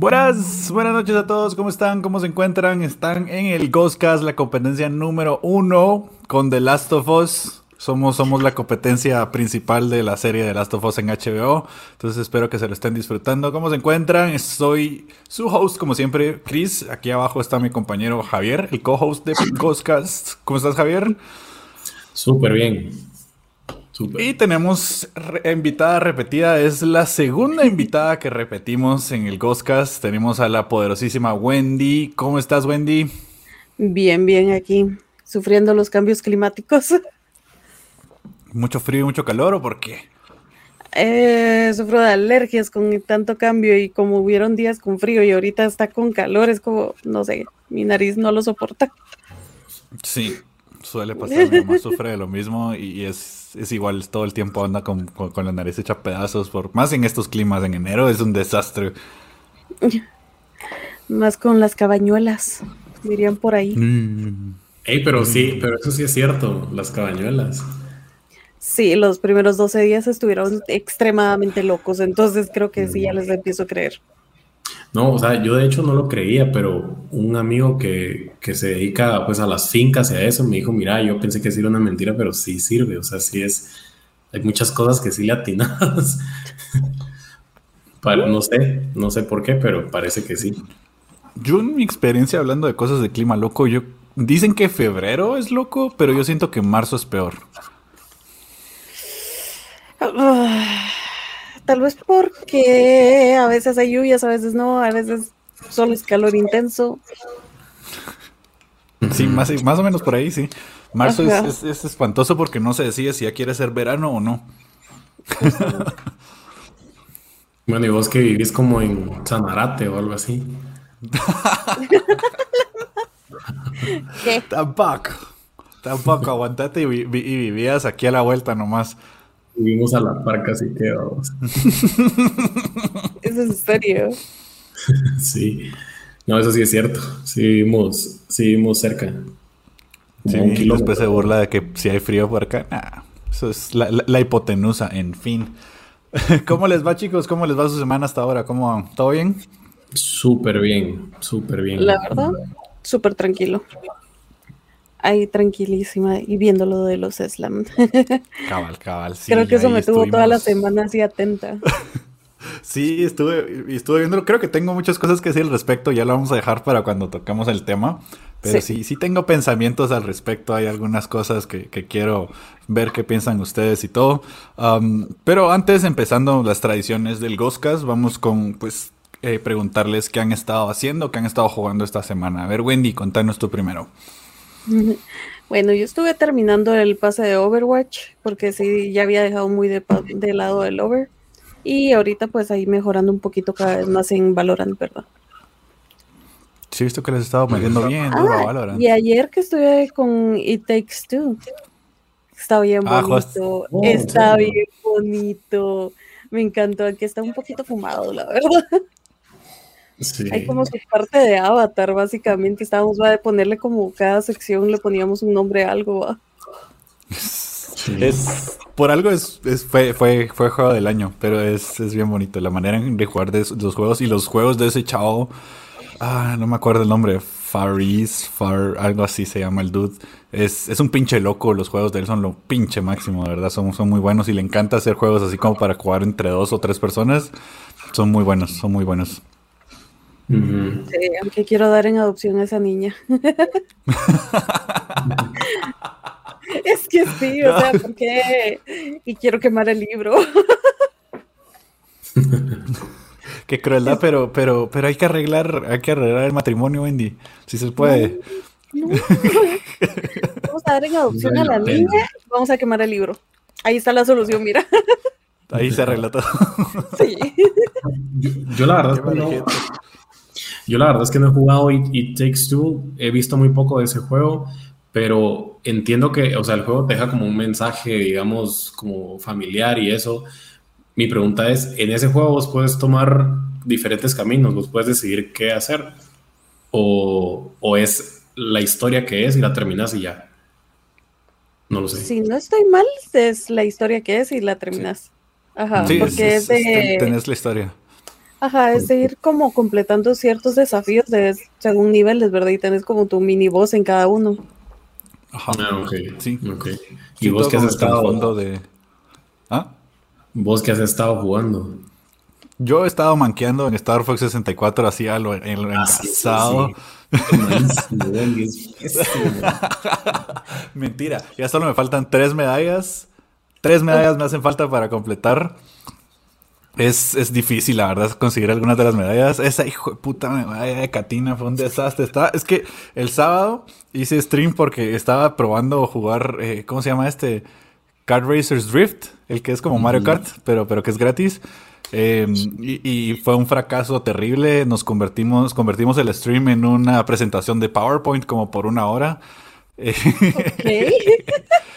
Buenas noches a todos, ¿cómo están? ¿Cómo se encuentran? Están en el Ghostcast, la competencia número 1 con The Last of Us. Somos la competencia principal de la serie de The Last of Us en HBO. Entonces espero que se lo estén disfrutando. ¿Cómo se encuentran? Soy su host, como siempre, Chris. Aquí abajo está mi compañero Javier, el co-host de Ghostcast. ¿Cómo estás, Javier? Súper bien. Super. Y tenemos invitada repetida. Es la segunda invitada que repetimos en el Ghostcast. Tenemos a la poderosísima Wendy. ¿Cómo estás, Wendy? Bien aquí. Sufriendo los cambios climáticos. ¿Mucho frío y mucho calor o por qué? Sufro de alergias con tanto cambio y como hubieron días con frío y ahorita está con calor, es como, no sé, mi nariz no lo soporta. Sí, suele pasar, mi mamá sufre de lo mismo y es igual, todo el tiempo anda con la nariz hecha pedazos, más en estos climas, en enero es un desastre. Más con las cabañuelas, dirían por ahí. Pero eso sí es cierto, las cabañuelas. Sí, los primeros 12 días estuvieron extremadamente locos, entonces creo que sí, ya les empiezo a creer. No, o sea, yo de hecho no lo creía, pero un amigo que se dedica pues a las fincas y a eso me dijo, mira, yo pensé que sí era una mentira, pero sí sirve, o sea, sí es, hay muchas cosas que sí le atinas. No sé por qué, pero parece que sí. Yo en mi experiencia hablando de cosas de clima loco, dicen que febrero es loco, pero yo siento que marzo es peor. Tal vez porque a veces hay lluvias, a veces no, a veces solo es calor intenso. Sí, más o menos por ahí, sí. Marzo es espantoso porque no se decide si ya quiere ser verano o no. Bueno, y vos que vivís como en Sanarate o algo así. ¿Qué? Tampoco, aguantate y vivías aquí a la vuelta nomás. Vivimos a la par, casi quedamos. ¿Es en serio? Sí. No, eso sí es cierto. Sí vivimos cerca. Sí, y después se burla de que si hay frío por acá. Nah, eso es la hipotenusa, en fin. ¿Cómo les va, chicos? ¿Cómo les va su semana hasta ahora? ¿Cómo? ¿Todo bien? Súper bien. La verdad, súper tranquilo. Ahí tranquilísima y viendo lo de los Slam. Cabal, sí. Creo que eso me tuvo toda la semana así atenta. Sí, estuve viéndolo. Creo que tengo muchas cosas que decir al respecto. Ya lo vamos a dejar para cuando tocamos el tema. Pero sí tengo pensamientos al respecto. Hay algunas cosas que quiero ver qué piensan ustedes y todo. Pero antes, empezando las tradiciones del Ghostcast, vamos con preguntarles qué han estado haciendo, qué han estado jugando esta semana. A ver, Wendy, contanos tú primero. Bueno, yo estuve terminando el pase de Overwatch porque sí, ya había dejado muy de lado el Over y ahorita pues ahí mejorando un poquito cada vez más en Valorant, ¿verdad? Sí, he visto que les estaba metiendo bien duro a Valorant. Y ayer que estuve con It Takes Two, está bien bonito, bien bonito, me encantó, aquí está un poquito fumado, la verdad. Sí. Hay como su parte de avatar, básicamente. Estábamos de ponerle como cada sección le poníamos un nombre a algo. Sí. Fue juego del año, pero es bien bonito la manera de jugar de los juegos y los juegos de ese chavo. No me acuerdo el nombre. Algo así se llama el dude. Es un pinche loco, los juegos de él son lo pinche máximo, de verdad, son muy buenos y le encanta hacer juegos así como para jugar entre 2 o 3 personas. Son muy buenos. Uh-huh. Sí, aunque quiero dar en adopción a esa niña. Es que sí, o sea, ¿por qué? Y quiero quemar el libro. Qué crueldad, sí. pero hay que arreglar el matrimonio, Wendy, si se puede. No. Vamos a dar en adopción a la niña, vamos a quemar el libro. Ahí está la solución, mira. Ahí se arregla todo. Sí. Yo la verdad es que no he jugado It Takes Two, he visto muy poco de ese juego, pero entiendo que, o sea, el juego te deja como un mensaje, digamos, como familiar y eso. Mi pregunta es, en ese juego vos puedes tomar diferentes caminos, vos puedes decidir qué hacer, o es la historia que es y la terminas y ya. No lo sé. Si no estoy mal, es la historia que es y la terminas. Sí. Ajá, sí, porque es de... tenés la historia. Ajá, es ir como completando ciertos desafíos de según niveles, ¿verdad? Y tenés como tu mini boss en cada uno. Ajá. Ah, ok. Sí. Okay. ¿Y sí, vos que has estado jugando de... ¿Ah? ¿Vos que has estado jugando? Yo he estado manqueando en Star Fox 64, así a lo engasado. Mentira, ya solo me faltan 3 medallas. 3 medallas me hacen falta para completar. Es difícil, la verdad, conseguir algunas de las medallas. Esa hijo de puta medalla de Catina fue un desastre. Es que el sábado hice stream porque estaba probando jugar, ¿cómo se llama este? Kart Racers Drift, el que es como Mario Kart, pero que es gratis. Y fue un fracaso terrible. Nos convertimos el stream en una presentación de PowerPoint como por 1 hora. Okay.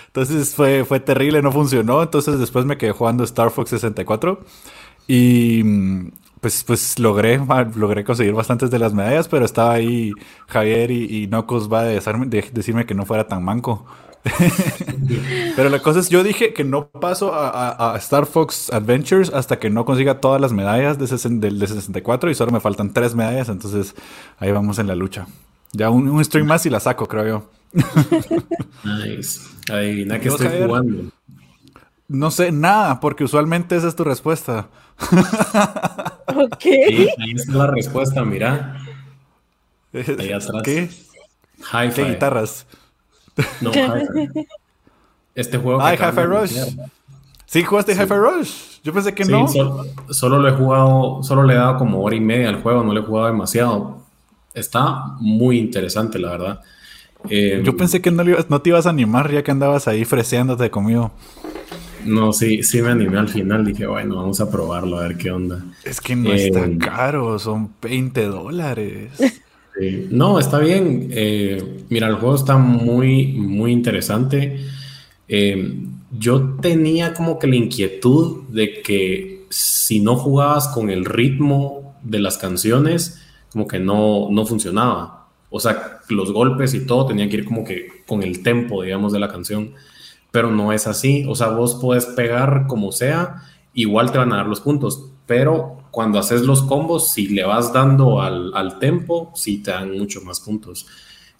Entonces fue terrible, no funcionó. Entonces después me quedé jugando Star Fox 64 y pues logré conseguir bastantes de las medallas, pero estaba ahí Javier y Knuckles va a decirme que no fuera tan manco. Pero la cosa es, yo dije que no paso a Star Fox Adventures hasta que no consiga todas las medallas de 64 y solo me faltan 3 medallas, entonces ahí vamos en la lucha. Ya un stream más y la saco, creo yo. Nice. Adivina que estoy jugando. No sé nada, porque usualmente esa es tu respuesta. Ok. Sí, ahí está la respuesta, mira. Ahí atrás. ¿Qué? Hi-Fi. ¿Qué guitarras? No, Hi-Fi. Este juego. Ah, Hi-Fi Rush. Sí, jugaste Hi-Fi Rush. Yo pensé que sí, no. Solo lo he jugado, solo le he dado como 1 hora y media al juego, no le he jugado demasiado. Está muy interesante, la verdad. Yo pensé que no te ibas a animar ya que andabas ahí freseándote conmigo. No, sí me animé al final. Dije, bueno, vamos a probarlo, a ver qué onda. Es que no es tan caro, son $20. Sí. No, está bien. Mira, el juego está muy, muy interesante. Yo tenía como que la inquietud de que si no jugabas con el ritmo de las canciones, como que no funcionaba. O sea, los golpes y todo tenían que ir como que con el tempo, digamos, de la canción. Pero no es así. O sea, vos podés pegar como sea, igual te van a dar los puntos. Pero cuando haces los combos, si le vas dando al tempo, sí te dan muchos más puntos.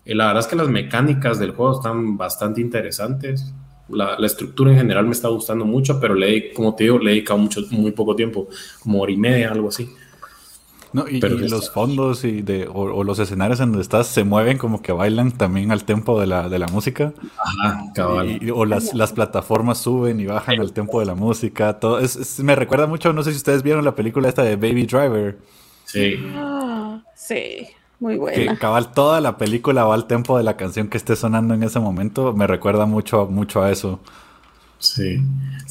La verdad es que las mecánicas del juego están bastante interesantes. La estructura en general me está gustando mucho, pero como te digo, le he dedicado muy poco tiempo. Como 1 hora y media, algo así. No, pero los fondos o los escenarios en donde estás se mueven como que bailan también al tempo de la música. Ajá, cabal. O las plataformas suben y bajan al tempo de la música. Todo me recuerda mucho, no sé si ustedes vieron la película esta de Baby Driver. Sí. Ah, sí, muy buena. Que cabal, toda la película va al tempo de la canción que esté sonando en ese momento. Me recuerda mucho a eso.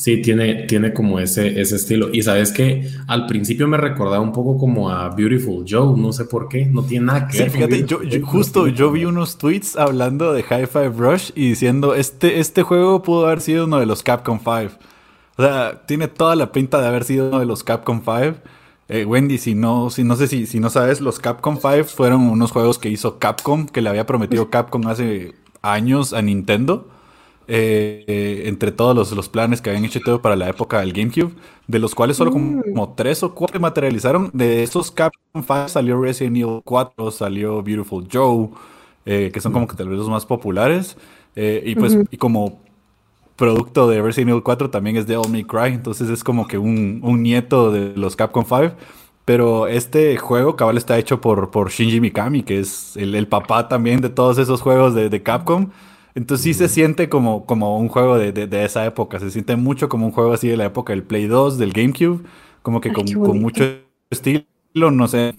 Sí, tiene como ese estilo. Y sabes que al principio me recordaba un poco como a Beautiful Joe, no sé por qué, no tiene nada que ver. Fíjate, yo vi unos tweets hablando de Hi-Fi Rush y diciendo, este juego pudo haber sido uno de los Capcom 5. O sea, tiene toda la pinta de haber sido uno de los Capcom 5. Wendy, si no sabes, los Capcom 5 fueron unos juegos que hizo Capcom, que le había prometido Capcom hace años a Nintendo. Entre todos los planes que habían hecho todo para la época del GameCube, de los cuales solo como 3 o 4 se materializaron. De esos Capcom 5 salió Resident Evil 4, salió Beautiful Joe, que son como que tal vez los más populares, y pues y como producto de Resident Evil 4 también es Devil May Cry, entonces es como que un nieto de los Capcom 5. Pero este juego cabal está hecho por Shinji Mikami, que es el papá también de todos esos juegos de Capcom. Entonces sí se siente como un juego de esa época. Se siente mucho como un juego así de la época del Play 2, del GameCube. Como que con mucho estilo, no sé.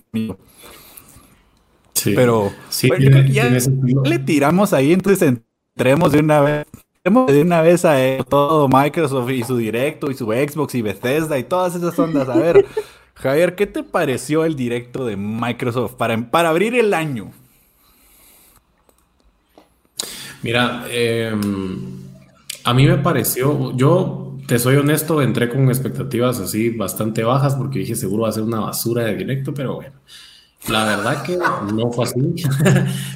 Sí. Pero sí, bueno, ya le tiramos ahí, entonces entremos de una vez. Entremos de una vez a todo Microsoft y su directo y su Xbox y Bethesda y todas esas ondas. A ver, Javier, ¿qué te pareció el directo de Microsoft para abrir el año? Mira, a mí me pareció, yo te soy honesto, entré con expectativas así bastante bajas porque dije seguro va a ser una basura de directo, pero bueno, la verdad que no fue así,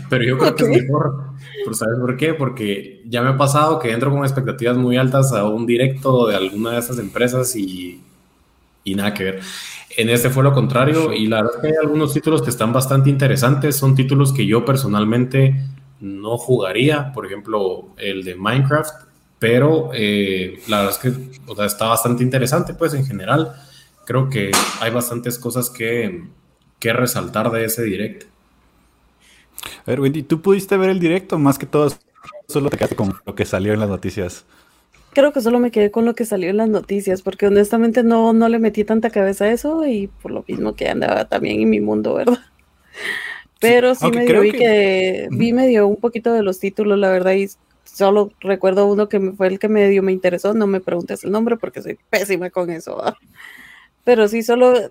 pero yo creo que es mejor, ¿sabes por qué? Porque ya me ha pasado que entro con expectativas muy altas a un directo de alguna de esas empresas y nada que ver. En este fue lo contrario, y la verdad es que hay algunos títulos que están bastante interesantes, son títulos que yo personalmente no jugaría, por ejemplo, el de Minecraft, pero la verdad es que, o sea, está bastante interesante, pues, en general. Creo que hay bastantes cosas que resaltar de ese directo. A ver, Wendy, ¿tú pudiste ver el directo? Más que todo, solo te quedaste con lo que salió en las noticias. Creo que solo me quedé con lo que salió en las noticias, porque honestamente no le metí tanta cabeza a eso, y por lo mismo que andaba también en mi mundo, ¿verdad? Pero sí, medio vi que vi medio un poquito de los títulos, la verdad, y solo recuerdo uno que fue el que medio me interesó. No me preguntes el nombre porque soy pésima con eso, ¿verdad? Pero sí,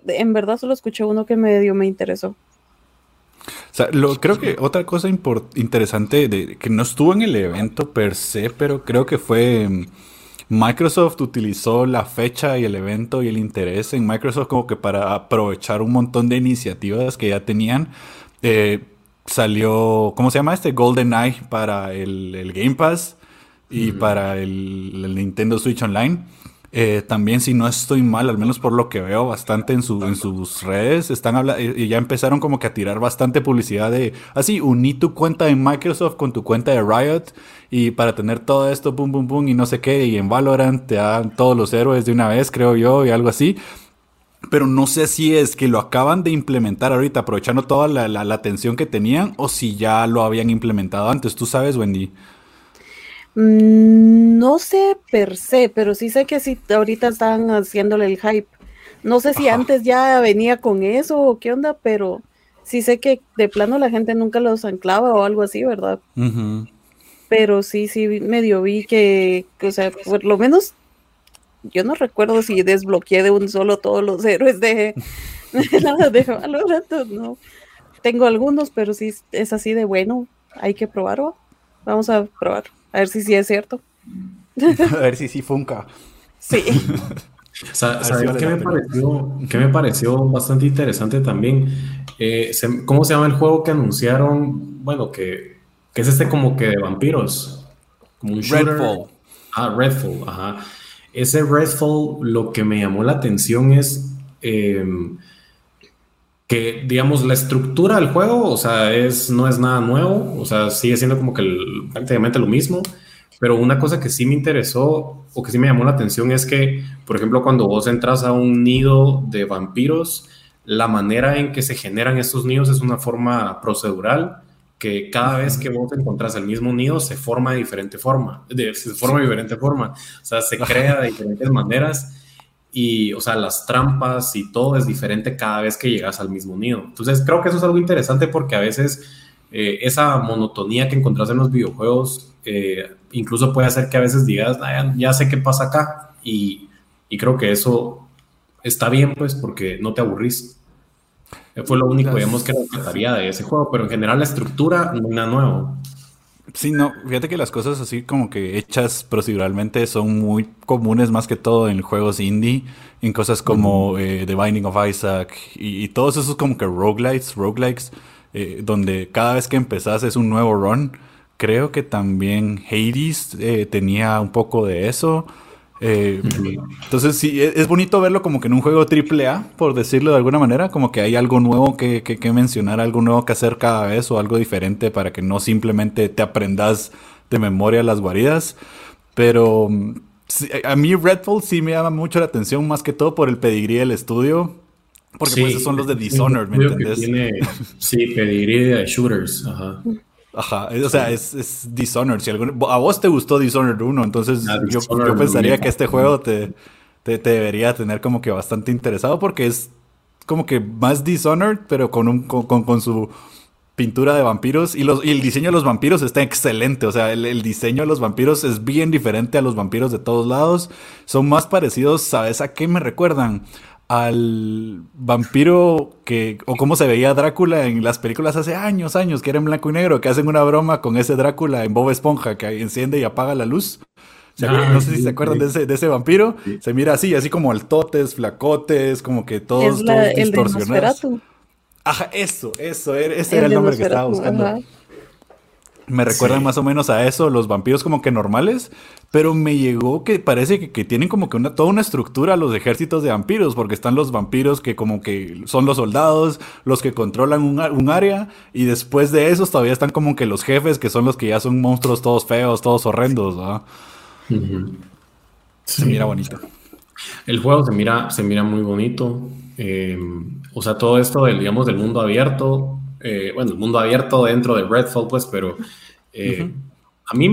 en verdad solo escuché uno que medio me interesó. O sea, creo que otra cosa interesante que no estuvo en el evento per se, pero creo que fue Microsoft utilizó la fecha y el evento y el interés en Microsoft como que para aprovechar un montón de iniciativas que ya tenían. Salió, ¿cómo se llama este? GoldenEye para el Game Pass y para el Nintendo Switch Online. También, si no estoy mal, al menos por lo que veo bastante en sus redes, ya empezaron como que a tirar bastante publicidad de así, uní tu cuenta de Microsoft con tu cuenta de Riot y para tener todo esto, pum, pum, pum, y no sé qué, y en Valorant te dan todos los héroes de una vez, creo yo, y algo así. Pero no sé si es que lo acaban de implementar ahorita, aprovechando toda la atención que tenían, o si ya lo habían implementado antes. ¿Tú sabes, Wendy? No sé per se, pero sí sé que sí, ahorita están haciéndole el hype. No sé si antes ya venía con eso o qué onda, pero sí sé que de plano la gente nunca los anclaba o algo así, ¿verdad? Uh-huh. Pero sí, medio vi que, o sea, por lo menos yo no recuerdo si desbloqueé de un solo todos los héroes de Valorant, no. Tengo algunos, pero sí es así de bueno, hay que probarlo. Vamos a probarlo. A ver si sí es cierto. A ver si sí funca. Sí. ¿Qué me pareció bastante interesante también? ¿Cómo se llama el juego que anunciaron? Bueno, que es este como que de vampiros. Como un Redfall. Redfall, ajá. Ese Redfall, lo que me llamó la atención es que, digamos, la estructura del juego, o sea, no es nada nuevo, o sea, sigue siendo como que prácticamente lo mismo, pero una cosa que sí me interesó o que sí me llamó la atención es que, por ejemplo, cuando vos entras a un nido de vampiros, la manera en que se generan estos nidos es una forma procedural, que cada vez que vos encontrás el mismo nido se forma de diferente forma, o sea, se crea de diferentes maneras. Y, o sea, las trampas y todo es diferente cada vez que llegas al mismo nido. Entonces, creo que eso es algo interesante porque a veces esa monotonía que encontrás en los videojuegos incluso puede hacer que a veces digas, ya sé qué pasa acá. Y creo que eso está bien, pues, porque no te aburrís. Fue lo único, digamos, que rescataría de ese juego. Pero en general, la estructura no es nada nuevo. Sí, no, fíjate que las cosas así como que hechas proceduralmente son muy comunes, más que todo en juegos indie, en cosas como The Binding of Isaac y todos esos como que roguelikes, donde cada vez que empezás es un nuevo run. Creo que también Hades tenía un poco de eso. Entonces sí, es bonito verlo como que en un juego AAA, por decirlo de alguna manera, como que hay algo nuevo que mencionar, algo nuevo que hacer cada vez o algo diferente para que no simplemente te aprendas de memoria las guaridas. Pero sí, a mí Redfall sí me llama mucho la atención, más que todo por el pedigrí del estudio, porque sí, pues son los de Dishonored, ¿me entendés? Sí, pedigrí de shooters, ajá. Ajá, o sea, es Dishonored. Si a vos te gustó Dishonored 1, entonces yo pensaría que este juego te debería tener como que bastante interesado, porque es como que más Dishonored, pero con su pintura de vampiros. Y el diseño de los vampiros está excelente. O sea, el diseño de los vampiros es bien diferente a los vampiros de todos lados. Son más parecidos, ¿sabes a qué me recuerdan? Al vampiro o cómo se veía Drácula en las películas hace años, que era en blanco y negro, que hacen una broma con ese Drácula en Bob Esponja, que enciende y apaga la luz. No sé si se acuerdan de ese vampiro. Sí. Se mira así como altotes, flacotes, como que todos distorsionados. Ajá, eso era el nombre que estaba buscando. Ajá. Me recuerdan más o menos a eso, los vampiros como que normales, pero me llegó que parece que tienen como que toda una estructura los ejércitos de vampiros, porque están los vampiros que como que son los soldados, los que controlan un área, y después de esos todavía están como que los jefes, que son los que ya son monstruos todos feos, todos horrendos, ¿no? Uh-huh. Se mira bonito. El juego se mira muy bonito. O sea, todo esto del, digamos, del mundo abierto... bueno, el mundo abierto dentro de Redfall, pues, pero uh-huh. A mí,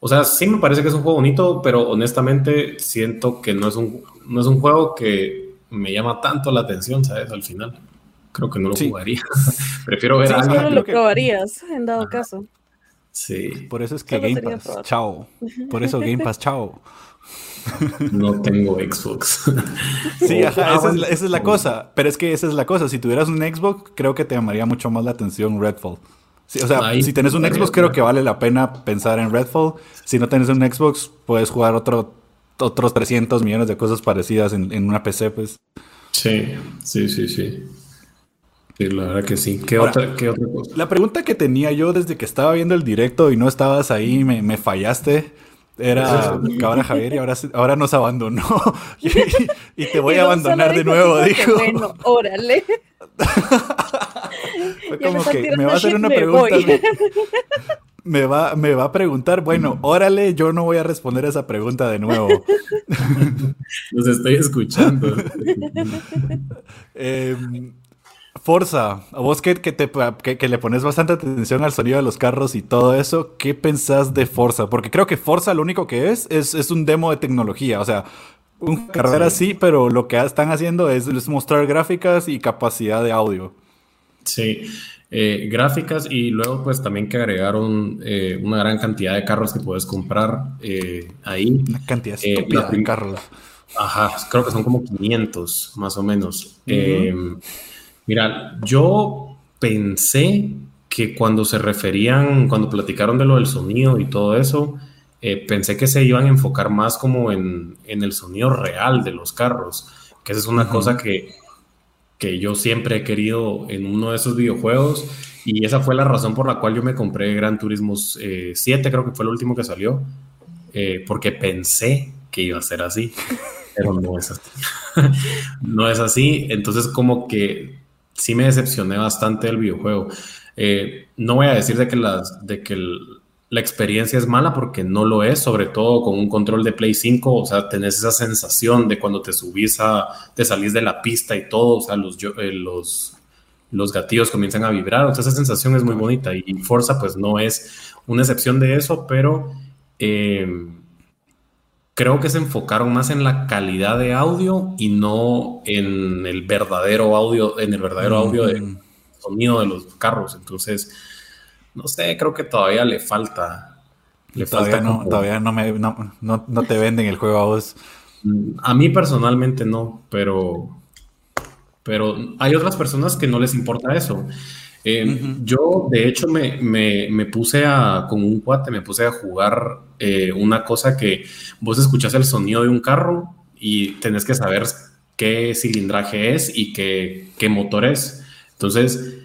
o sea, sí me parece que es un juego bonito, pero honestamente siento que no es un juego que me llama tanto la atención, ¿sabes? Al final, creo que no lo jugaría. Prefiero ver algo. No lo probarías, en dado caso. Sí. Por eso es que Game Pass, chao. Por eso Game Pass, chao. No tengo Xbox. Sí, ajá, esa es la cosa. Pero es que esa es la cosa. Si tuvieras un Xbox, creo que te llamaría mucho más la atención Redfall. Sí, o sea, ahí, si tenés un Xbox, creo que vale la pena pensar en Redfall. Si no tenés un Xbox, puedes jugar otros 300 millones de cosas parecidas en una PC, pues. Sí. Sí, la verdad que sí. ¿Qué otra cosa? La pregunta que tenía yo desde que estaba viendo el directo y no estabas ahí, me fallaste. Era ahora Javier y ahora nos abandonó y te voy a abandonar de nuevo, dijo. Bueno, órale. Fue como que me va a hacer una pregunta. Me va a preguntar, bueno, órale, yo no voy a responder esa pregunta de nuevo. Los estoy escuchando. Forza, a vos que le pones bastante atención al sonido de los carros y todo eso, ¿qué pensás de Forza? Porque creo que Forza lo único que es un demo de tecnología, o sea, una carrera sí, pero lo que están haciendo es mostrar gráficas y capacidad de audio. Sí, gráficas y luego pues también que agregaron una gran cantidad de carros que puedes comprar ahí. Una cantidad estúpida de carros. Ajá, creo que son como 500 más o menos. Uh-huh. Mira, yo pensé que cuando platicaron de lo del sonido y todo eso, pensé que se iban a enfocar más como en el sonido real de los carros, que esa es una cosa que yo siempre he querido en uno de esos videojuegos, y esa fue la razón por la cual yo me compré Gran Turismo 7, creo que fue el último que salió, porque pensé que iba a ser así, pero no es así. No es así, entonces como que... Sí me decepcioné bastante del videojuego. No voy a decir de que la experiencia es mala, porque no lo es, sobre todo con un control de Play 5, o sea, tenés esa sensación de cuando te salís de la pista y todo, o sea, los gatillos comienzan a vibrar, o sea, esa sensación es muy bonita, y Forza pues no es una excepción de eso, pero creo que se enfocaron más en la calidad de audio y no en el verdadero audio, de sonido de los carros. Entonces, no sé, creo que todavía le falta. Todavía no te venden el juego a vos. A mí personalmente no, pero hay otras personas que no les importa eso. Yo, de hecho, me puse con un cuate, me puse a jugar una cosa que vos escuchás el sonido de un carro y tenés que saber qué cilindraje es y qué motor es. Entonces,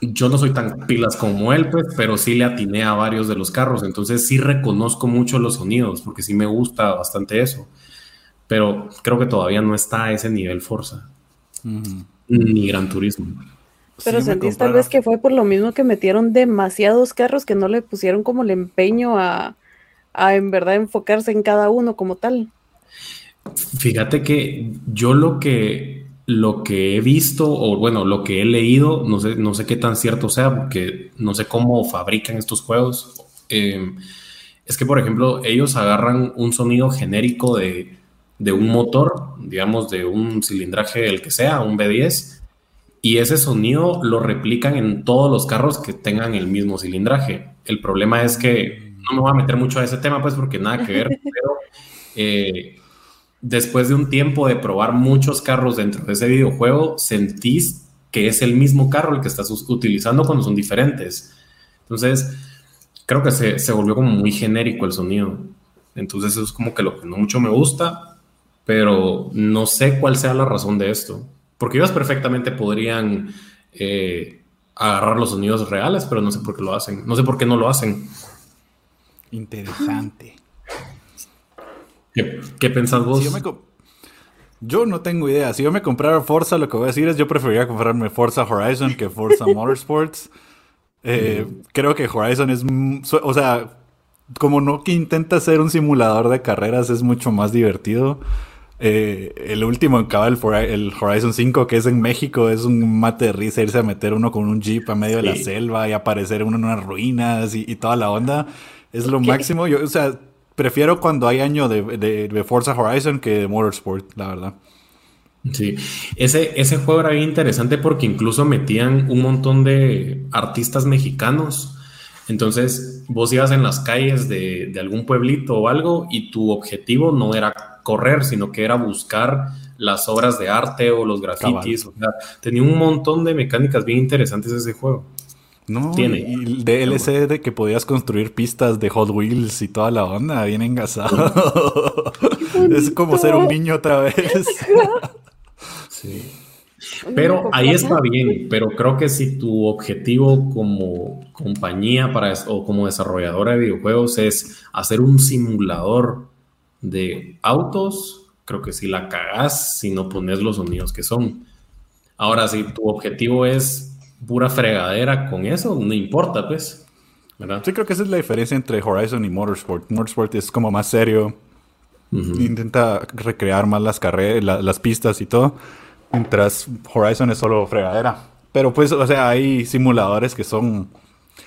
yo no soy tan pilas como él, pues, pero sí le atiné a varios de los carros. Entonces, sí reconozco mucho los sonidos porque sí me gusta bastante eso. Pero creo que todavía no está a ese nivel Forza ni Gran Turismo. Pero sí, sentís tal vez que fue por lo mismo que metieron demasiados carros, que no le pusieron como el empeño a en verdad enfocarse en cada uno como tal. Fíjate que yo lo que he visto, o bueno, lo que he leído, no sé qué tan cierto sea, porque no sé cómo fabrican estos juegos. Es que, por ejemplo, ellos agarran un sonido genérico de un motor, digamos, de un cilindraje, el que sea, un V10, y ese sonido lo replican en todos los carros que tengan el mismo cilindraje. El problema es que no me voy a meter mucho a ese tema, pues, porque nada que ver, pero después de un tiempo de probar muchos carros dentro de ese videojuego, sentís que es el mismo carro el que estás utilizando cuando son diferentes. Entonces, creo que se volvió como muy genérico el sonido. Entonces, eso es como que lo que no mucho me gusta, pero no sé cuál sea la razón de esto. Porque ellos perfectamente podrían agarrar los sonidos reales, pero no sé por qué lo hacen. No sé por qué no lo hacen. Interesante. ¿Qué pensás vos? Si yo no tengo idea. Si yo me comprara Forza, lo que voy a decir es yo preferiría comprarme Forza Horizon que Forza Motorsports. Creo que Horizon es... O sea, como no que intenta ser un simulador de carreras, es mucho más divertido. El último en Cabal, el Horizon 5, que es en México, es un mate de risa irse a meter uno con un jeep a medio de la selva y aparecer uno en unas ruinas y toda la onda. Es lo máximo. Yo, o sea... Prefiero cuando hay año de Forza Horizon que de Motorsport, la verdad. Sí, ese juego era bien interesante porque incluso metían un montón de artistas mexicanos. Entonces vos ibas en las calles de algún pueblito o algo y tu objetivo no era correr, sino que era buscar las obras de arte o los grafitis. O sea, tenía un montón de mecánicas bien interesantes ese juego. No, tiene. Y DLC de que podías construir pistas de Hot Wheels y toda la onda, bien engasado. Es como ser un niño otra vez. Sí. Pero ahí está bien, pero creo que si tu objetivo como compañía o como desarrolladora de videojuegos es hacer un simulador de autos, creo que si la cagás, si no pones los sonidos que son. Ahora, si tu objetivo es pura fregadera con eso, no importa, pues, ¿verdad? Sí, creo que esa es la diferencia entre Horizon y Motorsport. Motorsport es como más serio. Uh-huh. Intenta recrear más las carreras, las pistas y todo. Mientras Horizon es solo fregadera. Pero pues, o sea, hay simuladores que son...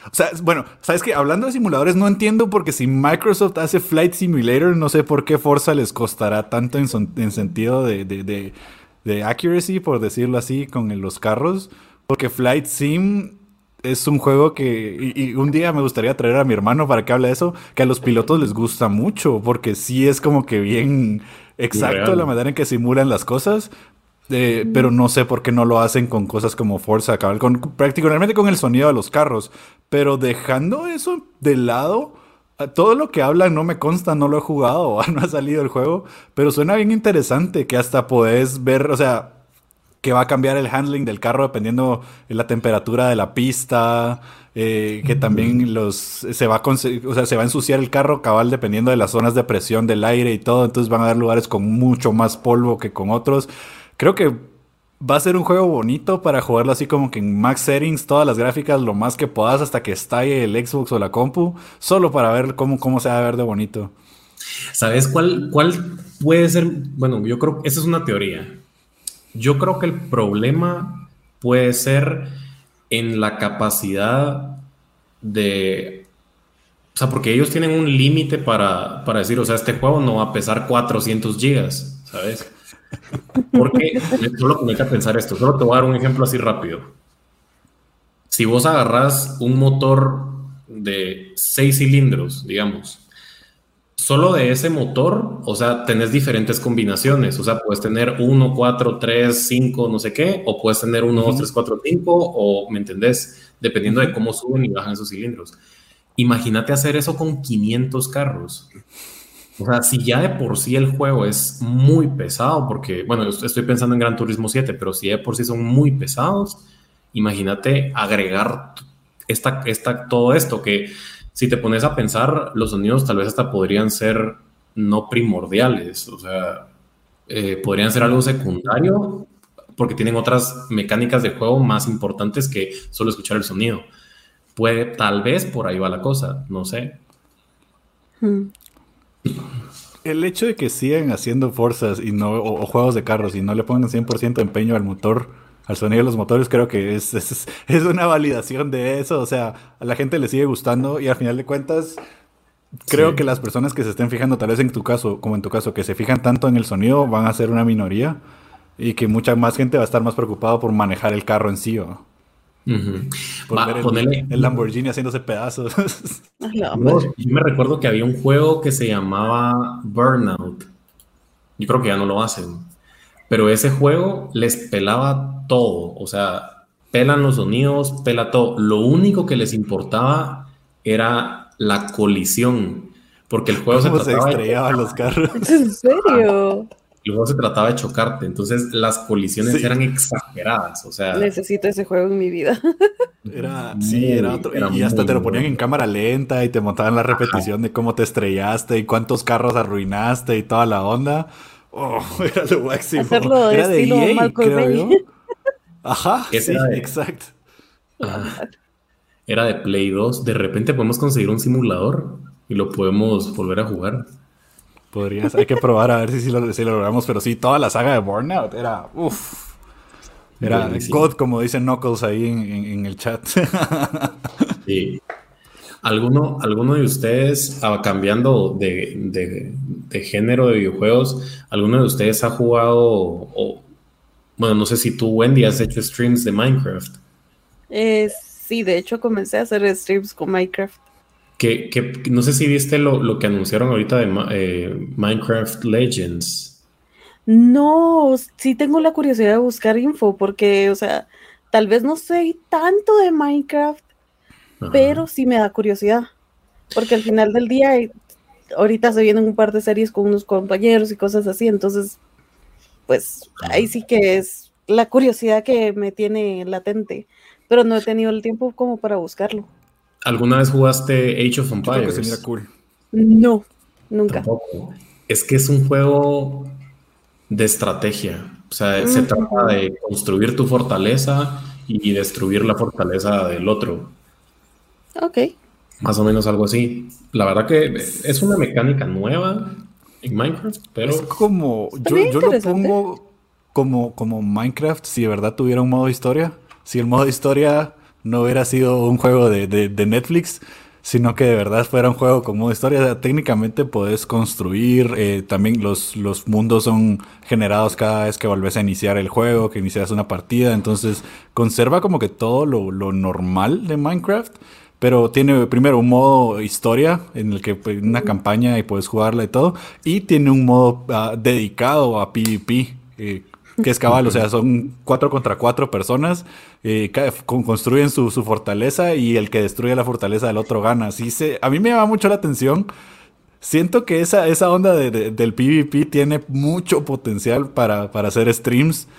O sea, bueno, ¿sabes qué? Hablando de simuladores, no entiendo porque si Microsoft hace Flight Simulator, no sé por qué Forza les costará tanto en sentido de accuracy, por decirlo así, con los carros. Porque Flight Sim es un juego que... Y un día me gustaría traer a mi hermano para que hable de eso, que a los pilotos les gusta mucho, porque sí es como que bien exacto real la manera en que simulan las cosas, pero no sé por qué no lo hacen con cosas como Forza, particularmente con el sonido de los carros. Pero dejando eso de lado, todo lo que hablan no me consta, no lo he jugado, no ha salido el juego, pero suena bien interesante que hasta podés ver, o sea... que va a cambiar el handling del carro dependiendo de la temperatura de la pista, que también se va a ensuciar el carro cabal dependiendo de las zonas de presión del aire y todo, entonces van a haber lugares con mucho más polvo que con otros. Creo que va a ser un juego bonito para jugarlo así como que en max settings, todas las gráficas, lo más que puedas hasta que estalle el Xbox o la compu, solo para ver cómo se va a ver de bonito. ¿Sabes cuál puede ser? Bueno, yo creo que esa es una teoría. Yo creo que el problema puede ser en la capacidad de... O sea, porque ellos tienen un límite para decir, o sea, este juego no va a pesar 400 gigas, ¿sabes? Porque solo me deja pensar esto. Solo te voy a dar un ejemplo así rápido. Si vos agarrás un motor de 6 cilindros, digamos... Solo de ese motor, o sea, tenés diferentes combinaciones. O sea, puedes tener 1, 4, 3, 5, no sé qué. O puedes tener 1, 2, 3, 4, 5. O, ¿me entendés? Dependiendo de cómo suben y bajan esos cilindros. Imagínate hacer eso con 500 carros. O sea, si ya de por sí el juego es muy pesado, porque, bueno, estoy pensando en Gran Turismo 7, pero si de por sí son muy pesados, imagínate agregar todo esto que... Si te pones a pensar, los sonidos tal vez hasta podrían ser no primordiales, o sea, podrían ser algo secundario porque tienen otras mecánicas de juego más importantes que solo escuchar el sonido. Tal vez por ahí va la cosa, no sé. El hecho de que sigan haciendo Forzas y no, o juegos de carros y no le pongan 100% empeño al motor... Al sonido de los motores creo que es una validación de eso. O sea, a la gente le sigue gustando y al final de cuentas creo que las personas que se estén fijando, tal vez en tu caso, como en tu caso, que se fijan tanto en el sonido van a ser una minoría y que mucha más gente va a estar más preocupada por manejar el carro en sí o por ver el Lamborghini haciéndose pedazos. Yo me recuerdo que había un juego que se llamaba Burnout. Yo creo que ya no lo hacen. Pero ese juego les pelaba todo, o sea, pelan los sonidos, pela todo. Lo único que les importaba era la colisión, porque el juego se trataba de... ¿Cómo se estrellaban los carros? ¿En serio? el juego se trataba de chocarte, entonces las colisiones eran exageradas, o sea... Necesito ese juego en mi vida. Era otro, y hasta te lo ponían en cámara lenta y te montaban la repetición de cómo te estrellaste y cuántos carros arruinaste y toda la onda. Oh, era lo máximo. Hacerlo era de EA, creo yo. Ajá, sí, exacto. Ajá. Era de Play 2. De repente podemos conseguir un simulador y lo podemos volver a jugar. Podrías, hay que probar a ver si lo logramos, pero sí, toda la saga de Burnout era, uff, era God, como dice Knuckles ahí en el chat. Sí. ¿Alguno de ustedes, cambiando de género de videojuegos, alguno de ustedes ha jugado, bueno, no sé si tú, Wendy, has hecho streams de Minecraft? Sí, de hecho comencé a hacer streams con Minecraft. Que no sé si viste lo que anunciaron ahorita de Minecraft Legends. No, sí tengo la curiosidad de buscar info porque, o sea, tal vez no sé tanto de Minecraft, pero sí me da curiosidad. Porque al final del día, ahorita se vienen un par de series con unos compañeros y cosas así, entonces, pues, ahí sí que es la curiosidad que me tiene latente, pero no he tenido el tiempo como para buscarlo. ¿Alguna vez jugaste Age of Empires? Yo creo que se mira cool. No, nunca. Tampoco. Es que es un juego de estrategia. O sea, se trata de construir tu fortaleza y destruir la fortaleza del otro. Ok. Más o menos algo así. La verdad que es una mecánica nueva en Minecraft, pero... Es como... Yo lo pongo como Minecraft si de verdad tuviera un modo historia. Si el modo historia... no hubiera sido un juego de Netflix, sino que de verdad fuera un juego con modo historia. O sea, técnicamente podés construir, también los mundos son generados cada vez que volvés a iniciar el juego, que inicias una partida, entonces conserva como que todo lo normal de Minecraft, pero tiene primero un modo historia en el que pues, una campaña y puedes jugarla y todo, y tiene un modo dedicado a PvP, que es Cabal, o sea, son 4 contra 4 personas, construyen su fortaleza y el que destruye la fortaleza del otro gana. Así a mí me llama mucho la atención. Siento que esa onda del PvP tiene mucho potencial para hacer streams.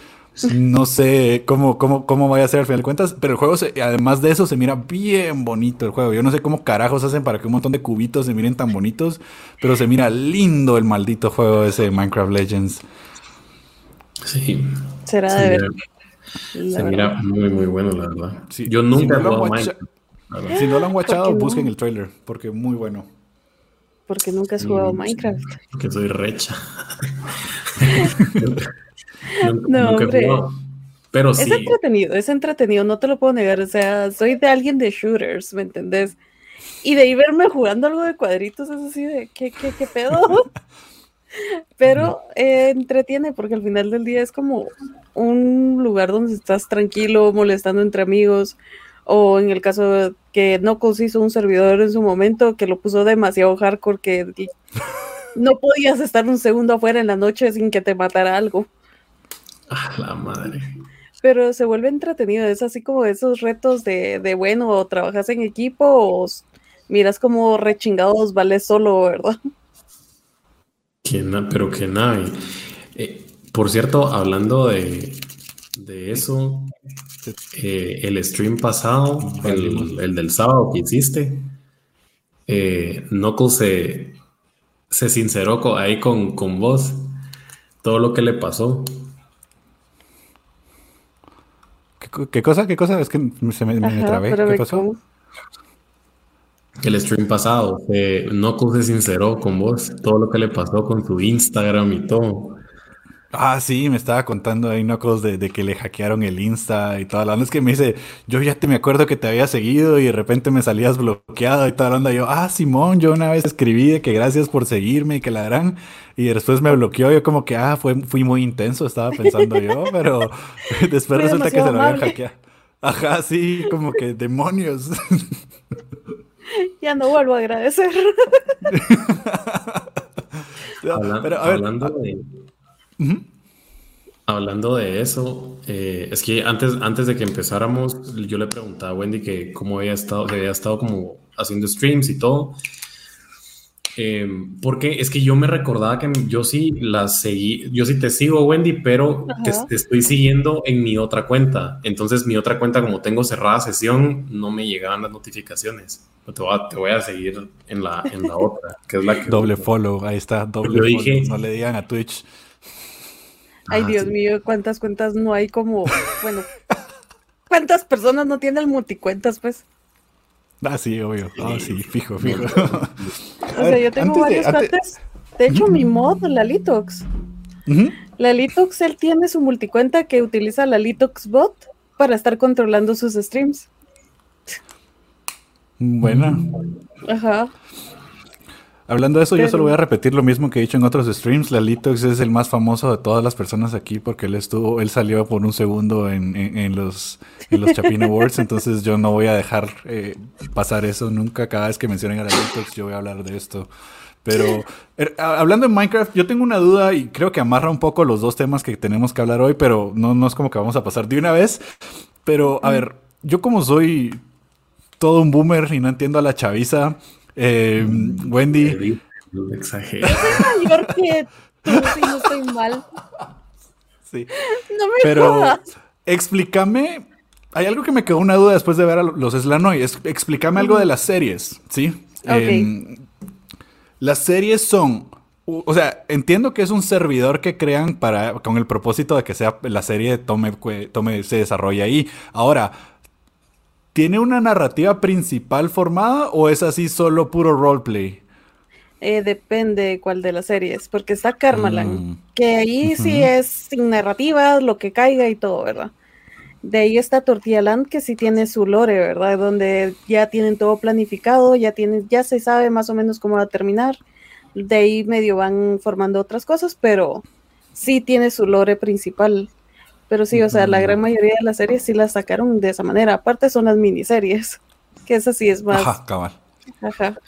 No sé cómo vaya a ser al final de cuentas, pero el juego, además de eso, se mira bien bonito el juego. Yo no sé cómo carajos hacen para que un montón de cubitos se miren tan bonitos, pero se mira lindo el maldito juego ese de Minecraft Legends. Sí. Será de verdad. Se mira muy, muy bueno, la verdad. Sí. Yo nunca lo he jugado. Si no lo han watchado, busquen el trailer, porque muy bueno. Porque nunca has jugado Minecraft. Porque soy recha. Nunca he jugado. Pero sí. Es entretenido, no te lo puedo negar. O sea, soy de alguien de shooters, ¿me entendés? Y de ahí verme jugando algo de cuadritos, es así de ¿qué pedo? Pero entretiene porque al final del día es como un lugar donde estás tranquilo, molestando entre amigos, o en el caso que Knuckles hizo un servidor en su momento que lo puso demasiado hardcore que no podías estar un segundo afuera en la noche sin que te matara algo. ¡Ah, la madre! Pero se vuelve entretenido, es así como esos retos de bueno, o trabajas en equipo o miras como rechingados vales solo, ¿verdad? Pero que nada. Por cierto, hablando de eso, el stream pasado, el del sábado que hiciste, Knuckles se sinceró ahí con vos todo lo que le pasó. ¿Qué cosa? Es que me trabé. ¿Qué pasó? El stream pasado, Knuckles se sinceró con vos, todo lo que le pasó con tu Instagram y todo. Ah, sí, me estaba contando ahí Knuckles de que le hackearon el Insta y toda la onda. Es que me dice, yo ya me acuerdo que te había seguido y de repente me salías bloqueado y toda la onda. Yo, Simón, yo una vez escribí de que gracias por seguirme y que la gran... Y después me bloqueó, yo como que, fui muy intenso, estaba pensando yo, pero después resulta que se lo habían hackeado. Ajá, sí, como que demonios. Ya no vuelvo a agradecer. Pero, a ver. Hablando de eso, es que antes de que empezáramos, yo le preguntaba a Wendy que cómo había estado como haciendo streams y todo. Porque es que yo me recordaba que yo sí la seguí, yo sí te sigo, Wendy, pero te estoy siguiendo en mi otra cuenta. Entonces mi otra cuenta, como tengo cerrada sesión, no me llegaban las notificaciones. Te voy a seguir en la otra, que es la que... Doble follow, ahí está, doble follow. Dije, no le digan a Twitch. Ay, Dios mío, cuántas cuentas no hay como... Bueno, ¿cuántas personas no tienen el multicuentas, pues? Ah, sí, obvio. Ah, sí, fijo. O sea, yo tengo varias cuentas. De hecho, mi mod, Lalitox. Uh-huh. Lalitox, él tiene su multicuenta que utiliza Lalitox Bot para estar controlando sus streams. Buena. Ajá. Hablando de eso, yo solo voy a repetir lo mismo que he dicho en otros streams. Lalitox es el más famoso de todas las personas aquí porque él salió por un segundo en los Chapin Awards, entonces yo no voy a dejar pasar eso nunca. Cada vez que mencionen a Lalitox yo voy a hablar de esto. Pero hablando de Minecraft, yo tengo una duda y creo que amarra un poco los dos temas que tenemos que hablar hoy, pero no es como que vamos a pasar de una vez. Pero, a ver, yo como soy todo un boomer y no entiendo a la chaviza... Wendy, exagero. Soy mayor que tú, si no estoy mal. Sí. No me jodas. Explícame. Hay algo que me quedó una duda después de ver a los Slam hoy. Explícame algo de las series, ¿sí? Okay. Las series son... O sea, entiendo que es un servidor que crean con el propósito de que sea la serie se desarrolle ahí. Ahora... ¿Tiene una narrativa principal formada o es así solo puro roleplay? Depende cuál de las series, porque está Karmaland, que ahí sí es sin narrativas, lo que caiga y todo, ¿verdad? De ahí está Tortilla Land, que sí tiene su lore, ¿verdad? Donde ya tienen todo planificado, ya se sabe más o menos cómo va a terminar. De ahí medio van formando otras cosas, pero sí tiene su lore principal. Pero sí, o sea, la gran mayoría de las series sí las sacaron de esa manera. Aparte son las miniseries, que esa sí es más... Ajá, cabal. Ajá.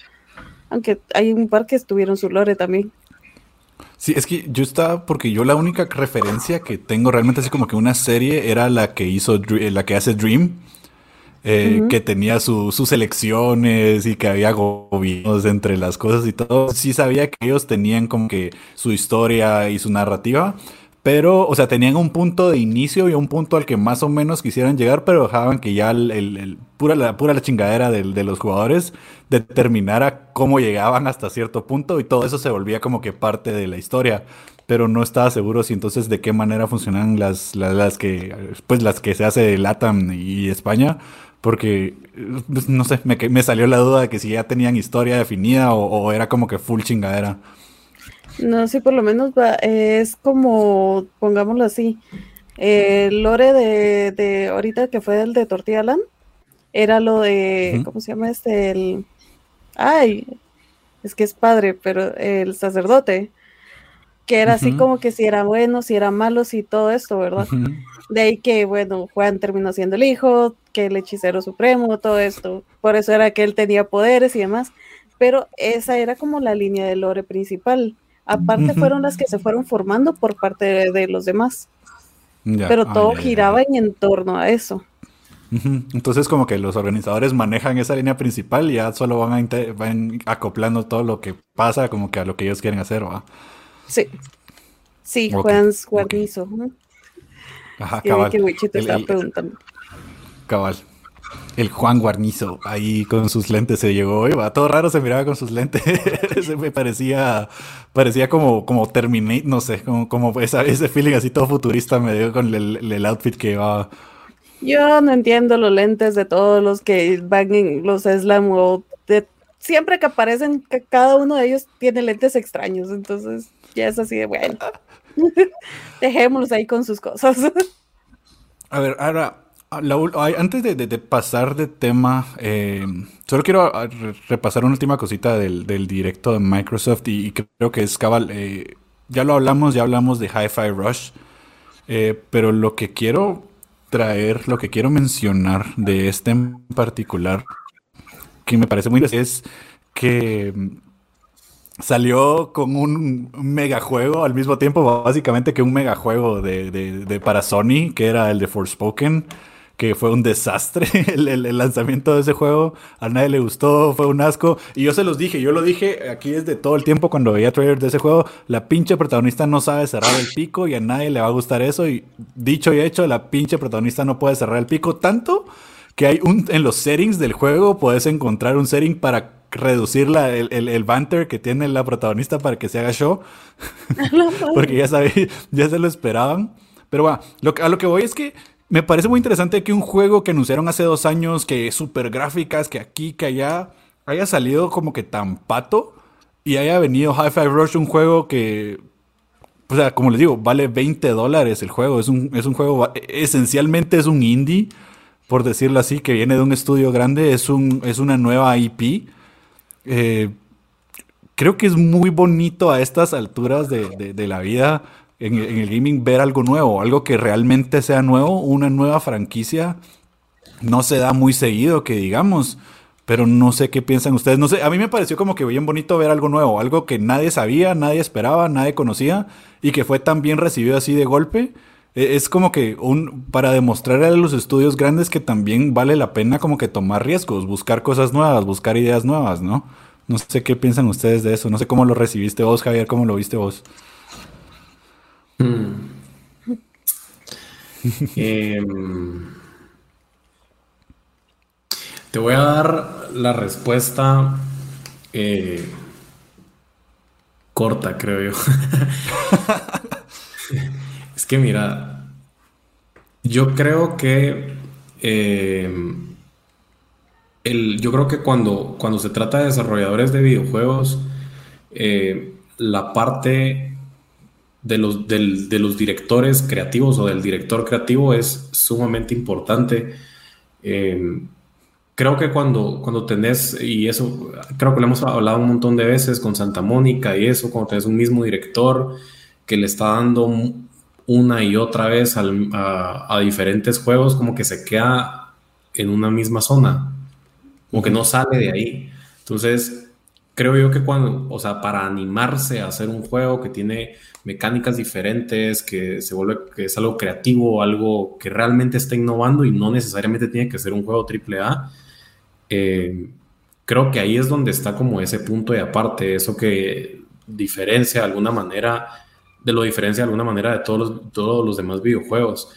Aunque hay un par que tuvieron su lore también. Sí, es que porque yo la única referencia que tengo realmente así como que una serie era la que hace Dream, que tenía sus elecciones y que había gobiernos entre las cosas y todo. Sí sabía que ellos tenían como que su historia y su narrativa, pero, o sea, tenían un punto de inicio y un punto al que más o menos quisieran llegar, pero dejaban que ya la chingadera de los jugadores determinara cómo llegaban hasta cierto punto y todo eso se volvía como que parte de la historia. Pero no estaba seguro si entonces de qué manera funcionan las que se hace de LATAM y España, porque, pues, no sé, me salió la duda de que si ya tenían historia definida o era como que full chingadera. No, sí, por lo menos es como, pongámoslo así, lore de ahorita que fue el de Tortilla Land, era lo de, ¿cómo se llama este? Es que es padre, pero el sacerdote, que era así como que si era bueno, si era malo, si todo esto, ¿verdad? Uh-huh. De ahí que, bueno, Juan terminó siendo el hijo, que el hechicero supremo, todo esto, por eso era que él tenía poderes y demás, pero esa era como la línea de lore principal. Aparte fueron las que se fueron formando por parte de los demás. Ya, pero todo giraba en torno a eso. Entonces como que los organizadores manejan esa línea principal y ya solo van acoplando todo lo que pasa como que a lo que ellos quieren hacer, ¿va? Sí. Sí, okay. Juan Guarnizo. Okay. Ajá, cabal. Que Wichito estaba preguntando. Cabal. El Juan Guarnizo, ahí con sus lentes se llegó, iba todo raro, se miraba con sus lentes, me parecía como Terminator, no sé, como ese feeling así todo futurista me dio con el outfit que llevaba. Yo no entiendo los lentes de todos los que van en los Slam, siempre que aparecen, cada uno de ellos tiene lentes extraños, entonces ya es así de bueno, dejémoslos ahí con sus cosas. A ver, ahora... Antes de pasar de tema, solo quiero repasar una última cosita del directo de Microsoft y creo que es Cabal. Ya hablamos de Hi-Fi Rush, pero lo que quiero mencionar de este en particular, que me parece muy interesante, es que salió con un megajuego al mismo tiempo, básicamente que un megajuego para Sony, que era el de Forspoken. que fue un desastre el lanzamiento de ese juego. A nadie le gustó, fue un asco. Y yo se los dije, yo lo dije aquí desde todo el tiempo cuando veía trailers de ese juego. La pinche protagonista no sabe cerrar el pico y a nadie le va a gustar eso. Y dicho y hecho, la pinche protagonista no puede cerrar el pico tanto que hay en los settings del juego puedes encontrar un setting para reducir el banter que tiene la protagonista para que se haga show. Porque ya sabía, ya se lo esperaban. Pero bueno, a lo que voy es que me parece muy interesante que un juego que anunciaron hace 2 años, que es súper gráficas, que aquí, que allá, haya salido como que tan pato y haya venido Hi-Fi Rush, un juego que... O sea, como les digo, vale $20 el juego. Es un juego, esencialmente es un indie, por decirlo así, que viene de un estudio grande, es una nueva IP. Creo que es muy bonito a estas alturas de la vida en el gaming ver algo nuevo, algo que realmente sea nuevo, una nueva franquicia. No se da muy seguido, que digamos, pero no sé qué piensan ustedes. No sé, a mí me pareció como que bien bonito ver algo nuevo, algo que nadie sabía, nadie esperaba, nadie conocía y que fue tan bien recibido así de golpe. Es como que para demostrar a los estudios grandes que también vale la pena como que tomar riesgos, buscar cosas nuevas, buscar ideas nuevas, ¿no? No sé qué piensan ustedes de eso. No sé cómo lo recibiste vos, Javier, cómo lo viste vos. Te voy a dar la respuesta corta, creo yo. Es que mira, yo creo que cuando se trata de desarrolladores de videojuegos, la parte de los directores creativos o del director creativo es sumamente importante. Creo que cuando tenés, y eso creo que lo hemos hablado un montón de veces con Santa Mónica y eso, cuando tenés un mismo director que le está dando una y otra vez a diferentes juegos, como que se queda en una misma zona, como que no sale de ahí. Entonces, creo yo que para animarse a hacer un juego que tiene mecánicas diferentes, que se vuelve, que es algo creativo, algo que realmente está innovando y no necesariamente tiene que ser un juego AAA, creo que ahí es donde está como ese punto de aparte, eso que diferencia de alguna manera... de todos los demás videojuegos.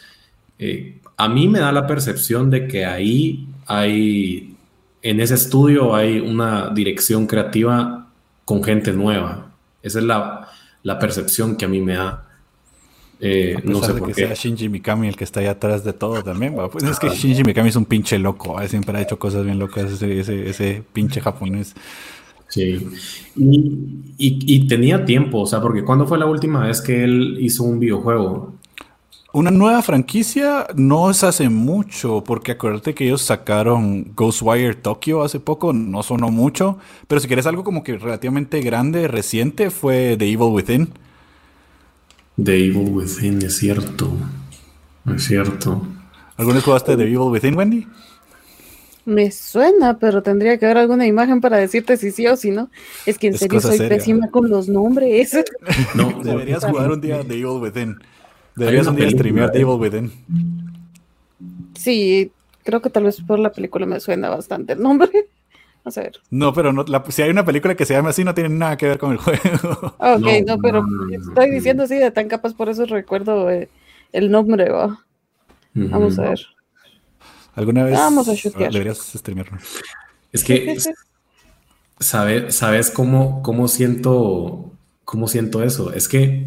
A mí me da la percepción de que ahí hay, en ese estudio hay una dirección creativa con gente nueva. Esa es la percepción que a mí me da. No sé por qué. Sea Shinji Mikami el que está ahí atrás de todo también. Pues es que Shinji Mikami es un pinche loco. Siempre ha hecho cosas bien locas ese pinche japonés. Sí, y tenía tiempo, o sea, porque ¿cuándo fue la última vez que él hizo un videojuego? Una nueva franquicia no es hace mucho, porque acuérdate que ellos sacaron Ghostwire Tokyo hace poco, no sonó mucho, pero si quieres algo como que relativamente grande, reciente, fue The Evil Within. The Evil Within, es cierto. ¿Alguna vez jugaste The Evil Within, Wendy? Me suena, pero tendría que haber alguna imagen para decirte si sí o si no. Es que en serio soy pésima con los nombres. No, deberías jugar un día The Evil Within. Deberías un día streamear The Evil Within. Sí, creo que tal vez por la película me suena bastante el nombre. Vamos a ver. No, pero no, si hay una película que se llama así, no tiene nada que ver con el juego. Ok, no, pero estoy diciendo así de tan capaz, por eso recuerdo el nombre, va. Vamos a ver. ¿Alguna vez deberías streamearlo? Es que ¿sabes cómo siento eso? Es que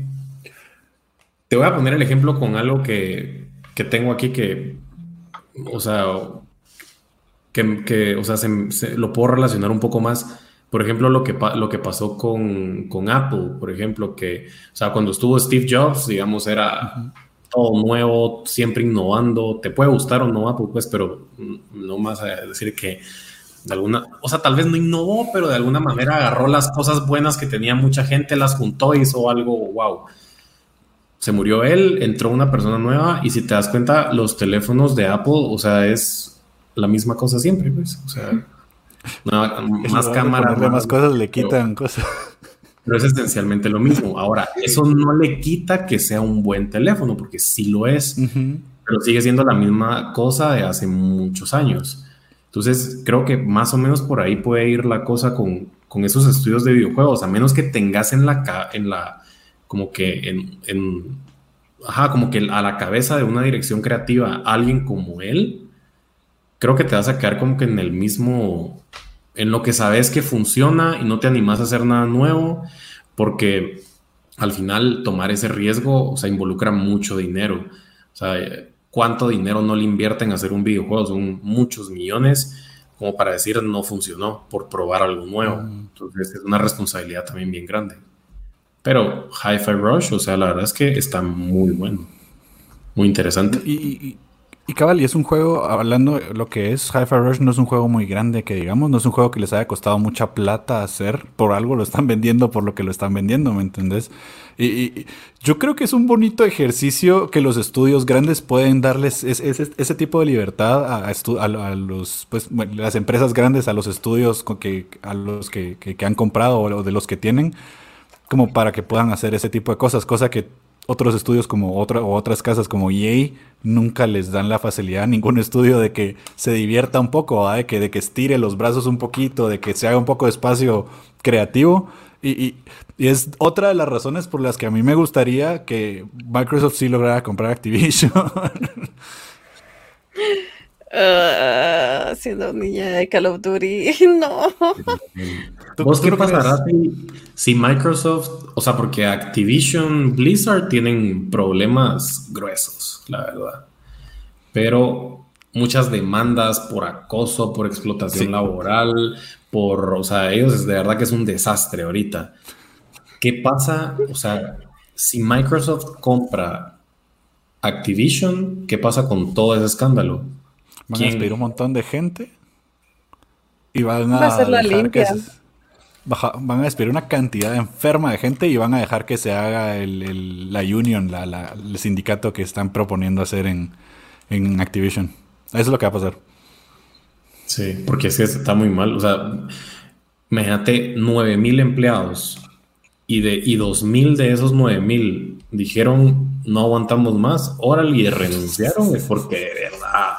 te voy a poner el ejemplo con algo que tengo aquí que lo puedo relacionar un poco más. Por ejemplo, lo que pasó con Apple, por ejemplo, que, o sea, cuando estuvo Steve Jobs, digamos, era todo nuevo, siempre innovando. Te puede gustar o no, pues, pero no más decir que de alguna, o sea, tal vez no innovó, pero de alguna manera agarró las cosas buenas que tenía mucha gente, las juntó y hizo algo wow. Se murió él, entró una persona nueva y si te das cuenta, los teléfonos de Apple, o sea, es la misma cosa siempre, pues, o sea, más cámaras, más cosas le quitan cosas. Pero es esencialmente lo mismo. Ahora, eso no le quita que sea un buen teléfono, porque sí lo es. Uh-huh. pero sigue siendo la misma cosa de hace muchos años. Entonces creo que más o menos por ahí puede ir la cosa con esos estudios de videojuegos, a menos que tengas como que a la cabeza de una dirección creativa alguien como él, creo que te vas a quedar como que en el mismo, en lo que sabes que funciona, y no te animas a hacer nada nuevo, porque al final tomar ese riesgo, o sea, involucra mucho dinero. O sea, ¿cuánto dinero no le invierten a hacer un videojuego? Son muchos millones como para decir no funcionó por probar algo nuevo. Entonces es una responsabilidad también bien grande. Pero Hi-Fi Rush, o sea, la verdad es que está muy bueno, muy interesante. Y Cabal, y es un juego, hablando lo que es, Hi-Fi Rush no es un juego muy grande, que digamos, no es un juego que les haya costado mucha plata hacer, por algo lo están vendiendo, por lo que lo están vendiendo, ¿me entendés? Y yo creo que es un bonito ejercicio que los estudios grandes pueden darles ese tipo de libertad a los, pues, las empresas grandes, a los estudios que han comprado o de los que tienen, como para que puedan hacer ese tipo de cosas, cosa que otros estudios como otras casas como EA nunca les dan la facilidad a ningún estudio de que se divierta un poco, ¿eh? de que estire los brazos un poquito, de que se haga un poco de espacio creativo. Y es otra de las razones por las que a mí me gustaría que Microsoft sí lograra comprar Activision. Siendo niña de Call of Duty, no. ¿Vos qué pasará si Microsoft, o sea, porque Activision Blizzard tienen problemas gruesos, la verdad, pero muchas demandas por acoso, por explotación laboral, o sea, ellos de verdad que es un desastre ahorita. ¿Qué pasa? O sea, si Microsoft compra Activision, ¿qué pasa con todo ese escándalo? Van a despedir un montón de gente y van a despedir una cantidad enferma de gente y van a dejar que se haga la union, el sindicato que están proponiendo hacer en Activision. Eso es lo que va a pasar. Sí, porque es que está muy mal. O sea, imagínate 9,000 empleados y 2,000 de esos 9,000 dijeron no aguantamos más, órale, y renunciaron porque de verdad...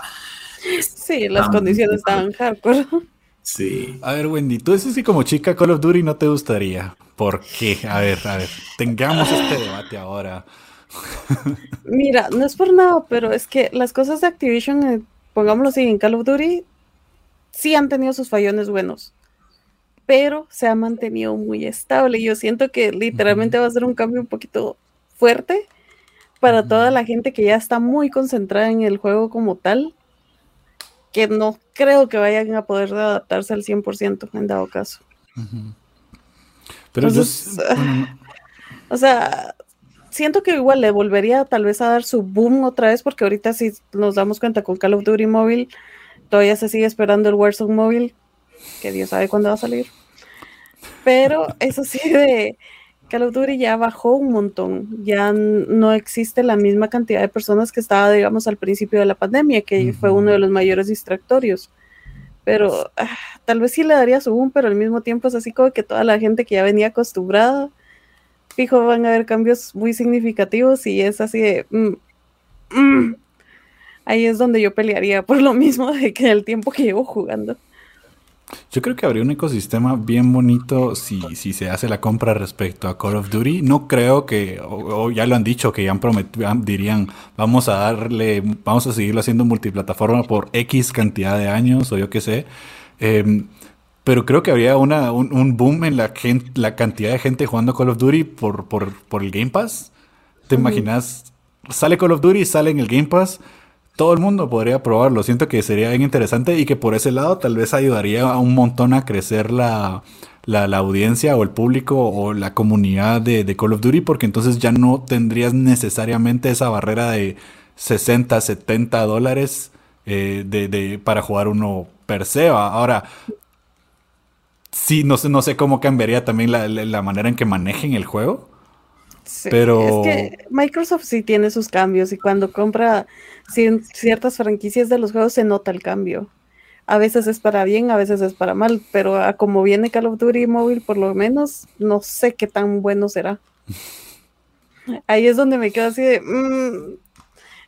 Sí, las condiciones estaban hardcore. Sí. A ver, Wendy, tú dices que como chica Call of Duty no te gustaría. ¿Por qué? A ver, tengamos este debate ahora. Mira, no es por nada, pero es que las cosas de Activision, pongámoslo así, en Call of Duty sí han tenido sus fallones buenos, pero se ha mantenido muy estable. Yo siento que literalmente va a ser un cambio un poquito fuerte para toda la gente que ya está muy concentrada en el juego como tal, que no creo que vayan a poder adaptarse al 100% en dado caso. Uh-huh. Pero entonces, o sea, siento que igual le volvería tal vez a dar su boom otra vez, porque ahorita si nos damos cuenta con Call of Duty Mobile, todavía se sigue esperando el Warzone Mobile, que Dios sabe cuándo va a salir. Pero eso sí, de Call of Duty ya bajó un montón, ya no existe la misma cantidad de personas que estaba, digamos, al principio de la pandemia, que fue uno de los mayores distractorios, pero tal vez sí le daría su boom, pero al mismo tiempo es así como que toda la gente que ya venía acostumbrada, fijo, van a haber cambios muy significativos, y es así de... Ahí es donde yo pelearía por lo mismo de que el tiempo que llevo jugando. Yo creo que habría un ecosistema bien bonito si se hace la compra respecto a Call of Duty. No creo que, o ya lo han dicho, que ya han prometido, dirían, vamos a seguirlo haciendo multiplataforma por X cantidad de años, o yo qué sé. Pero creo que habría un boom en la cantidad de gente jugando Call of Duty por el Game Pass. ¿Te imaginas? Sale Call of Duty, sale en el Game Pass. Todo el mundo podría probarlo. Siento que sería bien interesante y que por ese lado tal vez ayudaría a un montón a crecer la audiencia o el público o la comunidad de Call of Duty, porque entonces ya no tendrías necesariamente esa barrera de $60-$70 para jugar uno per se. Ahora, sí, no sé cómo cambiaría también la manera en que manejen el juego. Sí, pero... es que Microsoft sí tiene sus cambios, y cuando compra ciertas franquicias de los juegos se nota el cambio. A veces es para bien, a veces es para mal, pero como viene Call of Duty Mobile, por lo menos, no sé qué tan bueno será. Ahí es donde me quedo así de...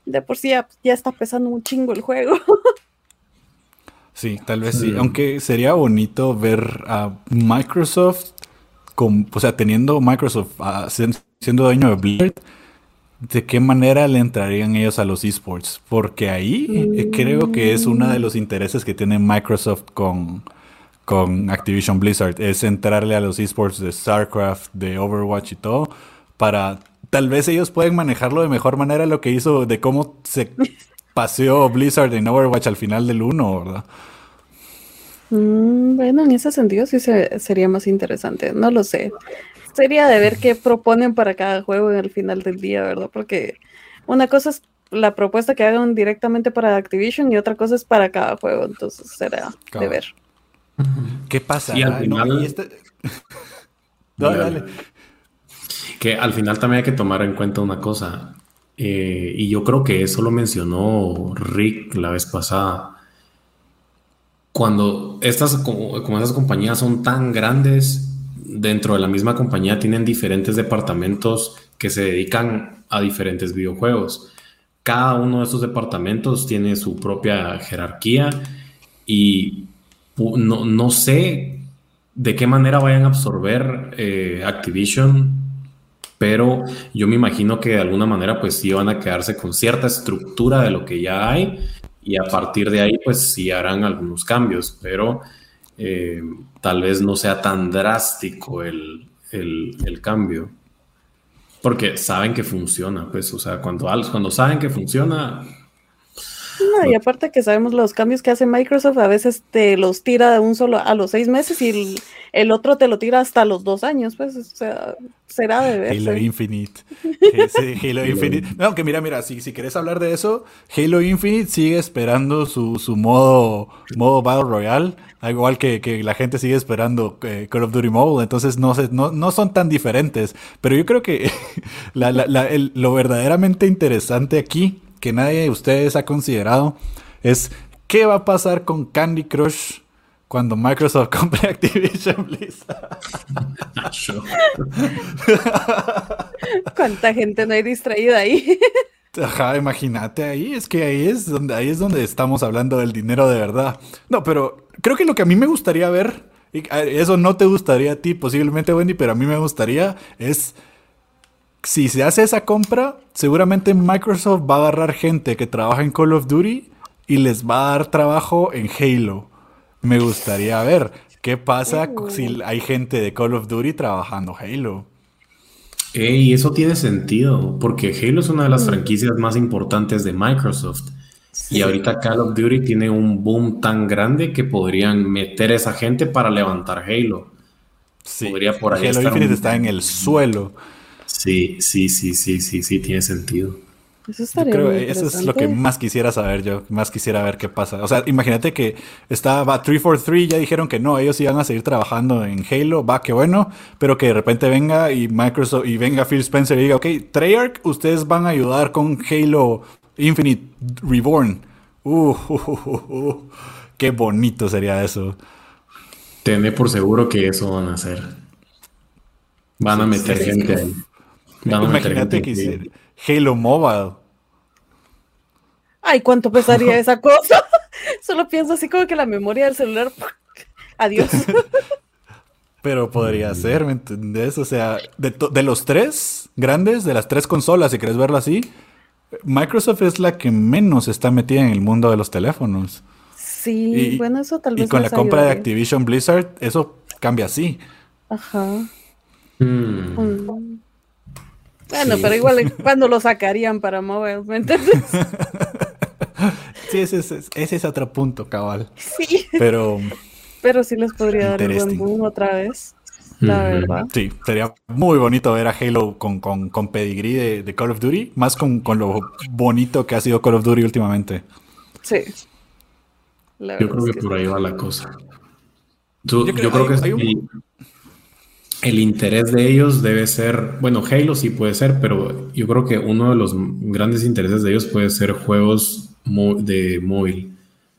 de por sí ya está pesando un chingo el juego. Sí, tal vez sí. Aunque sería bonito ver a Microsoft, teniendo Microsoft siendo dueño de Blizzard, de qué manera le entrarían ellos a los esports. Porque ahí creo que es uno de los intereses que tiene Microsoft con Activision Blizzard. Es entrarle a los esports de StarCraft, de Overwatch y todo, para... Tal vez ellos pueden manejarlo de mejor manera lo que hizo, de cómo se paseó Blizzard en Overwatch al final del 1, ¿verdad? Bueno, en ese sentido sí sería más interesante, no lo sé. Sería de ver qué proponen para cada juego al final del día, ¿verdad? Porque una cosa es la propuesta que hagan directamente para Activision y otra cosa es para cada juego, entonces será de ver. ¿Qué pasa? Y al final... Dale. Que al final también hay que tomar en cuenta una cosa, y yo creo que eso lo mencionó Rick la vez pasada. Cuando como esas compañías son tan grandes, dentro de la misma compañía tienen diferentes departamentos que se dedican a diferentes videojuegos. Cada uno de esos departamentos tiene su propia jerarquía y no sé de qué manera vayan a absorber Activision. Pero yo me imagino que de alguna manera pues sí van a quedarse con cierta estructura de lo que ya hay y a partir de ahí pues sí harán algunos cambios, pero tal vez no sea tan drástico el cambio, porque saben que funciona, pues, o sea, cuando saben que funciona... No, y aparte que sabemos los cambios que hace Microsoft, a veces te los tira de un solo a los 6 meses y el otro te lo tira hasta los 2 años, pues, o sea, será de ver. Halo Infinite. Halo Infinite. No, que mira, si querés hablar de eso, Halo Infinite sigue esperando su modo Battle Royale, igual que la gente sigue esperando Call of Duty Mobile, entonces no son tan diferentes, pero yo creo que lo verdaderamente interesante aquí, que nadie de ustedes ha considerado, es qué va a pasar con Candy Crush cuando Microsoft compre Activision Blizzard. ¿Cuánta gente no hay distraída ahí? Ajá, imagínate, ahí es donde estamos hablando del dinero de verdad. No, pero creo que lo que a mí me gustaría ver, y eso no te gustaría a ti posiblemente, Wendy, pero a mí me gustaría es... Si se hace esa compra, seguramente Microsoft va a agarrar gente que trabaja en Call of Duty y les va a dar trabajo en Halo. Me gustaría ver qué pasa si hay gente de Call of Duty trabajando Halo. Y eso tiene sentido, porque Halo es una de las franquicias más importantes de Microsoft. Sí. Y ahorita Call of Duty tiene un boom tan grande que podrían meter a esa gente para levantar Halo. Sí. Podría por ahí Halo estar Infinite está en el suelo. Sí, tiene sentido. Eso estaría yo creo, eso es lo que más quisiera saber yo, más quisiera ver qué pasa. O sea, imagínate que estaba 343, ya dijeron que no, ellos iban a seguir trabajando en Halo, va, que bueno, pero que de repente venga y Microsoft y venga Phil Spencer y diga, ok, Treyarch, ustedes van a ayudar con Halo Infinite Reborn. Qué bonito sería eso. Tené por seguro que eso van a hacer. Van a meter gente ahí. Imagínate que hiciera Halo Mobile. Ay, cuánto pesaría esa cosa. Solo pienso así como que la memoria del celular. Adiós. Pero podría ser, ¿me entendés? O sea, de los tres grandes, de las tres consolas, si querés verlo así, Microsoft es la que menos está metida en el mundo de los teléfonos. Sí, bueno, eso tal vez. Y con la compra de Activision Blizzard, eso cambia así. Ajá. Bueno, sí. Pero igual cuando lo sacarían para móvil, ¿me entiendes? Sí, ese es otro punto, cabal. Sí. Pero sí les podría dar un buen boom otra vez, la verdad. Sí, sería muy bonito ver a Halo con pedigrí de Call of Duty, más con lo bonito que ha sido Call of Duty últimamente. Sí. Yo creo que por ahí va la cosa. El interés de ellos debe ser, bueno, Halo sí puede ser, pero yo creo que uno de los grandes intereses de ellos puede ser juegos de móvil,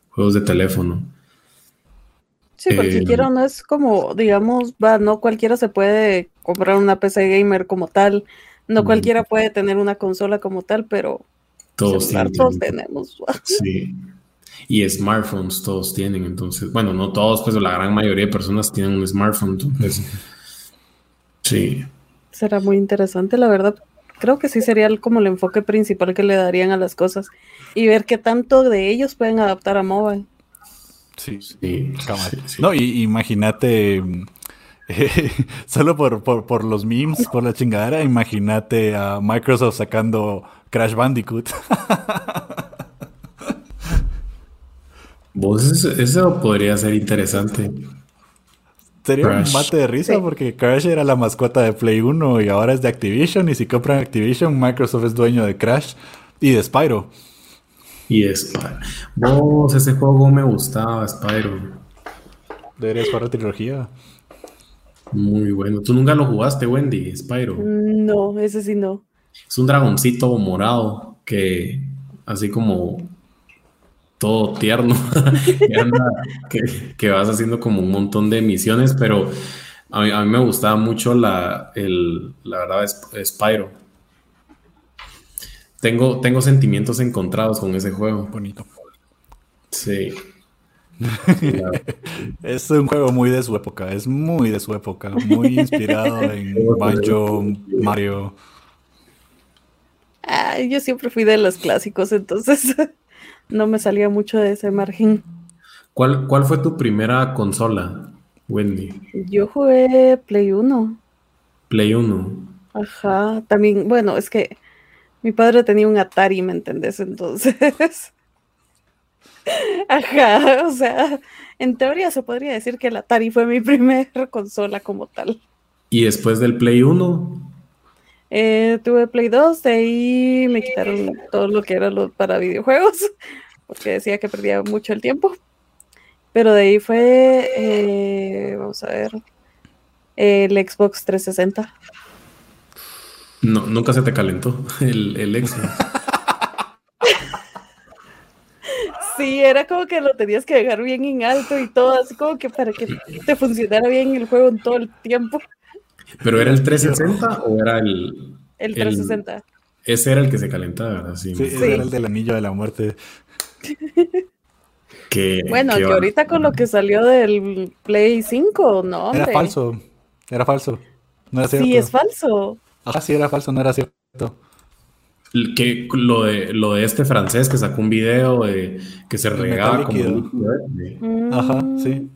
juegos de teléfono. Sí, porque quiero, no es como, digamos, no cualquiera se puede comprar una PC gamer como tal, no cualquiera puede tener una consola como tal, pero Todos tenemos. Sí. Y smartphones todos tienen, entonces, bueno, no todos, pues la gran mayoría de personas tienen un smartphone, entonces, sí. Será muy interesante, la verdad. Creo que sí sería como el enfoque principal que le darían a las cosas y ver qué tanto de ellos pueden adaptar a mobile. Sí. No, y imagínate, solo por los memes, por la chingadera, imagínate a Microsoft sacando Crash Bandicoot. Vos, eso podría ser interesante. Sería Crash. Un mate de risa, sí. Porque Crash era la mascota de Play 1 y ahora es de Activision, y si compran Activision, Microsoft es dueño de Crash y de Spyro. Vos, ese juego me gustaba, Spyro. Debería jugar la trilogía. Muy bueno. ¿Tú nunca lo jugaste, Wendy? Spyro. No, ese sí no. Es un dragoncito morado que así como... todo tierno, que vas haciendo como un montón de misiones, pero a mí me gustaba mucho la verdad es Spyro. Tengo sentimientos encontrados con ese juego. Bonito. Sí. Claro. Es un juego muy de su época, muy inspirado en Banjo, Mario. Yo siempre fui de los clásicos, entonces... no me salía mucho de ese margen. ¿Cuál fue tu primera consola, Wendy? Yo jugué Play 1. Play 1. Ajá. También, bueno, es que mi padre tenía un Atari, ¿me entendés? Entonces. Ajá. O sea, en teoría se podría decir que el Atari fue mi primera consola como tal. ¿Y después del Play 1? Tuve Play 2, de ahí me quitaron todo lo que era para videojuegos, porque decía que perdía mucho el tiempo, pero de ahí fue, vamos a ver, el Xbox 360. No, nunca se te calentó el Xbox. Sí, era como que lo tenías que dejar bien en alto y todo, así como que para que te funcionara bien el juego en todo el tiempo. ¿Pero era el 360 o era el...? El 360. Ese era el que se calentaba, ¿verdad? Sí, era el del anillo de la muerte. Que ahorita con lo que salió del Play 5, ¿no? Hombre. Era falso. No era cierto. Sí, es falso. Ajá, sí, era falso, no era cierto. Que lo de este francés que sacó un video de que se regaba como líquido. Ajá, sí.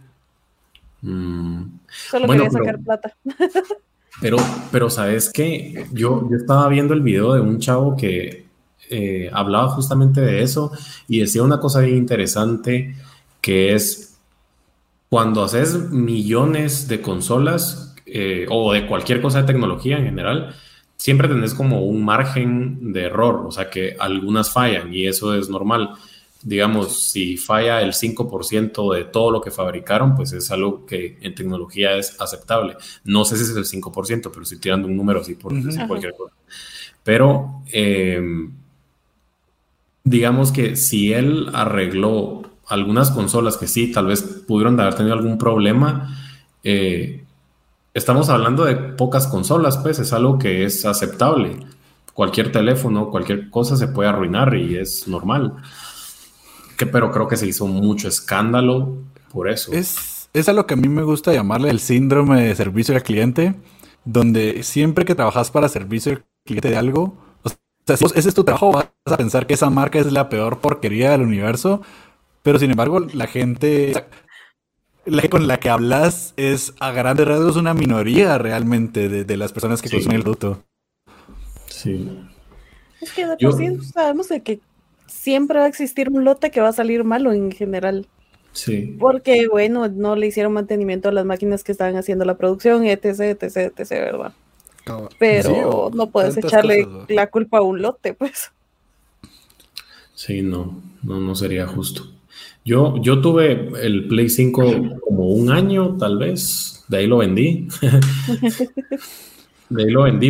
Solo bueno, quería sacar plata. Pero ¿sabes qué? Yo estaba viendo el video de un chavo que hablaba justamente de eso y decía una cosa bien interesante, que es cuando haces millones de consolas o de cualquier cosa de tecnología en general, siempre tenés como un margen de error, o sea que algunas fallan y eso es normal. Digamos, si falla el 5% de todo lo que fabricaron, pues es algo que en tecnología es aceptable. No sé si es el 5%, pero estoy tirando un número así por decir cualquier cosa. Pero, digamos que si él arregló algunas consolas que sí, tal vez pudieron haber tenido algún problema, estamos hablando de pocas consolas, pues es algo que es aceptable. Cualquier teléfono, cualquier cosa se puede arruinar y es normal. Pero creo que se hizo mucho escándalo por eso. Es a lo que a mí me gusta llamarle el síndrome de servicio al cliente, donde siempre que trabajas para servicio al cliente de algo, o sea, si ese es tu trabajo, vas a pensar que esa marca es la peor porquería del universo, pero sin embargo la gente con la que hablas es a grandes rasgos una minoría realmente de las personas que consumen el producto. Sí. Es que de por sí sabemos de que siempre va a existir un lote que va a salir malo en general. Sí. Porque, bueno, no le hicieron mantenimiento a las máquinas que estaban haciendo la producción, etc, ¿verdad? Pero no puedes echarle la culpa a un lote, pues. Sí, no sería justo. Yo tuve el Play 5 como un año, tal vez. De ahí lo vendí.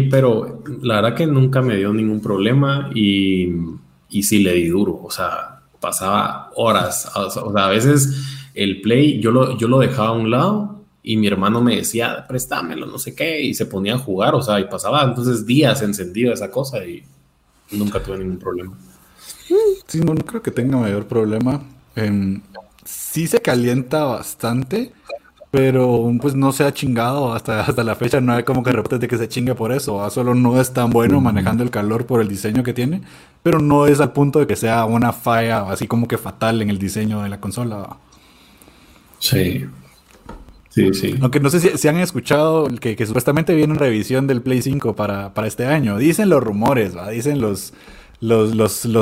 Pero la verdad que nunca me dio ningún problema y sí le di duro, o sea, pasaba horas, o sea, a veces el Play, yo lo dejaba a un lado y mi hermano me decía, préstamelo, no sé qué, y se ponía a jugar, o sea, y pasaba entonces días encendido esa cosa y nunca tuve ningún problema. Sí, no, no creo que tenga mayor problema. Sí se calienta bastante, pero pues no se ha chingado hasta la fecha. No hay como que reportes de que se chingue por eso. ¿Va? Solo no es tan bueno manejando el calor por el diseño que tiene, pero no es al punto de que sea una falla así como que fatal en el diseño de la consola. ¿Va? Sí. Sí, sí. Aunque no sé si han escuchado que supuestamente viene una revisión del Play 5 para este año. Dicen los rumores, ¿va? Dicen los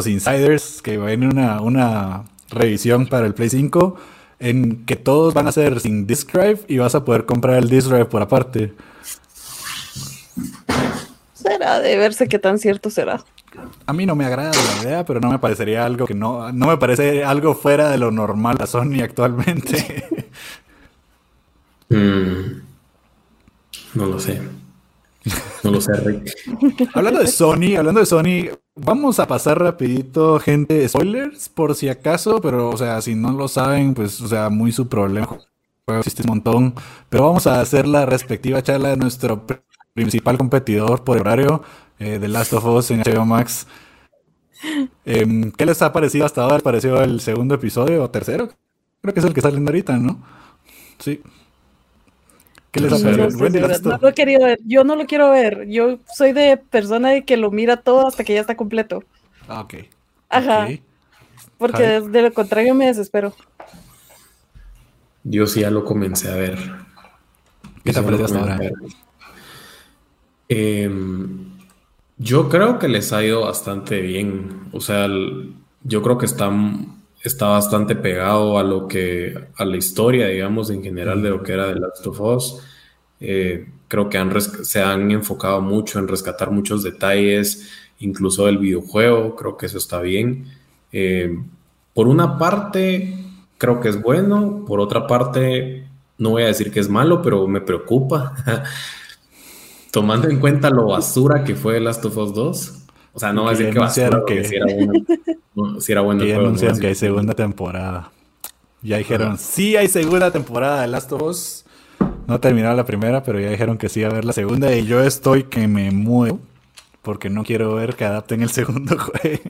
insiders que viene una revisión para el Play 5 en que todos van a ser sin disc drive y vas a poder comprar el disc drive por aparte. Será de verse qué tan cierto será. A mí no me agrada la idea, pero no me parecería algo que no me parece algo fuera de lo normal a Sony actualmente. No lo sé. No lo sé, Rick. Hablando de Sony, vamos a pasar rapidito, gente, spoilers por si acaso, pero o sea, si no lo saben, pues o sea, muy su problema. Existe un montón, pero vamos a hacer la respectiva charla de nuestro principal competidor por horario, The Last of Us en HBO Max. ¿Qué les ha parecido hasta ahora? ¿Pareció el segundo episodio o tercero? Creo que es el que está saliendo ahorita, ¿no? Sí. ¿Qué les no lo he querido ver, yo no lo quiero ver, yo soy de persona que lo mira todo hasta que ya está completo. Ah, ok. Ajá, okay. Porque de lo contrario me desespero. Yo sí ya lo comencé a ver. ¿Qué te ha parecido hasta ahora? Yo creo que les ha ido bastante bien, o sea, yo creo que está bastante pegado a la historia, digamos, en general de lo que era The Last of Us. Creo que se han enfocado mucho en rescatar muchos detalles, incluso del videojuego. Creo que eso está bien. Por una parte, creo que es bueno. Por otra parte, no voy a decir que es malo, pero me preocupa. Tomando en cuenta lo basura que fue The Last of Us 2. O sea, no va a decir que va a ser si era bueno el juego. Anunciaron que hay segunda temporada. Ya dijeron, sí hay segunda temporada de Last of Us. No terminaron la primera, pero ya dijeron que sí va a haber la segunda. Y yo estoy que me muevo porque no quiero ver que adapten el segundo juego.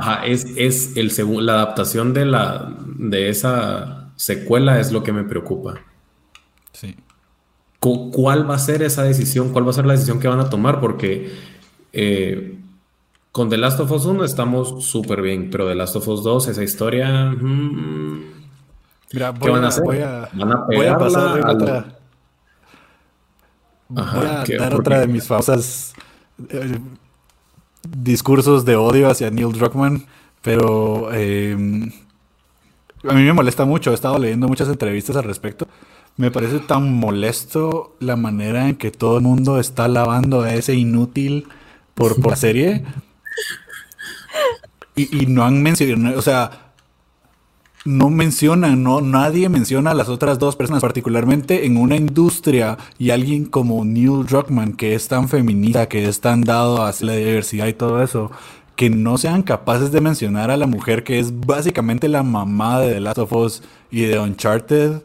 Ajá, es la adaptación de esa secuela es lo que me preocupa. Sí. ¿Cuál va a ser esa decisión? ¿Cuál va a ser la decisión que van a tomar? Porque... con The Last of Us 1 estamos súper bien, pero The Last of Us 2, esa historia... Mira, ¿qué van a hacer? Voy a dar otra de mis famosas discursos de odio hacia Neil Druckmann, pero a mí me molesta mucho. He estado leyendo muchas entrevistas al respecto. Me parece tan molesto la manera en que todo el mundo está alabando a ese inútil por la serie y no han mencionado, o sea, nadie menciona a las otras dos personas, particularmente en una industria y alguien como Neil Druckmann, que es tan feminista, que es tan dado a la diversidad y todo eso, que no sean capaces de mencionar a la mujer que es básicamente la mamá de The Last of Us y de Uncharted,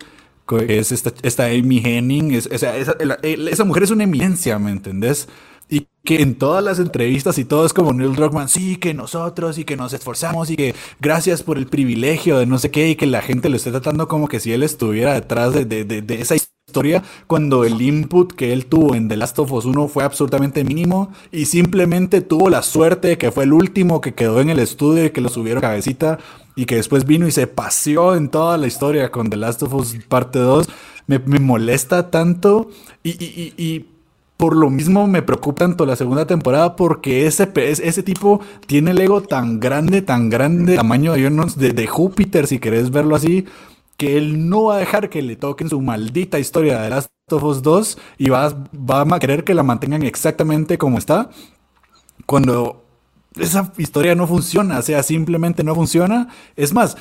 que es esta Amy Henning, esa mujer es una eminencia, ¿me entendés? Y que en todas las entrevistas y todo es como Neil Druckmann, sí, que nosotros y que nos esforzamos y que gracias por el privilegio de no sé qué, y que la gente lo esté tratando como que si él estuviera detrás de esa historia, cuando el input que él tuvo en The Last of Us 1 fue absolutamente mínimo y simplemente tuvo la suerte de que fue el último que quedó en el estudio y que lo subieron cabecita y que después vino y se paseó en toda la historia con The Last of Us parte 2. Me molesta tanto y por lo mismo me preocupa tanto la segunda temporada porque ese tipo tiene el ego tan grande, tamaño de Júpiter, si querés verlo así, que él no va a dejar que le toquen su maldita historia de Last of Us 2 y va a querer que la mantengan exactamente como está, cuando esa historia no funciona, o sea, simplemente no funciona. Es más,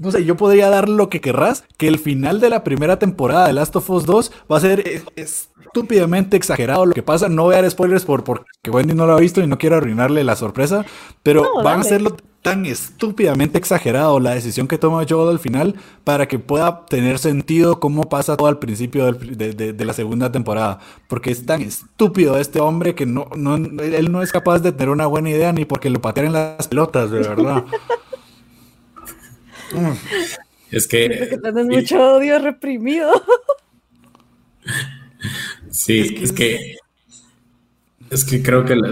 no sé, yo podría dar lo que querrás, que el final de la primera temporada de Last of Us 2 va a ser estúpidamente exagerado lo que pasa. No voy a dar spoilers porque Wendy no lo ha visto y no quiero arruinarle la sorpresa, pero no, van a hacerlo tan estúpidamente exagerado la decisión que toma Joel al final para que pueda tener sentido cómo pasa todo al principio de la segunda temporada. Porque es tan estúpido este hombre que él no es capaz de tener una buena idea ni porque lo patean las pelotas, de verdad. Es que tenés mucho odio reprimido. Sí, es que creo que la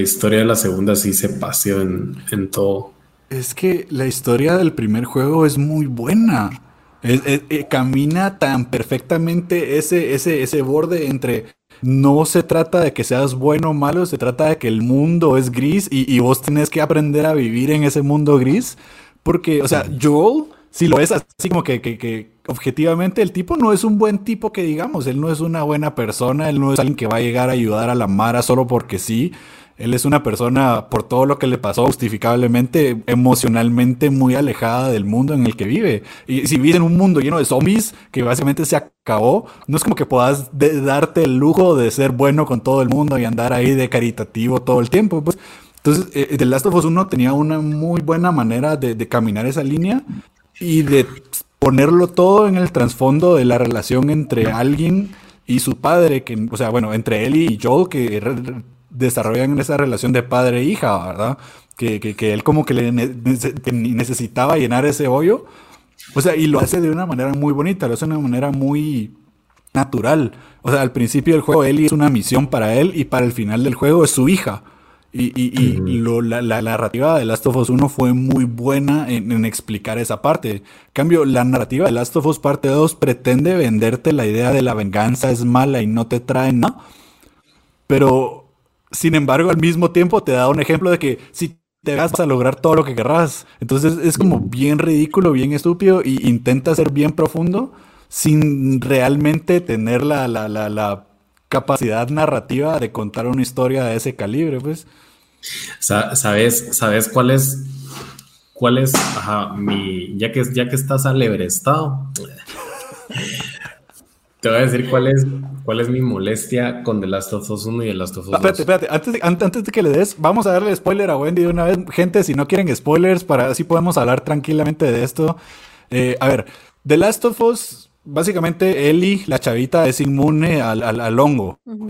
historia de la segunda sí se paseó en todo. Es que la historia del primer juego es muy buena. Camina tan perfectamente ese borde entre... No se trata de que seas bueno o malo, se trata de que el mundo es gris y vos tenés que aprender a vivir en ese mundo gris. Porque, o sea, Joel, si lo ves así como que objetivamente el tipo no es un buen tipo que digamos, él no es una buena persona, él no es alguien que va a llegar a ayudar a la mara solo porque sí, él es una persona por todo lo que le pasó justificablemente, emocionalmente muy alejada del mundo en el que vive, y si vives en un mundo lleno de zombies que básicamente se acabó, no es como que puedas darte el lujo de ser bueno con todo el mundo y andar ahí de caritativo todo el tiempo, pues. Entonces, The Last of Us 1 tenía una muy buena manera de caminar esa línea y de ponerlo todo en el trasfondo de la relación entre alguien y su padre, que, o sea, bueno, entre Ellie y Joel, que desarrollan esa relación de padre e hija, ¿verdad? Que él como que necesitaba llenar ese hoyo, o sea, y lo hace de una manera muy bonita, lo hace de una manera muy... natural. O sea, al principio del juego Ellie es una misión para él y para el final del juego es su hija. Y la narrativa de Last of Us 1 fue muy buena en explicar esa parte. En cambio, la narrativa de Last of Us parte 2 pretende venderte la idea de la venganza es mala y no te trae nada, pero sin embargo al mismo tiempo te da un ejemplo de que si te vas a lograr todo lo que querrás. Entonces es como bien ridículo, bien estúpido y intenta ser bien profundo sin realmente tener la capacidad narrativa de contar una historia de ese calibre, pues. ¿Sabes cuál es? Ajá, ya que estás alebrestado, te voy a decir cuál es mi molestia con The Last of Us 1 y The Last of Us 2. Espérate, antes de que le des, vamos a darle spoiler a Wendy de una vez, gente, si no quieren spoilers, para así podemos hablar tranquilamente de esto. A ver, The Last of Us. Básicamente, Ellie, la chavita, es inmune al hongo. Uh-huh.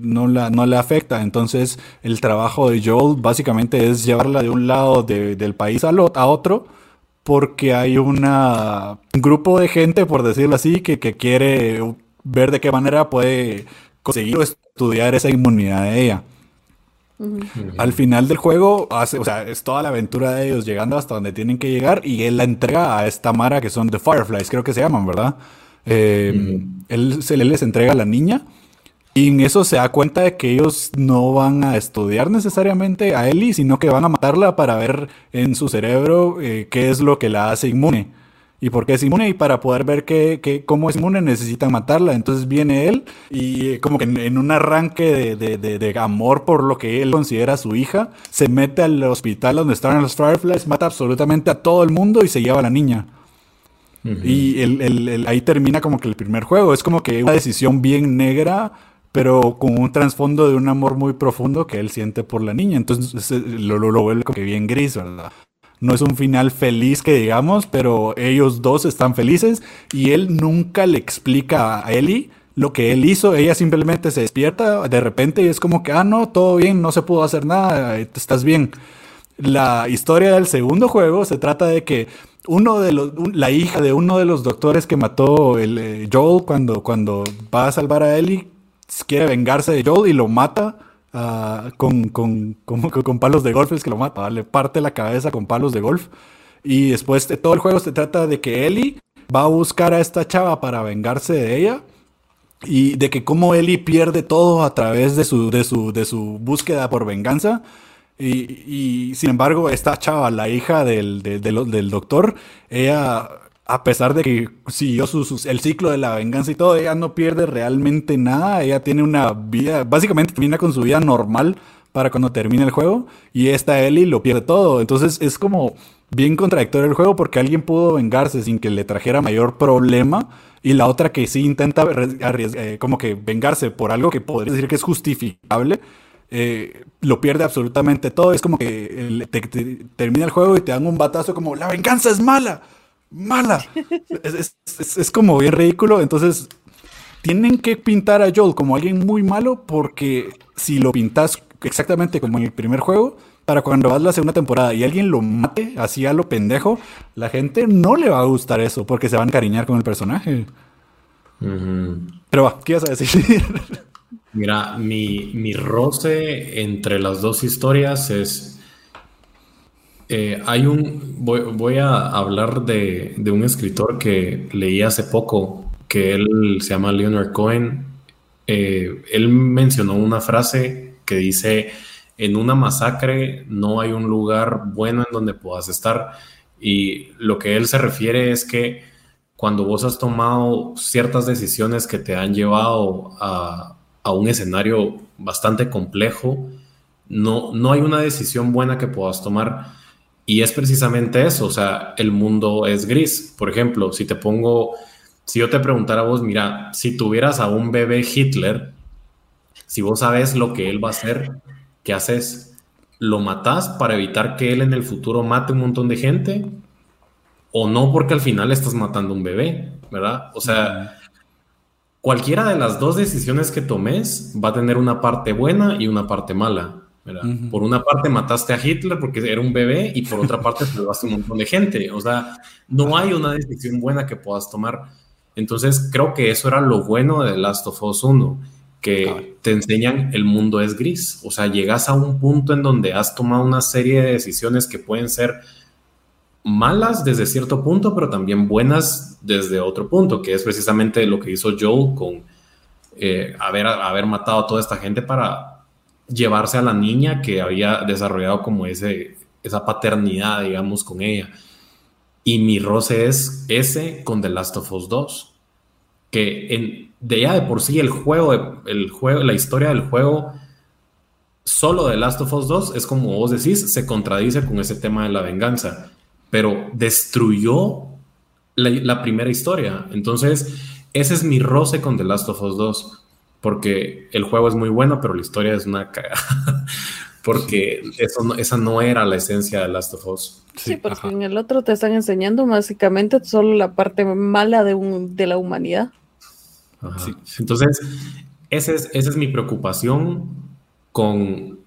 No le afecta. Entonces, el trabajo de Joel básicamente es llevarla de un lado del país a otro, porque hay un grupo de gente, por decirlo así, que quiere ver de qué manera puede conseguir o estudiar esa inmunidad de ella. Uh-huh. Al final del juego, es toda la aventura de ellos llegando hasta donde tienen que llegar y él la entrega a esta mara que son The Fireflies, creo que se llaman, ¿verdad? Él les entrega a la niña y en eso se da cuenta de que ellos no van a estudiar necesariamente a Ellie, sino que van a matarla para ver en su cerebro qué es lo que la hace inmune. ¿Y por qué es inmune? Y para poder ver cómo es inmune necesitan matarla. Entonces viene él y como que en un arranque de amor por lo que él considera su hija, se mete al hospital donde están los Fireflies, mata absolutamente a todo el mundo y se lleva a la niña. Uh-huh. Y ahí termina como que el primer juego. Es como que una decisión bien negra, pero con un trasfondo de un amor muy profundo que él siente por la niña. Entonces lo vuelve como que bien gris, ¿verdad? No es un final feliz que digamos, pero ellos dos están felices y él nunca le explica a Ellie lo que él hizo. Ella simplemente se despierta de repente y es como que, no, todo bien, no se pudo hacer nada, estás bien. La historia del segundo juego se trata de que la hija de uno de los doctores que mató Joel cuando va a salvar a Ellie, quiere vengarse de Joel y lo mata. Con palos de golf, es que lo mata, le parte la cabeza con palos de golf y después todo el juego se trata de que Ellie va a buscar a esta chava para vengarse de ella y de que cómo Ellie pierde todo a través de su búsqueda por venganza y sin embargo esta chava, la hija del doctor, ella a pesar de que siguió el ciclo de la venganza y todo, ella no pierde realmente nada. Ella tiene una vida, básicamente termina con su vida normal para cuando termine el juego. Y esta Ellie lo pierde todo. Entonces es como bien contradictorio el juego porque alguien pudo vengarse sin que le trajera mayor problema. Y la otra que sí intenta como que vengarse por algo que podría decir que es justificable. lo pierde absolutamente todo. Es como que termina el juego y te dan un batazo como, la venganza es mala, mala. Es como bien ridículo. Entonces tienen que pintar a Joel como alguien muy malo, porque si lo pintas exactamente como en el primer juego, para cuando vas la segunda temporada y alguien lo mate así a lo pendejo, la gente no le va a gustar eso, porque se van a encariñar con el personaje. Uh-huh. Pero va, ¿qué ibas a decir? Mira, mi roce entre las dos historias es... hay un... Voy a hablar de un escritor que leí hace poco, que él se llama Leonard Cohen. Él mencionó una frase que dice... En una masacre no hay un lugar bueno en donde puedas estar, y lo que él se refiere es que cuando vos has tomado ciertas decisiones que te han llevado a un escenario bastante complejo, no hay una decisión buena que puedas tomar, y es precisamente eso. O sea, el mundo es gris. Por ejemplo, si yo te preguntara a vos, mira, si tuvieras a un bebé Hitler, si vos sabes lo que él va a hacer, ¿qué haces? ¿Lo matás para evitar que él en el futuro mate un montón de gente? ¿O no? Porque al final estás matando un bebé, ¿verdad? O sea, cualquiera de las dos decisiones que tomes va a tener una parte buena y una parte mala, ¿verdad? Uh-huh. Por una parte mataste a Hitler porque era un bebé, y por otra parte salvaste un montón de gente. O sea, no hay una decisión buena que puedas tomar. Entonces creo que eso era lo bueno de The Last of Us 1. Que te enseñan el mundo es gris. O sea, llegas a un punto en donde has tomado una serie de decisiones que pueden ser malas desde cierto punto, pero también buenas desde otro punto, que es precisamente lo que hizo Joel con haber matado a toda esta gente para llevarse a la niña que había desarrollado como esa paternidad, digamos, con ella. Y mi roce es ese con The Last of Us 2, que de ya de por sí el juego, la historia del juego solo de Last of Us 2, es como vos decís, se contradice con ese tema de la venganza, pero destruyó la primera historia. Entonces ese es mi roce con The Last of Us 2, porque el juego es muy bueno, pero la historia es una cagada, porque esa no era la esencia de Last of Us. Sí, porque ajá. En el otro te están enseñando básicamente solo la parte mala de la humanidad. Sí. Entonces esa es mi preocupación con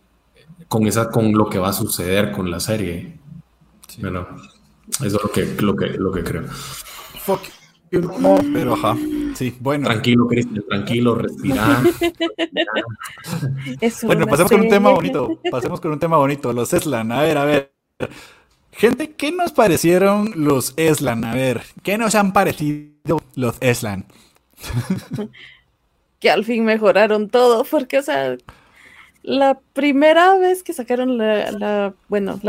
lo que va a suceder con la serie. Sí. Bueno, eso es lo que creo. Fuck you. No, pero ajá. Sí, bueno. Tranquilo, Cristian, tranquilo, respira. Bueno, pasemos con un tema bonito. Los Slam. A ver. Gente, ¿qué nos parecieron los Slam? A ver, ¿qué nos han parecido los Slam? Que al fin mejoraron todo, porque, o sea, la primera vez que sacaron la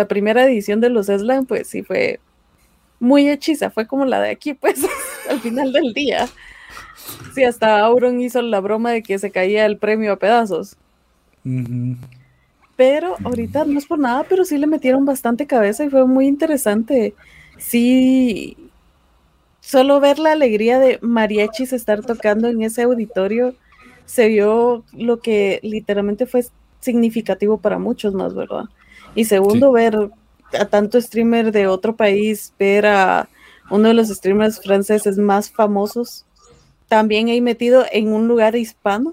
primera edición de los Slam, pues sí fue muy hechiza, fue como la de aquí, pues, al final del día. Sí, hasta Auron hizo la broma de que se caía el premio a pedazos. Uh-huh. Pero ahorita no es por nada, pero sí le metieron bastante cabeza y fue muy interesante. Sí, solo ver la alegría de mariachis estar tocando en ese auditorio, se vio lo que literalmente fue significativo para muchos más, ¿verdad? Y segundo, sí, ver a tanto streamer de otro país, ver a uno de los streamers franceses más famosos, también he metido en un lugar hispano,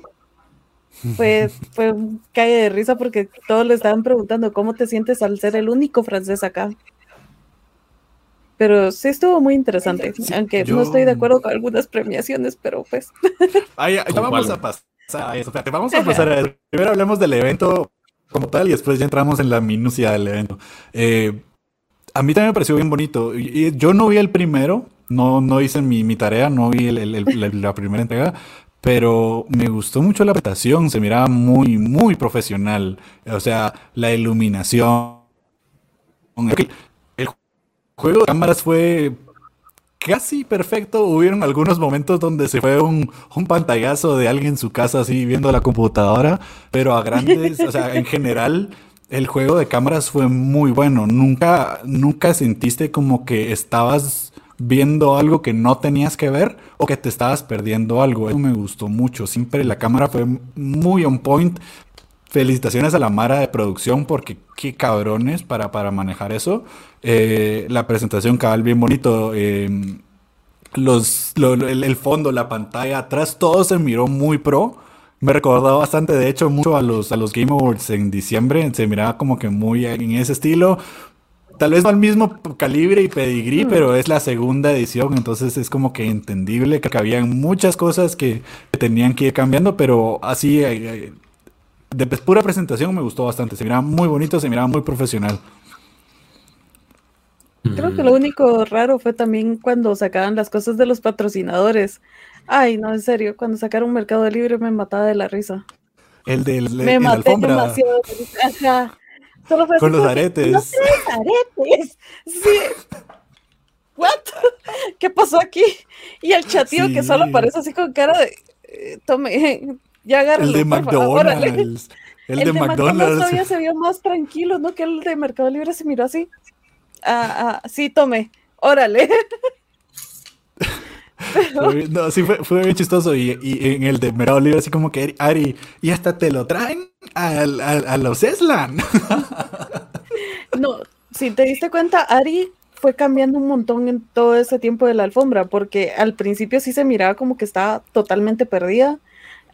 fue un calle de risa, porque todos le estaban preguntando cómo te sientes al ser el único francés acá. Pero sí estuvo muy interesante, sí, aunque no estoy de acuerdo con algunas premiaciones, pero pues... Vamos a pasar a eso. Primero hablemos del evento como tal y después ya entramos en la minucia del evento. A mí también me pareció bien bonito. Yo no vi el primero, no hice mi tarea, no vi la primera entrega, pero me gustó mucho la presentación, se miraba muy, muy profesional. O sea, la iluminación... Juego de cámaras fue casi perfecto. Hubieron algunos momentos donde se fue un pantallazo de alguien en su casa así viendo la computadora, pero a grandes, o sea, en general el juego de cámaras fue muy bueno. Nunca sentiste como que estabas viendo algo que no tenías que ver o que te estabas perdiendo algo. Eso me gustó mucho. Siempre la cámara fue muy on point. felicitaciones a la mara de producción, porque qué cabrones para manejar eso. La presentación cabal bien bonito. El fondo, la pantalla atrás, todo se miró muy pro. Me recordaba bastante, de hecho, mucho a los Game Awards en diciembre. Se miraba como que muy en ese estilo. Tal vez no al mismo calibre y pedigrí, pero es la segunda edición, entonces es como que entendible que habían muchas cosas que tenían que ir cambiando, pero así, de pura presentación me gustó bastante. Se miraba muy bonito, se miraba muy profesional. Creo que lo único raro fue también cuando sacaban las cosas de los patrocinadores. Ay, no, en serio, cuando sacaron Mercado Libre me mataba de la risa. El de la alfombra. Me maté demasiado de risa. Ajá. Solo fue con los aretes. ¡No tienes aretes! Sí. ¿What? ¿Qué pasó aquí? Y el chatío que solo aparece así con cara de... Tome, ya agárralo. El de McDonald's todavía se vio más tranquilo, ¿no? Que el de Mercado Libre se miró así. Sí, tome, órale. Pero... No, sí, fue bien chistoso. Y en el de Mercado Libre, así como que Ari, y hasta te lo traen a los Slam. No, si te diste cuenta, Ari fue cambiando un montón en todo ese tiempo de la alfombra, porque al principio sí se miraba como que estaba totalmente perdida.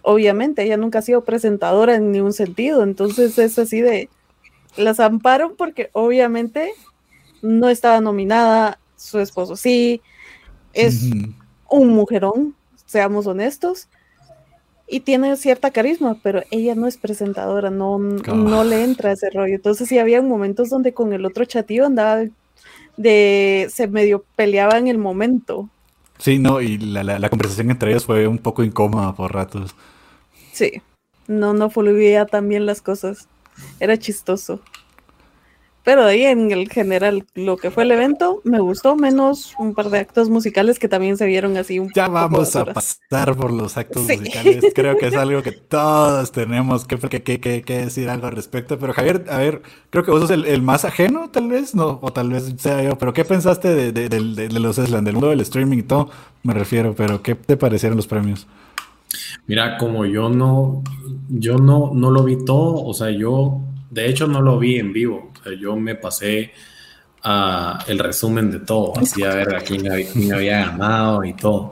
Obviamente, ella nunca ha sido presentadora en ningún sentido, entonces es así de... Las amparon porque obviamente no estaba nominada, su esposo sí, es... Uh-huh. Un mujerón, seamos honestos, y tiene cierta carisma, pero ella no es presentadora, no le entra ese rollo. Entonces sí había momentos donde con el otro chatío andaba se medio peleaba en el momento. Sí, no, y la conversación entre ellos fue un poco incómoda por ratos. Sí, no fluía tan bien las cosas, era chistoso. Pero ahí en el general, lo que fue el evento, me gustó, menos un par de actos musicales que también se vieron así un poco. Ya vamos a pasar por los actos musicales, creo que es algo que todos tenemos que decir algo al respecto. Pero Javier, a ver, creo que vos sos el más ajeno, tal vez, no, o tal vez sea yo, pero ¿qué pensaste de los Slam, del mundo del streaming y todo? Me refiero, pero ¿qué te parecieron los premios? Mira, como yo no lo vi todo, o sea, yo... De hecho, no lo vi en vivo. O sea, yo me pasé el resumen de todo, así a ver a quién había ganado y todo.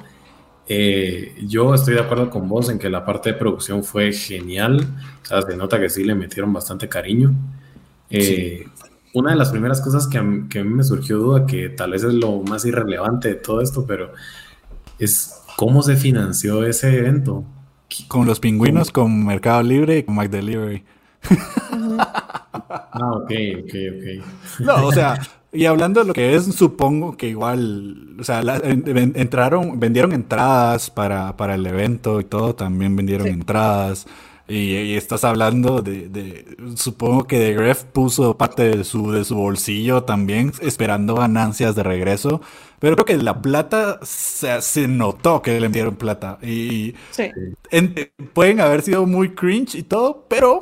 Yo estoy de acuerdo con vos en que la parte de producción fue genial. O sea, se nota que sí le metieron bastante cariño. Sí. Una de las primeras cosas que a mí me surgió duda, que tal vez es lo más irrelevante de todo esto, pero es cómo se financió ese evento. Con los pingüinos, con Mercado Libre y con McDelivery. Ok. No, o sea, y hablando de lo que es, supongo que igual, o sea, vendieron entradas para el evento y todo, también vendieron entradas, y estás hablando de supongo que The Gref puso parte de su bolsillo también, esperando ganancias de regreso, pero creo que la plata se notó que le metieron plata, y pueden haber sido muy cringe y todo, pero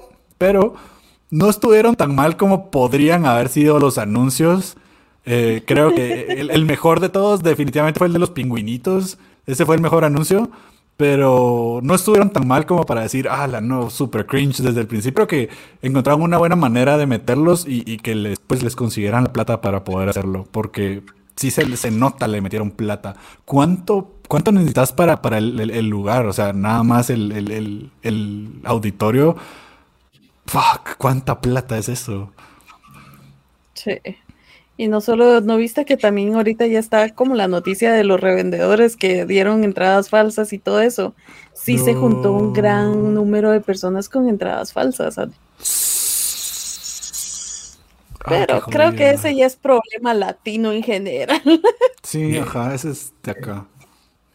no estuvieron tan mal como podrían haber sido los anuncios. Creo que el mejor de todos definitivamente fue el de los pingüinitos. Ese fue el mejor anuncio. Pero no estuvieron tan mal como para decir, no, super cringe desde el principio. Creo que encontraron una buena manera de meterlos y que les consiguieran la plata para poder hacerlo. Porque sí se nota, le metieron plata. ¿Cuánto necesitas para el lugar? O sea, nada más el auditorio... Fuck, ¿cuánta plata es eso? Sí. Y no solo, ¿no viste que también ahorita ya está como la noticia de los revendedores que dieron entradas falsas y todo eso? Sí, no. Se juntó un gran número de personas con entradas falsas. Pero creo que ese ya es problema latino en general. Sí, ajá, ese es de acá.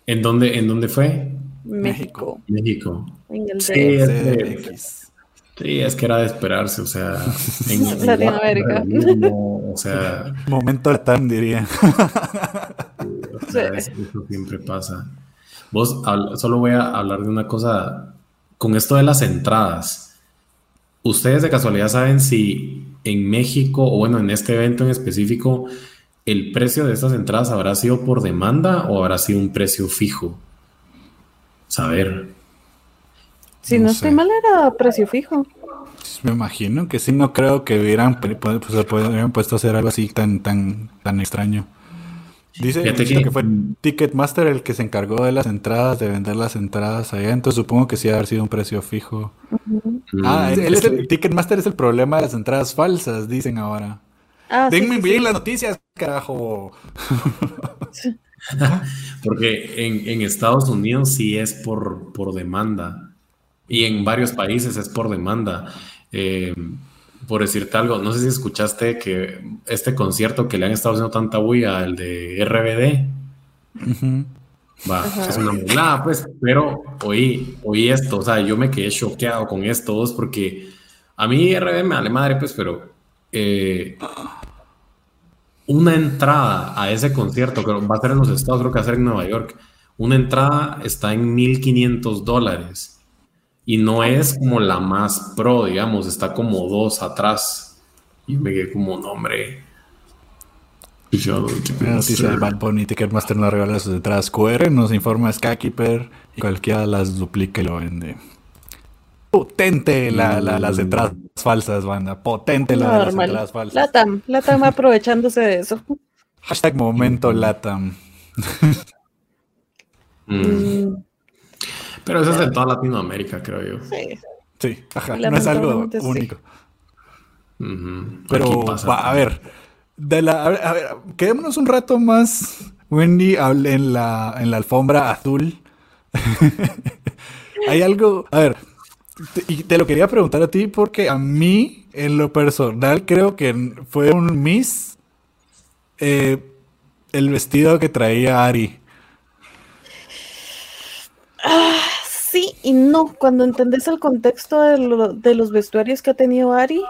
¿En dónde fue? México. En el DF. Sí, es que era de esperarse, o sea... En Latinoamérica. O sea... Momento latán, diría. O sea, eso siempre pasa. Vos, solo voy a hablar de una cosa. Con esto de las entradas, ¿ustedes de casualidad saben si en México, o bueno, en este evento en específico, el precio de estas entradas habrá sido por demanda o habrá sido un precio fijo? Saber... Si no estoy mal, era precio fijo. Me imagino que sí, no creo que hubieran, pues, hubieran puesto a hacer algo así tan extraño. Dice que fue Ticketmaster el que se encargó de las entradas, de vender las entradas allá, entonces supongo que sí haber sido un precio fijo. Uh-huh. Ah, Ticketmaster es el problema de las entradas falsas, dicen ahora. Ah, denme bien las noticias, carajo. Sí. Porque en Estados Unidos sí es por demanda. Y en varios países es por demanda. Por decirte algo, no sé si escuchaste que este concierto que le han estado haciendo tanta bulla, el de RBD, uh-huh. Va, uh-huh. Es una mulada, pues, pero oí esto, o sea, yo me quedé choqueado con estos porque a mí RBD me vale madre, pues, pero una entrada a ese concierto que va a ser en los Estados, creo que va a ser en Nueva York, una entrada está en $1,500. Y no es como la más pro, digamos, está como dos atrás. Y me quedé como, no, hombre. Noticia de Bad Bunny, Ticketmaster no regala sus entradas QR, nos informa Skakiper y cualquiera las duplica y lo vende. Potente las entradas falsas, banda. Potente las entradas falsas. LATAM aprovechándose de eso. Hashtag momento LATAM. Pero eso es en toda Latinoamérica, creo yo. Sí, ajá, no es algo único. Sí. Uh-huh. Pero, a ver, quedémonos un rato más, Wendy, en la alfombra azul. Hay algo, a ver, y te lo quería preguntar a ti porque a mí, en lo personal, creo que fue un miss el vestido que traía Ari. Ah, sí y no, cuando entendés el contexto de los vestuarios que ha tenido Ari,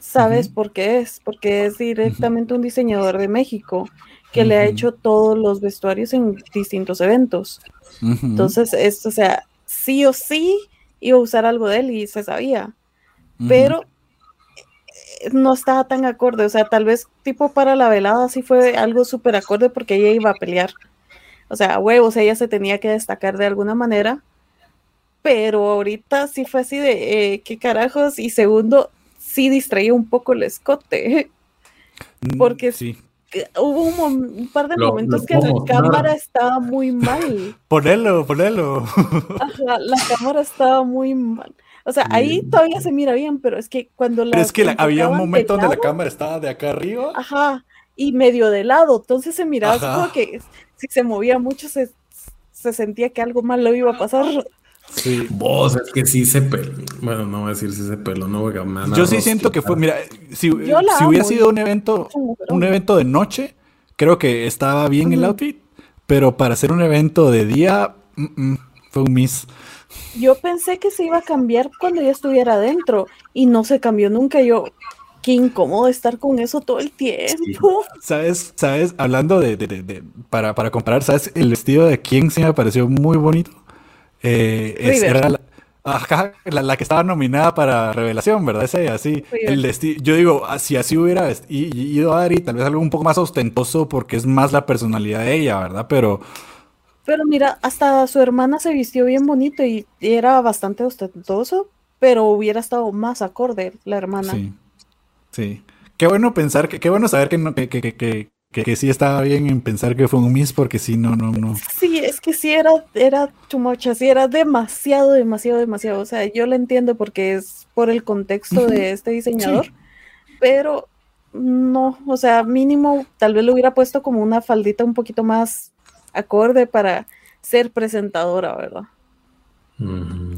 sabes uh-huh. por qué es, porque es directamente uh-huh. un diseñador de México que uh-huh. le ha hecho todos los vestuarios en distintos eventos. Uh-huh. Entonces, esto, o sea, sí o sí iba a usar algo de él y se sabía, uh-huh. pero no estaba tan acorde, o sea, tal vez tipo para la velada sí fue algo súper acorde porque ella iba a pelear. O sea, huevos, ella se tenía que destacar de alguna manera, pero ahorita sí fue así de qué carajos, y segundo, sí distraía un poco el escote, porque sí. Hubo un par de momentos que la cámara estaba muy mal. Ponelo. Ajá, la cámara estaba muy mal. O sea, ahí todavía se mira bien, pero es que cuando la... Es que había un momento donde la cámara estaba de acá arriba. Ajá, y medio de lado, entonces se miraba ajá. como que... Si se movía mucho, se sentía que algo malo iba a pasar. Sí, vos, es que sí se peló. Bueno, no voy a decir si se peló, no, porque me han... Yo sí siento que fue, mira, si hubiera sido un evento de noche, creo que estaba bien uh-huh. el outfit, pero para hacer un evento de día, fue un miss. Yo pensé que se iba a cambiar cuando ya estuviera adentro, y no se cambió nunca, yo... Qué incómodo estar con eso todo el tiempo. Sí. ¿Sabes? Hablando de para comparar, ¿sabes? El vestido de quién sí me pareció muy bonito. Era la que estaba nominada para Revelación, ¿verdad? Ese, así. El yo digo, si así hubiera ido a Ari, tal vez algo un poco más ostentoso porque es más la personalidad de ella, ¿verdad? Pero mira, hasta su hermana se vistió bien bonito y era bastante ostentoso, pero hubiera estado más acorde la hermana. Sí. Sí, qué bueno pensar, qué bueno saber que no, que sí estaba bien en pensar que fue un miss, porque sí, no. Sí, es que sí era too much, así era demasiado, o sea, yo lo entiendo porque es por el contexto de este diseñador, sí. Pero no, o sea, mínimo, tal vez lo hubiera puesto como una faldita un poquito más acorde para ser presentadora, ¿verdad?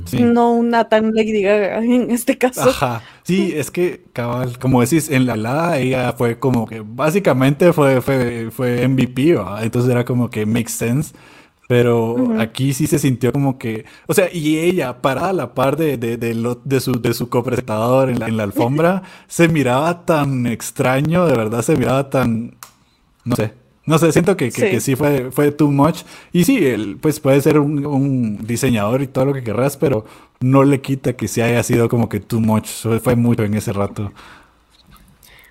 Sí. No una tan Lady Gaga en este caso. Ajá, sí, es que cabal, como decís, en la helada ella fue como que básicamente fue MVP, ¿va? Entonces era como que makes sense, pero uh-huh. aquí sí se sintió como que, o sea, y ella parada a la par de su copresentador en la alfombra, se miraba tan extraño, de verdad se miraba tan, no sé, siento que sí fue too much. Y sí, él pues puede ser un diseñador y todo lo que querrás, pero no le quita que sí haya sido como que too much. Fue mucho en ese rato.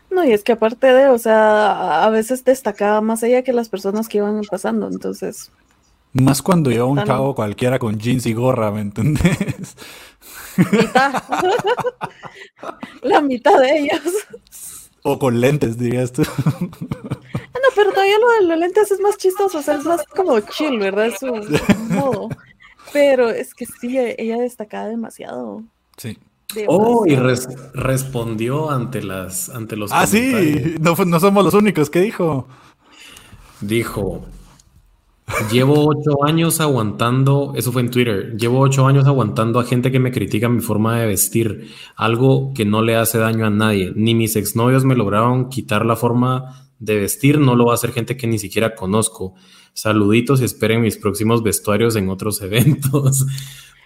No, y es que aparte o sea, a veces destacaba más ella que las personas que iban pasando, entonces... Más cuando lleva un chavo cualquiera con jeans y gorra, ¿me entendés? Mitad. La mitad de ellos. O con lentes, dirías tú. No, pero todavía lo de los lentes es más chistoso, o sea, es más como chill, ¿verdad? Es un modo. Pero es que sí, ella destacaba demasiado. Sí. Oh, y respondió ante los comentarios. Sí, no somos los únicos. ¿Qué dijo? Dijo, llevo 8 años aguantando, eso fue en Twitter, llevo 8 años aguantando a gente que me critica mi forma de vestir, algo que no le hace daño a nadie. Ni mis exnovios me lograron quitar la forma de vestir, no lo va a hacer gente que ni siquiera conozco. Saluditos y esperen mis próximos vestuarios en otros eventos.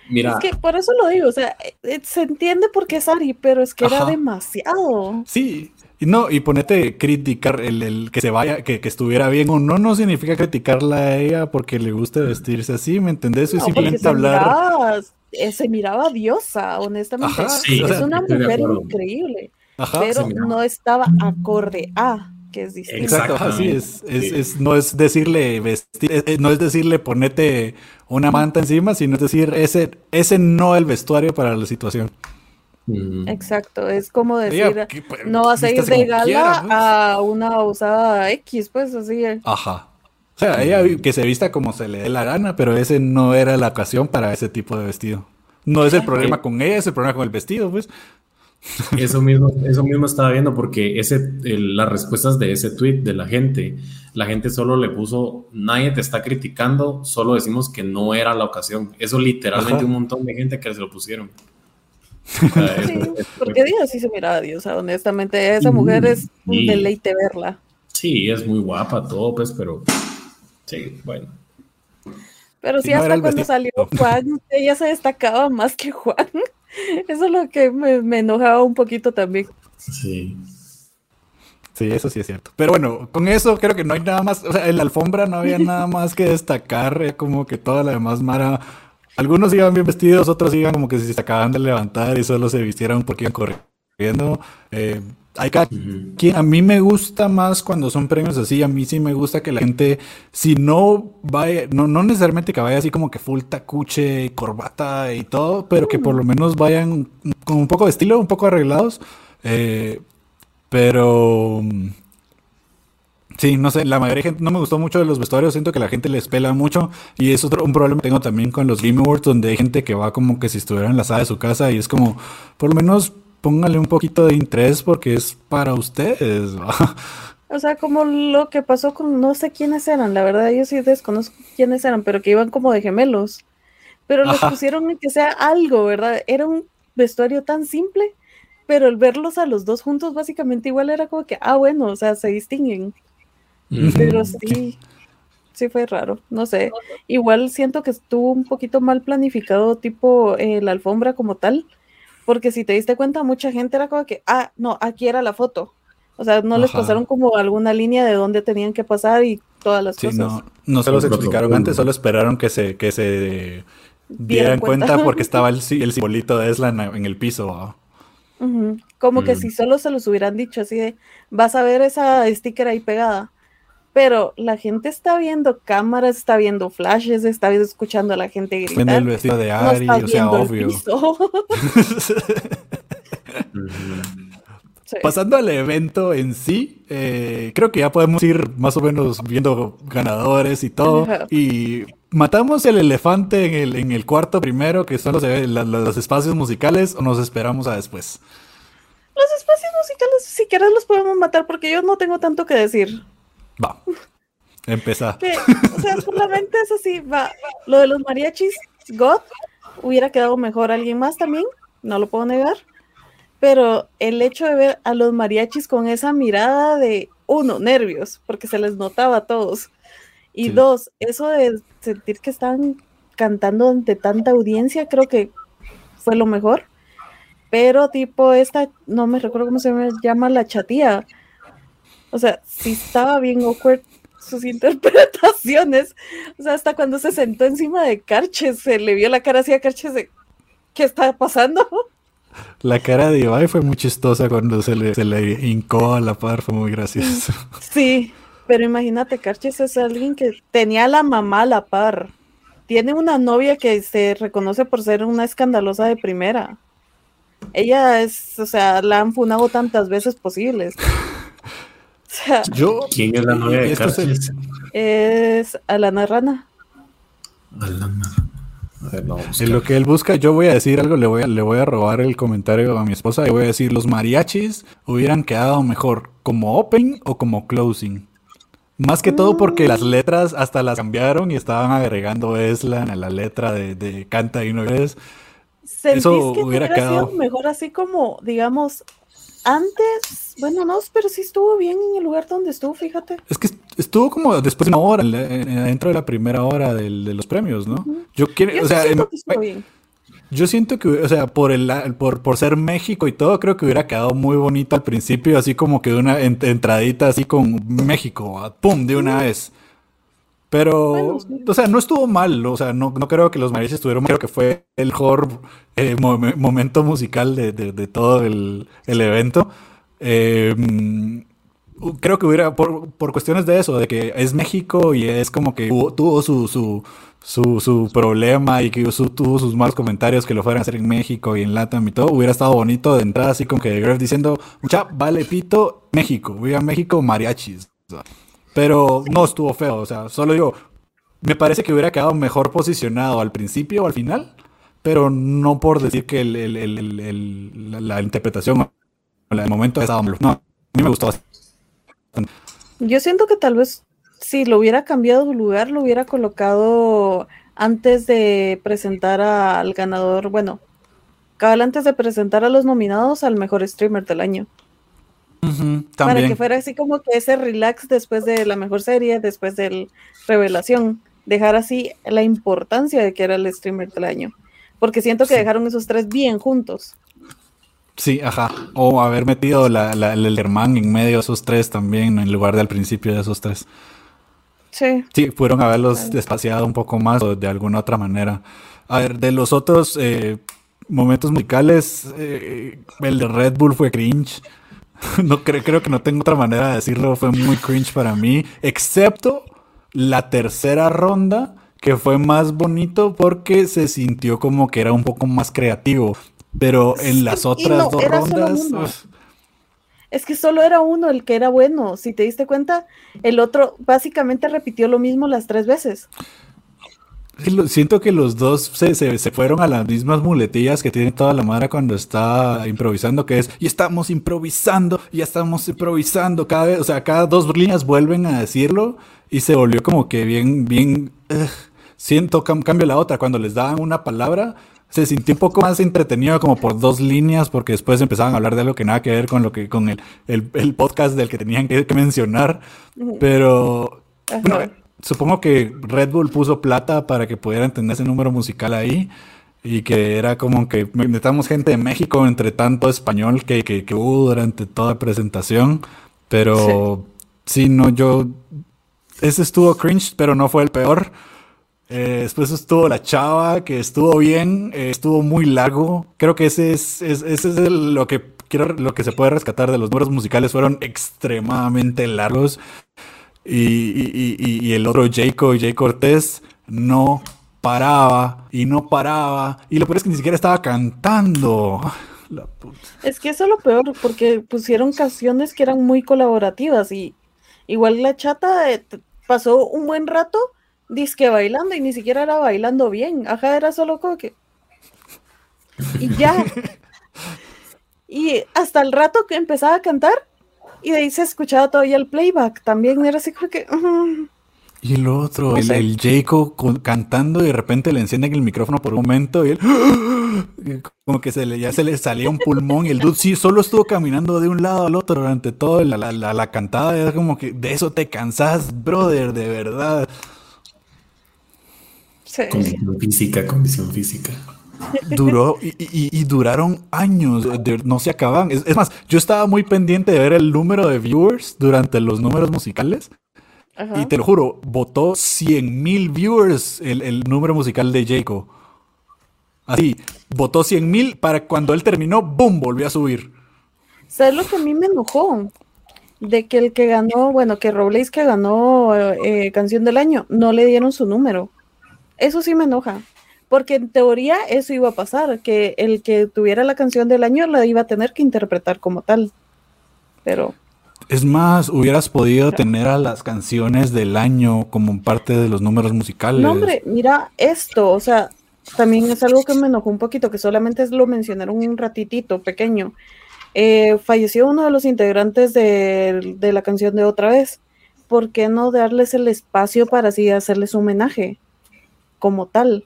Mira. Es que por eso lo digo, o sea, se entiende por qué es Ari, pero es que era demasiado. Sí, no, y ponete criticar el que se vaya, que estuviera bien o no significa criticarla a ella porque le gusta vestirse así, ¿me entendés? No, y simplemente se hablar. Se miraba diosa, honestamente. Sí, es una mujer increíble, pero no estaba acorde a. Que es distinto. Exacto, así es, no es decirle vestir, no es decirle ponete una manta encima, sino es decir, ese no es el vestuario para la situación. Exacto, es como decir, ella, no vas a ir de gala a una usada X, pues así es. O sea, ella que se vista como se le dé la gana, pero ese no era la ocasión para ese tipo de vestido. No es el problema con ella, es el problema con el vestido, pues. Eso mismo estaba viendo porque las respuestas de ese tweet de la gente solo le puso, nadie te está criticando, solo decimos que no era la ocasión. Eso literalmente un montón de gente que se lo pusieron. O sea, porque Dios sí se miraba a Dios, honestamente, esa mujer es un deleite verla. Sí, es muy guapa todo, pues, pero sí, bueno. Pero sí, hasta cuando salió Juan, ella se destacaba más que Juan. Eso es lo que me enojaba un poquito también. Sí. Sí, eso sí es cierto. Pero bueno, con eso creo que no hay nada más. O sea, en la alfombra no había nada más que destacar. Como que toda la demás mara. Algunos iban bien vestidos, otros iban como que se acababan de levantar y solo se vistieron porque iban corriendo. A mí me gusta más cuando son premios así. A mí sí me gusta que la gente, si no vaya, no necesariamente que vaya así como que full tacuche y corbata y todo, pero que por lo menos vayan con un poco de estilo, un poco arreglados. Pero sí, no sé, la mayoría de gente no me gustó mucho de los vestuarios. Siento que la gente les pela mucho y es un problema que tengo también con los Game Awards, donde hay gente que va como que si estuviera enlazada de su casa y es como, por lo menos póngale un poquito de interés porque es para ustedes, ¿no? O sea, como lo que pasó con, no sé quiénes eran, la verdad, yo sí desconozco quiénes eran, pero que iban como de gemelos. Pero los pusieron en que sea algo, ¿verdad? Era un vestuario tan simple, pero el verlos a los dos juntos básicamente igual era como que, bueno, o sea, se distinguen. Pero sí fue raro, no sé. Igual siento que estuvo un poquito mal planificado, tipo la alfombra como tal. Porque si te diste cuenta, mucha gente era como que, no, aquí era la foto. O sea, no les pasaron como alguna línea de dónde tenían que pasar y todas las cosas. No se los explicaron antes, solo esperaron que se dieran cuenta porque estaba el simbolito de Slam en el piso. Como que si solo se los hubieran dicho así de, vas a ver esa sticker ahí pegada. Pero la gente está viendo cámaras, está viendo flashes, está escuchando a la gente gritar. Viendo el vestido de Ari, o sea, obvio. Pasando al evento en sí, creo que ya podemos ir más o menos viendo ganadores y todo. Y matamos el elefante en el cuarto primero, que son los espacios musicales, o nos esperamos a después. Los espacios musicales, si quieres, los podemos matar porque yo no tengo tanto que decir. Va, empezá. O sea, solamente es así, va. Lo de los mariachis, God, hubiera quedado mejor alguien más también, no lo puedo negar, pero el hecho de ver a los mariachis con esa mirada de, uno, nervios, porque se les notaba a todos, y dos, eso de sentir que estaban cantando ante tanta audiencia, creo que fue lo mejor, pero tipo esta, no me recuerdo cómo se llama la chatía, o sea, sí estaba bien awkward sus interpretaciones. O sea, hasta cuando se sentó encima de Carches, se le vio la cara así a Carches de ¿qué está pasando? La cara de Ibai fue muy chistosa cuando se le hincó a la par, fue muy gracioso. Sí, pero imagínate, Carches es alguien que tenía a la mamá a la par. Tiene una novia que se reconoce por ser una escandalosa de primera. Ella es, o sea, la han funado tantas veces posibles. O sea, ¿quién es la novia de Cárcel? Es Alana Rana. En lo que él busca, yo voy a decir algo, le voy a robar el comentario a mi esposa y voy a decir, los mariachis hubieran quedado mejor como open o como closing. Más que todo porque las letras hasta las cambiaron y estaban agregando Slam a la letra de Canta y No Eres. ¿Sentís eso que hubiera quedado sido mejor así como, digamos, antes? Bueno, no, pero sí estuvo bien en el lugar donde estuvo, fíjate. Es que estuvo como después de una hora, dentro de la primera hora de los premios, ¿no? Uh-huh. Yo siento que estuvo bien. Yo siento que, o sea, por ser México y todo, creo que hubiera quedado muy bonito al principio, así como que una entradita así con México, ¡pum!, de una vez. Pero, bueno, sí. O sea, no estuvo mal, o sea, no creo que los mariachis estuvieron mal, creo que fue el mejor momento musical de todo el evento. Creo que hubiera, por cuestiones de eso, de que es México y es como que tuvo su problema y que tuvo sus malos comentarios que lo fueran a hacer en México y en LATAM y todo, hubiera estado bonito de entrada así como que de Gref diciendo, mucha, vale pito, México, viva México, mariachis. Pero no estuvo feo, o sea, solo digo, me parece que hubiera quedado mejor posicionado al principio o al final, pero no por decir que la interpretación o el momento estaba malo. No, a mí me gustó. Yo siento que tal vez si lo hubiera cambiado de lugar, lo hubiera colocado antes de presentar al ganador, bueno, cabal antes de presentar a los nominados al mejor streamer del año. Uh-huh, para que fuera así como que ese relax después de la mejor serie, después del revelación, dejar así la importancia de que era el streamer del año, porque siento que dejaron esos tres bien juntos. Sí, ajá. O haber metido el hermano en medio de esos tres también, en lugar del principio de esos tres. Sí. Sí, pudieron haberlos espaciado un poco más o de alguna otra manera. A ver, de los otros momentos musicales, el de Red Bull fue cringe. No creo que no tengo otra manera de decirlo. Fue muy cringe para mí, excepto la tercera ronda, que fue más bonito porque se sintió como que era un poco más creativo. Pero en las otras dos rondas, es que solo era uno el que era bueno. Si te diste cuenta, el otro básicamente repitió lo mismo las tres veces. Siento que los dos se fueron a las mismas muletillas que tiene toda la madre cuando está improvisando, que es, y estamos improvisando, ya estamos improvisando, cada vez, o sea, cada dos líneas vuelven a decirlo y se volvió como que bien, siento, cambio la otra, cuando les daban una palabra, se sintió un poco más entretenido como por dos líneas, porque después empezaban a hablar de algo que nada que ver con lo que con el podcast del que tenían que mencionar, pero bueno, supongo que Red Bull puso plata para que pudieran tener ese número musical ahí y que era como que necesitamos gente de México entre tanto español que hubo durante toda la presentación, pero sí, no, ese estuvo cringe, pero no fue el peor. Después estuvo la chava, que estuvo bien, estuvo muy largo. Creo que ese es lo que se puede rescatar de los números musicales. Fueron extremadamente largos. Y el otro Jay Cortés no paraba y no paraba. Y lo peor es que ni siquiera estaba cantando. La puta. Es que eso es lo peor, porque pusieron canciones que eran muy colaborativas. Y igual la chata pasó un buen rato disque bailando y ni siquiera era bailando bien, ajá, era solo coque y ya. Y hasta el rato que empezaba a cantar y de ahí se escuchaba todavía el playback, también era así como que y el otro, no sé. El Jacob cantando y de repente le encienden el micrófono por un momento y él como que ya se le salía un pulmón y el dude sí solo estuvo caminando de un lado al otro durante toda la cantada. Era como que de eso te cansás, brother, de verdad. Sí. Condición física. Duró y duraron años, no se acaban. Es más, yo estaba muy pendiente de ver el número de viewers durante los números musicales. Ajá. Y te lo juro, votó 100,000 viewers el número musical de Jaco. Así, votó 100,000 para cuando él terminó, ¡boom!, volvió a subir. ¿Sabes lo que a mí me enojó? De que el que ganó, bueno, que Robles que ganó Canción del Año, no le dieron su número. Eso sí me enoja, porque en teoría eso iba a pasar, que el que tuviera la canción del año la iba a tener que interpretar como tal. Pero... es más, hubieras podido tener a las canciones del año como parte de los números musicales. No, hombre, mira esto, o sea, también es algo que me enojó un poquito, que solamente lo mencionaron un ratitito pequeño. Falleció uno de los integrantes de la canción de Otra Vez. ¿Por qué no darles el espacio para así hacerles homenaje como tal?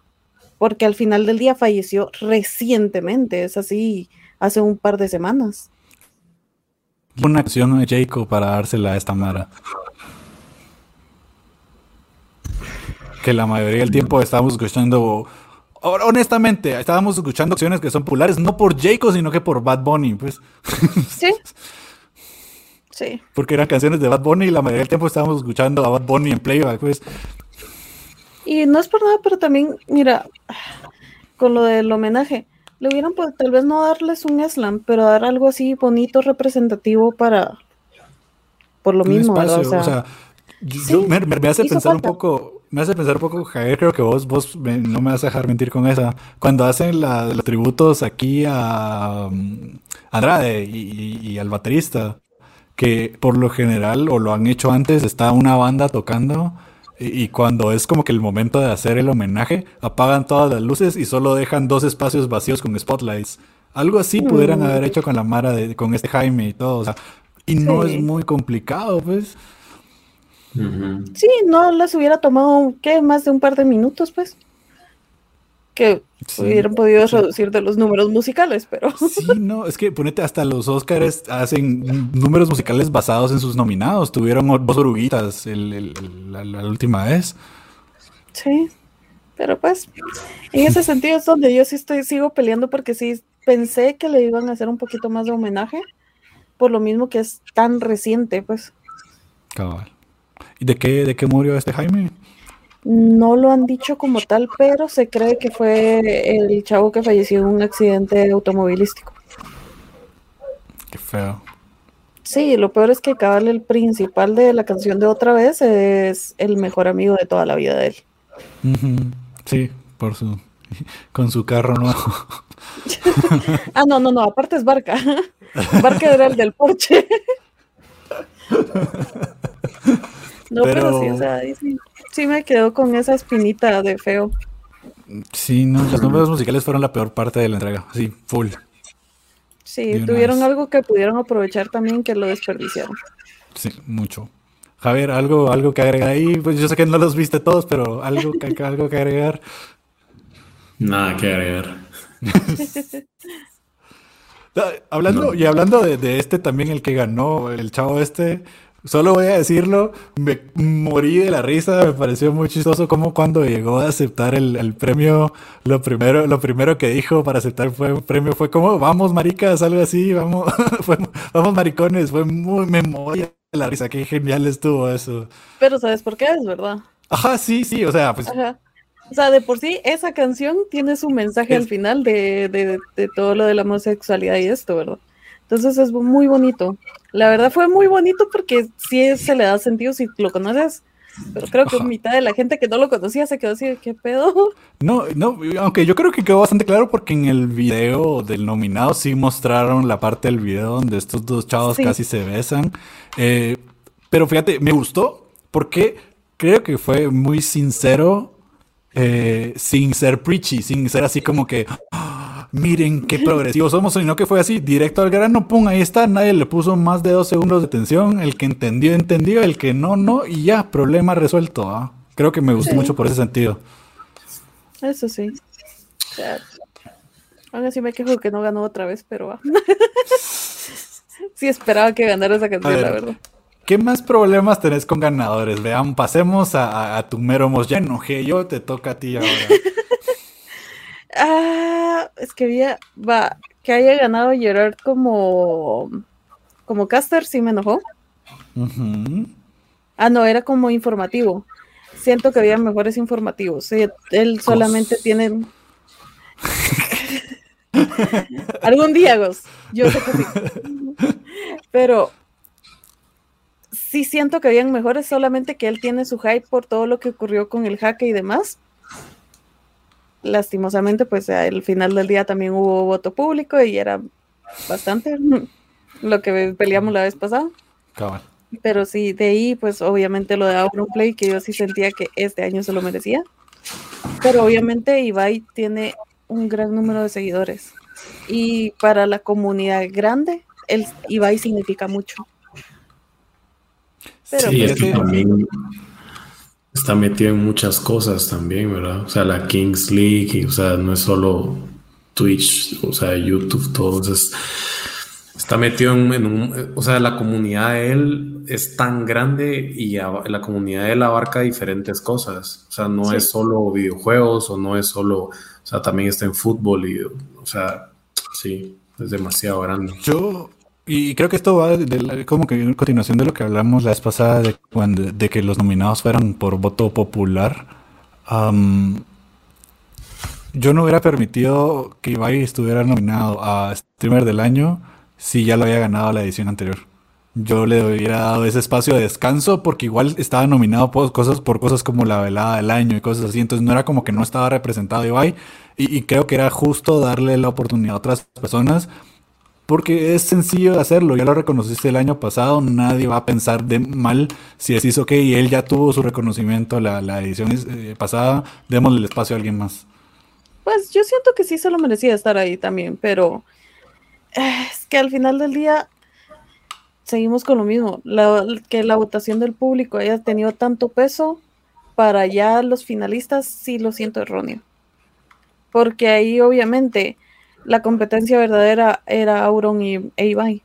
Porque al final del día falleció recientemente, es así, hace un par de semanas. Una canción de Jacob para dársela a esta mara. Que la mayoría del tiempo estábamos escuchando, honestamente, estábamos escuchando canciones que son populares, no por Jacob, sino que por Bad Bunny, pues. Sí. Sí. Porque eran canciones de Bad Bunny y la mayoría del tiempo estábamos escuchando a Bad Bunny en playback, pues. Y no es por nada, pero también, mira, con lo del homenaje, le hubieran podido, tal vez no darles un slam, pero dar algo así bonito, representativo para, por lo mismo, espacio, ¿verdad? O sea yo, sí, me hace pensar falta. un poco, Javier, creo que vos no me vas a dejar mentir con esa, cuando hacen los tributos aquí a Andrade y al baterista, que por lo general, o lo han hecho antes, está una banda tocando, y cuando es como que el momento de hacer el homenaje, apagan todas las luces y solo dejan dos espacios vacíos con spotlights. Algo así pudieran haber hecho con la mara, con este Jaime y todo. O sea, y no es muy complicado, pues. Uh-huh. Sí, no les hubiera tomado, ¿qué? Más de un par de minutos, pues. Que hubieran podido reducir de los números musicales, pero... Sí, no, es que ponete, hasta los Óscares hacen números musicales basados en sus nominados. Tuvieron dos oruguitas la última vez. Sí, pero pues, en ese sentido es donde yo sí sigo peleando, porque sí pensé que le iban a hacer un poquito más de homenaje, por lo mismo que es tan reciente, pues. Cabal. ¿Y de qué murió este Jaime? No lo han dicho como tal, pero se cree que fue el chavo que falleció en un accidente automovilístico. Qué feo. Sí, lo peor es que Cabal, el principal de la canción de Otra Vez, es el mejor amigo de toda la vida de él. Uh-huh. Sí, con su carro nuevo. Ah, no, aparte es Barca. Barca era el del Porsche. No, pero sí, o sea, ahí sí. Sí me quedo con esa espinita de feo. Sí, no, los números musicales fueron la peor parte de la entrega, sí, full. Sí, tuvieron algo que pudieron aprovechar también, que lo desperdiciaron. Sí, mucho. Javier, algo que agregar ahí, pues yo sé que no los viste todos, pero algo que agregar. Nada que agregar. Hablando de este también, el que ganó, el chavo este. Solo voy a decirlo, me morí de la risa, me pareció muy chistoso como cuando llegó a aceptar el premio, lo primero que dijo para aceptar el premio fue como, vamos maricas, algo así, vamos, vamos maricones, me morí de la risa, qué genial estuvo eso. Pero ¿sabes por qué es, verdad? Ajá, sí, o sea, pues... Ajá. O sea, de por sí, esa canción tiene su mensaje al final de todo lo de la homosexualidad y esto, ¿verdad? Entonces es muy bonito. La verdad fue muy bonito porque sí se le da sentido si lo conoces. Pero creo que mitad de la gente que no lo conocía se quedó así de ¿qué pedo? No, aunque yo creo que quedó bastante claro porque en el video del nominado sí mostraron la parte del video donde estos dos chavos casi se besan. Pero fíjate, me gustó porque creo que fue muy sincero, sin ser preachy, sin ser así como que... miren qué progresivos somos, sino que fue así, directo al grano, pum, ahí está, nadie le puso más de 2 segundos de tensión, el que entendió, el que no, y ya, problema resuelto, ¿ah? Creo que me gustó mucho por ese sentido. Eso sí. O sea, ahora sí me quejo que no ganó Otra Vez, pero va. Sí esperaba que ganara esa canción, la verdad. ¿Qué más problemas tenés con ganadores? Vean, pasemos a tu mero mos. Ya enojé yo, te toca a ti ahora. Ah, es que que haya ganado Gerard como caster, sí me enojó. Uh-huh. Ah, no, era como informativo. Siento que había mejores informativos. Sí, él solamente tiene... Algún día, Ghost. Yo sé que sí. Pero sí siento que habían mejores, solamente que él tiene su hype por todo lo que ocurrió con el hack y demás. lastimosamente, pues al final del día también hubo voto público y era bastante lo que peleamos la vez pasada. Cabal. Pero sí, de ahí, pues obviamente lo de Auronplay, que yo sí sentía que este año se lo merecía. Pero obviamente Ibai tiene un gran número de seguidores. Y para la comunidad grande, el Ibai significa mucho. Pero sí, pues, es que también está metido en muchas cosas también, ¿verdad? O sea, la Kings League, y, o sea, no es solo Twitch, o sea, YouTube, todo. Entonces, está metido en un... O sea, la comunidad de él es tan grande y la comunidad de él abarca diferentes cosas. O sea, no sí. es solo videojuegos o no es solo... O sea, también está en fútbol y... O sea, sí, es demasiado grande. Y creo que esto va como que en continuación de lo que hablamos la vez pasada de que los nominados fueran por voto popular. Yo no hubiera permitido que Ibai estuviera nominado a Streamer del Año si ya lo había ganado la edición anterior. Yo le hubiera dado ese espacio de descanso porque igual estaba nominado por cosas como la velada del año y cosas así. Entonces no era como que no estaba representado Ibai y creo que era justo darle la oportunidad a otras personas. Porque es sencillo de hacerlo, ya lo reconociste el año pasado, nadie va a pensar de mal si decís ok, y él ya tuvo su reconocimiento la edición pasada, démosle el espacio a alguien más. Pues yo siento que sí se lo merecía estar ahí también, pero es que al final del día seguimos con lo mismo, que la votación del público haya tenido tanto peso para ya los finalistas, sí lo siento erróneo. Porque ahí obviamente... La competencia verdadera era Auron e Ibai.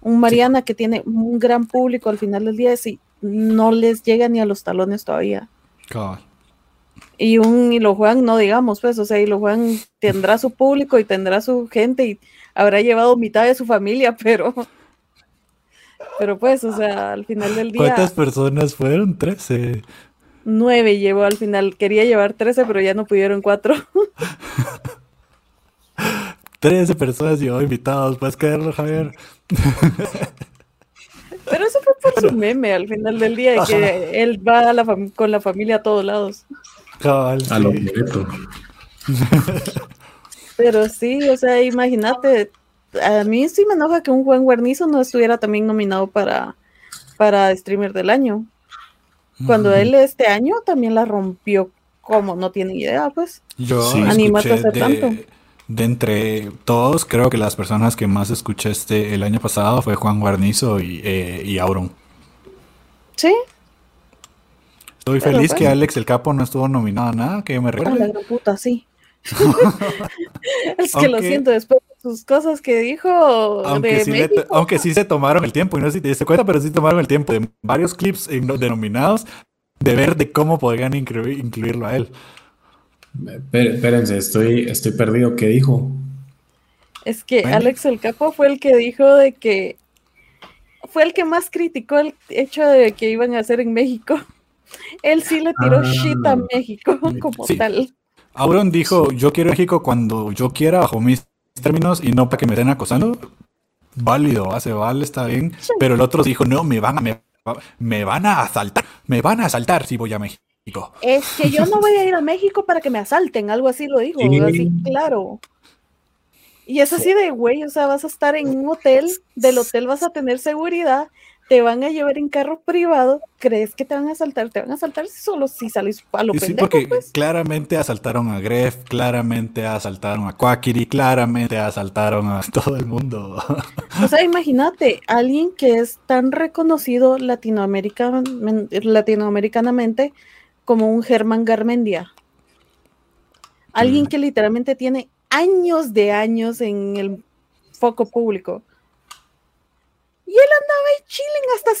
Un Mariana sí. que tiene un gran público al final del día y no les llega ni a los talones todavía. God. Y un Hilo Juan, no digamos, pues, o sea, Hilo Juan tendrá su público y tendrá su gente y habrá llevado mitad de su familia, pero pues, o sea, al final del día... ¿Cuántas personas fueron? 13. 9 llevó al final. Quería llevar 13, pero ya no pudieron 4. 13 personas llevó invitados, puedes creerlo, Javier. Pero eso fue por su meme al final del día, de que él va a con la familia a todos lados. Cabal, a lo completo. Pero sí, o sea, imagínate, a mí sí me enoja que un Juan Guarnizo no estuviera también nominado para Streamer del Año. Cuando él este año también la rompió, como no tiene idea, pues. Yo sí, anímate a hacer tanto. De entre todos, creo que las personas que más escuché el año pasado fue Juan Guarnizo y Auron. Sí. Estoy pero feliz bueno. que Alex el Capo no estuvo nominado a nada, que me recuerde. A la puta, sí. Es que aunque, lo siento, después de sus cosas que dijo de sí México. Aunque sí se tomaron el tiempo, y no sé si te diste cuenta, pero sí tomaron el tiempo de varios clips denominados de ver de cómo podrían incluirlo a él. Espérense, estoy perdido. ¿Qué dijo? Es que bueno. Alex el Capo fue el que dijo de que fue el que más criticó el hecho de que iban a hacer en México. Él sí le tiró shit a México como sí. tal. Auron dijo, yo quiero México cuando yo quiera, bajo mis términos y no para que me estén acosando. Válido, hace vale, está bien. Sí. Pero el otro dijo, no, me van a asaltar si voy a México. Es que yo no voy a ir a México para que me asalten, algo así lo digo, sí. así claro. Y es así de güey, o sea, vas a estar en un hotel, del hotel vas a tener seguridad, te van a llevar en carro privado, ¿crees que te van a asaltar solo si sales a lo sí, pendejo? Porque pues. Claramente asaltaron a Gref, claramente asaltaron a Quackiri, claramente asaltaron a todo el mundo. O sea, imagínate, alguien que es tan reconocido latinoamericanamente como un Germán Garmendia. Alguien que literalmente tiene años de años en el foco público. Y él andaba ahí chilling, hasta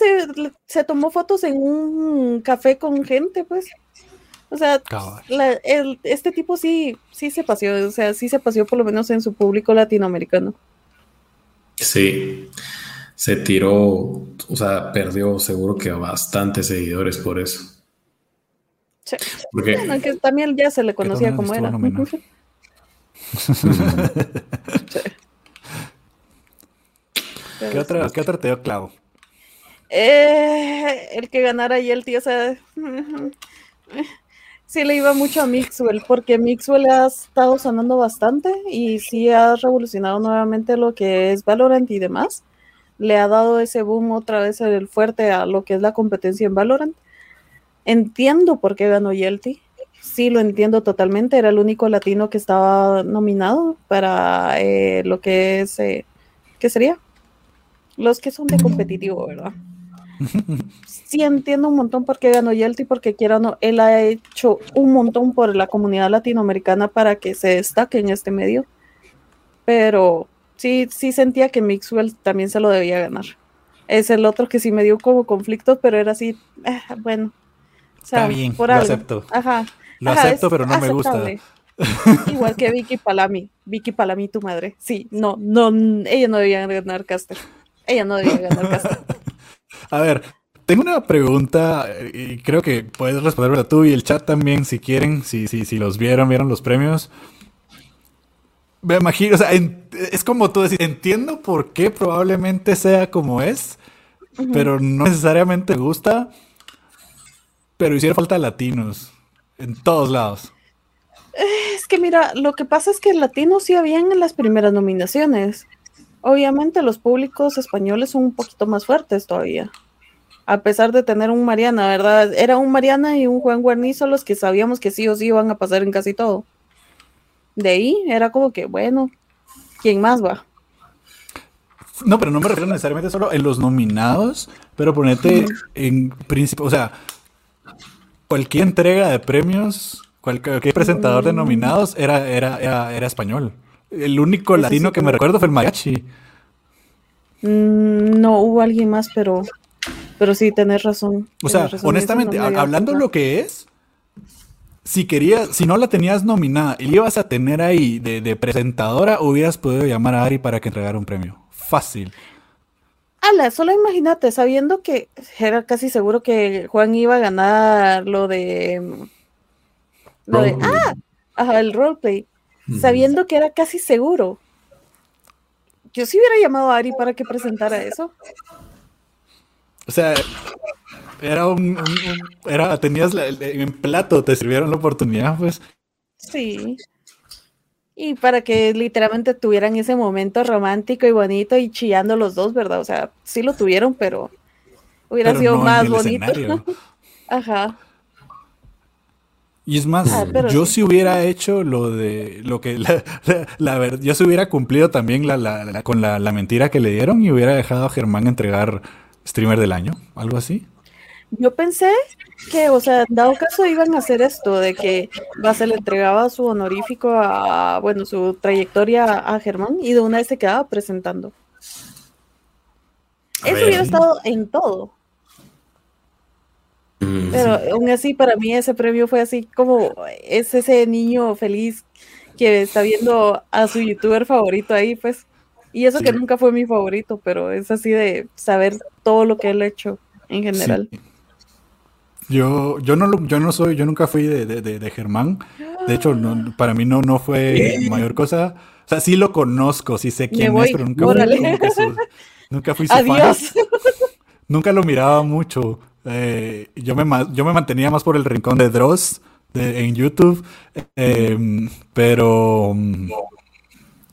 se tomó fotos en un café con gente, pues. O sea, este tipo sí se paseó, o sea, sí se paseó por lo menos en su público latinoamericano. Sí, se tiró, o sea, perdió seguro que bastantes seguidores por eso. Sí. Porque, bueno, que también ya se le conocía como era. Sí. ¿Qué otra te dio clavo? El que ganara ahí el tío, o sea, sí le iba mucho a Mixwell, porque Mixwell ha estado sonando bastante y sí ha revolucionado nuevamente lo que es Valorant y demás. Le ha dado ese boom otra vez el fuerte a lo que es la competencia en Valorant. Entiendo por qué ganó Yelty. Sí, lo entiendo totalmente. Era el único latino que estaba nominado para lo que es... ¿qué sería? Los que son de competitivo, ¿verdad? Sí, entiendo un montón por qué ganó Yelty, porque quiera o no, él ha hecho un montón por la comunidad latinoamericana para que se destaque en este medio. Pero sí, sí sentía que Mixwell también se lo debía ganar. Es el otro que sí me dio como conflicto, pero era así, bueno... O sea, está bien, por algo. Acepto. Ajá. Lo acepto, pero no aceptable. Me gusta. Igual que Vicky Palami. Vicky Palami, tu madre. Sí, no, ella no debía ganar Caster. A ver, tengo una pregunta y creo que puedes responderla tú y el chat también, si quieren, si los vieron los premios. Me imagino, o sea, es como tú decís, entiendo por qué probablemente sea como es, uh-huh. Pero no necesariamente me gusta... Pero hicieron falta latinos en todos lados. Es que mira, lo que pasa es que latinos sí habían en las primeras nominaciones. Obviamente los públicos españoles son un poquito más fuertes todavía. A pesar de tener un Mariana, ¿verdad? Era un Mariana y un Juan Guarnizo los que sabíamos que sí o sí iban a pasar en casi todo. De ahí era como que, bueno, ¿quién más va? No, pero no me refiero necesariamente solo en los nominados, pero ponete en principio, o sea... Cualquier entrega de premios, cualquier presentador de nominados era español. El único latino que me recuerdo fue el mariachi. No hubo alguien más, pero sí, tenés razón. O sea, honestamente, no hablando lo que es, si no la tenías nominada y la ibas a tener ahí de presentadora, hubieras podido llamar a Ari para que entregara un premio. Fácil. Ala, solo imagínate, sabiendo que era casi seguro que Juan iba a ganar el roleplay, sabiendo que era casi seguro. Yo sí hubiera llamado a Ari para que presentara eso. O sea, era tenías en plato, te sirvieron la oportunidad, pues. Sí. Y para que literalmente tuvieran ese momento romántico y bonito y chillando los dos, ¿verdad? O sea, sí lo tuvieron, pero hubiera sido no más bonito. Escenario. Ajá. Y es más, yo sí hubiera hecho yo sí hubiera cumplido también con la mentira que le dieron y hubiera dejado a Germán entregar streamer del año, algo así. Yo pensé que, o sea, dado caso iban a hacer esto, de que se le entregaba su honorífico su trayectoria a Germán y de una vez se quedaba presentando. Eso hubiera estado en todo. Pero aún así, para mí ese premio fue así como, es ese niño feliz que está viendo a su youtuber favorito ahí, pues. Y eso que nunca fue mi favorito, pero es así de saber todo lo que él ha hecho en general. Sí. Yo nunca fui de Germán. De hecho, para mí no fue mayor cosa. O sea, sí lo conozco, sí sé quién es, pero nunca fui su fan. Nunca lo miraba mucho. Yo me mantenía más por el rincón de Dross en YouTube. Pero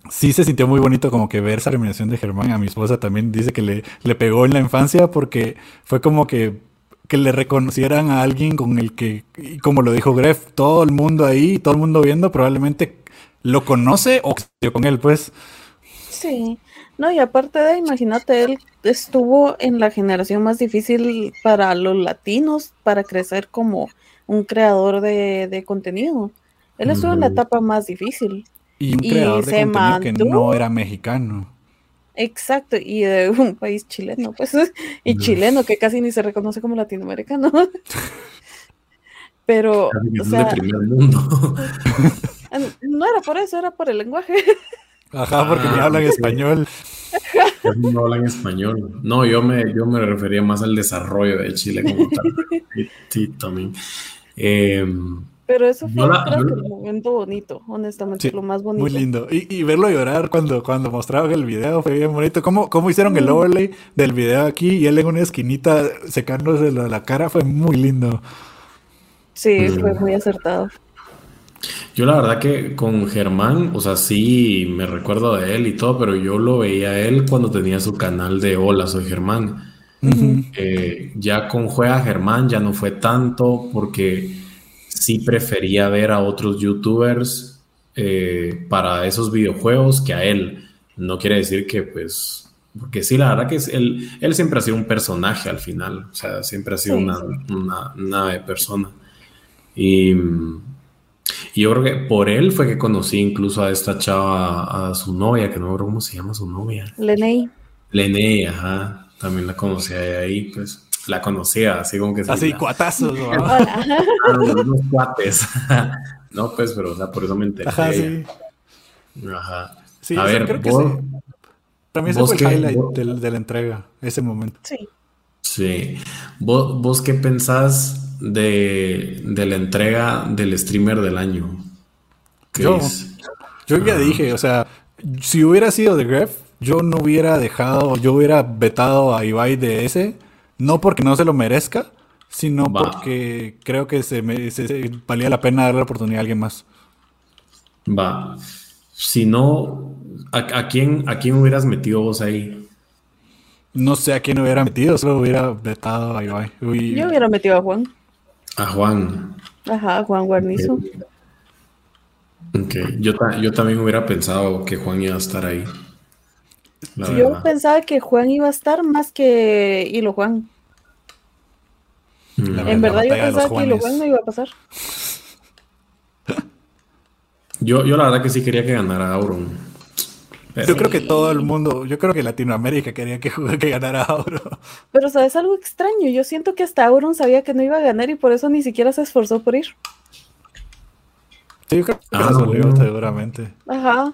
sí se sintió muy bonito como que ver esa eliminación de Germán. A mi esposa también dice que le pegó en la infancia porque fue como que le reconocieran a alguien con el que, como lo dijo Gref, todo el mundo ahí, todo el mundo viendo, probablemente lo conoce o creció con él, pues. Sí, no, y aparte imagínate, él estuvo en la generación más difícil para los latinos, para crecer como un creador de contenido. Él estuvo en la etapa más difícil. Y un creador de contenido que no era mexicano. Exacto, y de un país chileno, pues, y chileno que casi ni se reconoce como latinoamericano. Pero, o sea, de primer mundo. No era por eso, era por el lenguaje. Ajá, porque no hablan español. No hablan español. No, yo me refería más al desarrollo de Chile como tal. Sí, también. Pero eso fue creo que el momento bonito, honestamente, sí, lo más bonito. Muy lindo. Y verlo llorar cuando mostraban el video fue bien bonito. ¿Cómo hicieron el overlay del video aquí y él en una esquinita secándose la cara? Fue muy lindo. Sí, fue muy acertado. Yo la verdad que con Germán, o sea, sí me recuerdo de él y todo, pero yo lo veía a él cuando tenía su canal de Hola, soy Germán. Uh-huh. Ya con Juega Germán ya no fue tanto porque sí prefería ver a otros youtubers para esos videojuegos que a él. No quiere decir que pues... Porque sí, la verdad que es él siempre ha sido un personaje al final. O sea, siempre ha sido una persona. Y yo creo que por él fue que conocí incluso a esta chava, a su novia, que no recuerdo cómo se llama su novia. Leney, ajá. También la conocí ahí, pues. La conocía, así como que... Así, cuatazos, ¿no? Unos cuates. No, pues, pero o sea, por eso me enteré. Ajá, sí. Ajá. Sí, a ver, creo que sí. Para mí ese fue el highlight de la entrega, ese momento. Sí. Sí. ¿Vos qué pensás de la entrega del streamer del año? Yo ya dije, o sea, si hubiera sido de Gref, yo hubiera vetado a Ibai de ese, no porque no se lo merezca, sino porque creo que se valía la pena darle la oportunidad a alguien más. Va. Si no, ¿a quién hubieras metido vos ahí? No sé a quién hubiera metido, solo hubiera vetado a Ibai. Yo hubiera metido a Juan. A Juan. Ajá, Juan Guarnizo. Okay. Yo también hubiera pensado que Juan iba a estar ahí. Yo pensaba que Juan iba a estar más que Hilo Juan. En verdad yo pensaba que Hilo Juan no iba a pasar. Yo la verdad que sí quería que ganara Auron. Pero... Yo creo que todo el mundo, yo creo que Latinoamérica quería que ganara Auron. Pero sabes algo extraño, yo siento que hasta Auron sabía que no iba a ganar y por eso ni siquiera se esforzó por ir. Sí, yo creo que se volvió seguramente. Ajá,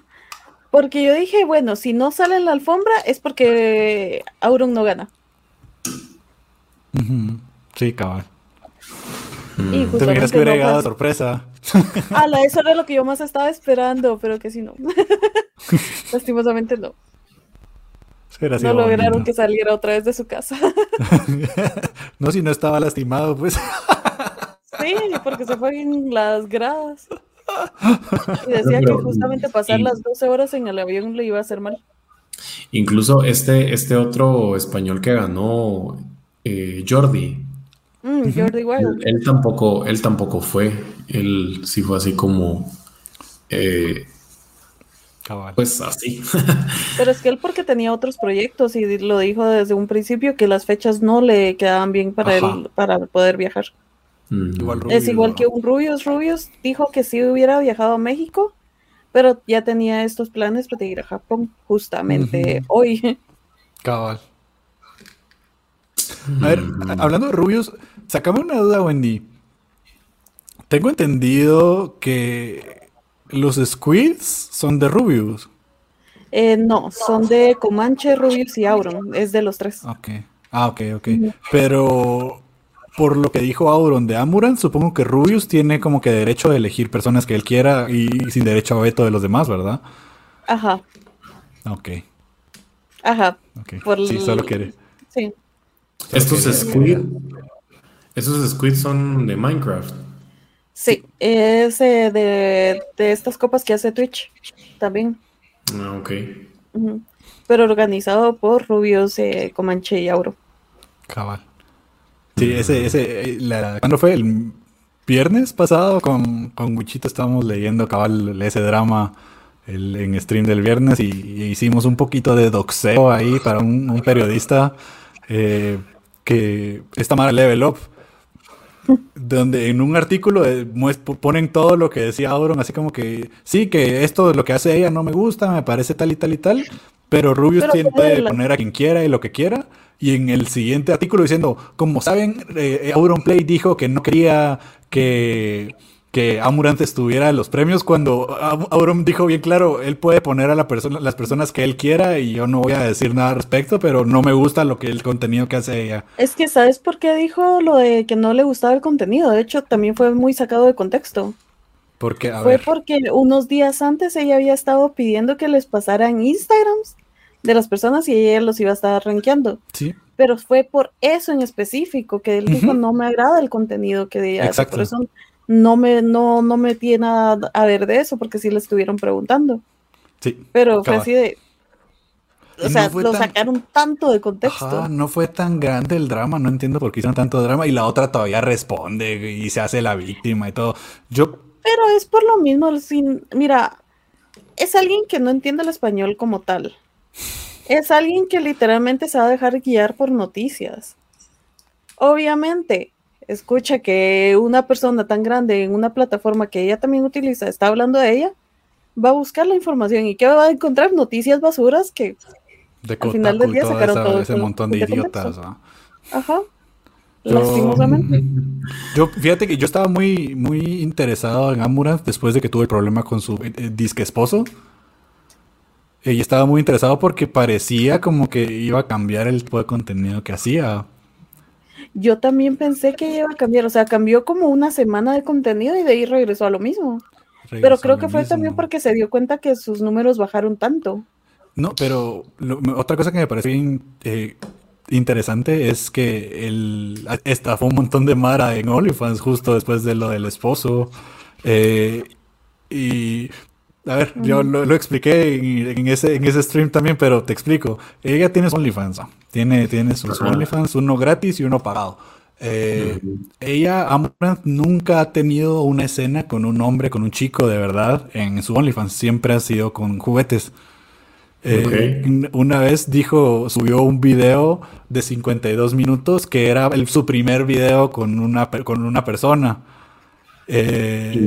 porque yo dije, bueno, si no sale en la alfombra es porque Auron no gana. Uh-huh. Sí, cabal. Y ¿tú crees que hubiera llegado sorpresa? Ala, eso era lo que yo más estaba esperando, pero que si no. Lastimosamente no. No lograron que saliera otra vez de su casa. No, si no estaba lastimado, pues. Sí, porque se fue en las gradas. Y decía que justamente pasar las 12 horas en el avión le iba a hacer mal. Incluso este otro español que ganó, Jordi. Jordi Wild. Él tampoco fue. Él sí fue así como... pues así. Pero es que él porque tenía otros proyectos y lo dijo desde un principio que las fechas no le quedaban bien para él para poder viajar. Igual Rubius, es igual que un Rubius. Rubius dijo que sí hubiera viajado a México, pero ya tenía estos planes para ir a Japón justamente hoy. Cabal. A ver, hablando de Rubius, sácame una duda, Wendy. Tengo entendido que los Squids son de Rubius. No, son de Comanche, Rubius y Auron. Es de los tres. Okay. Ok. Pero por lo que dijo Auron de Amuran, supongo que Rubius tiene como que derecho de elegir personas que él quiera y sin derecho a veto de los demás, ¿verdad? Ajá. Ok. Sí, solo quiere. Sí. Estos squid son de Minecraft. Sí, es de estas copas que hace Twitch también. Ah, ok. Uh-huh. Pero organizado por Rubius, Comanche y Auro. Cabal. Sí, ¿cuándo fue? El viernes pasado con Wichito estábamos leyendo cabal ese drama en stream del viernes y hicimos un poquito de doxeo ahí para un periodista. Que esta mala Level Up, donde en un artículo ponen todo lo que decía Auron, así como que sí, que esto es lo que hace ella, no me gusta, me parece tal y tal y tal, pero Rubius tiene que poner a quien quiera y lo que quiera, y en el siguiente artículo diciendo, como saben, Auron Play dijo que no quería que Amurant estuviera en los premios, cuando Auron dijo bien claro, él puede poner a las personas que él quiera y yo no voy a decir nada al respecto, pero no me gusta el contenido que hace ella. Es que ¿sabes por qué dijo lo de que no le gustaba el contenido? De hecho, también fue muy sacado de contexto. Porque, porque unos días antes ella había estado pidiendo que les pasaran Instagrams de las personas y ella los iba a estar rankeando. Sí. pero fue por eso en específico que él dijo, no me agrada el contenido que de ella, por eso no me tiene nada a ver de eso, porque sí le estuvieron preguntando. Sí. Pero fue así de... O sea, no lo sacaron tanto de contexto. Ajá, no fue tan grande el drama, no entiendo por qué hicieron tanto drama, y la otra todavía responde y se hace la víctima y todo. Pero es por lo mismo, mira, es alguien que no entiende el español como tal. Es alguien que literalmente se va a dejar guiar por noticias. Obviamente, escucha que una persona tan grande en una plataforma que ella también utiliza está hablando de ella, va a buscar la información, y ¿qué va a encontrar? Noticias basuras que... de al final del día sacaron todo ese montón de idiotas, ¿no? Ajá. Lastimosamente. Yo, fíjate que yo estaba muy, muy interesado en Amura después de que tuvo el problema con su disque esposo. Y estaba muy interesado porque parecía como que iba a cambiar el tipo de contenido que hacía. Yo también pensé que iba a cambiar, o sea, cambió como una semana de contenido y de ahí regresó a lo mismo. Pero creo que fue también porque se dio cuenta que sus números bajaron tanto. No, pero otra cosa que me parece interesante es que él estafó un montón de mara en OnlyFans justo después de lo del esposo. Y a ver, yo lo expliqué en ese stream también, pero te explico. Ella tiene su OnlyFans, ¿no? Tiene sus OnlyFans, uno gratis y uno pagado. Ella, Amorant, nunca ha tenido una escena con un hombre, con un chico de verdad en su OnlyFans, siempre ha sido con juguetes. Una vez subió un video de 52 minutos que era su primer video con una persona. Y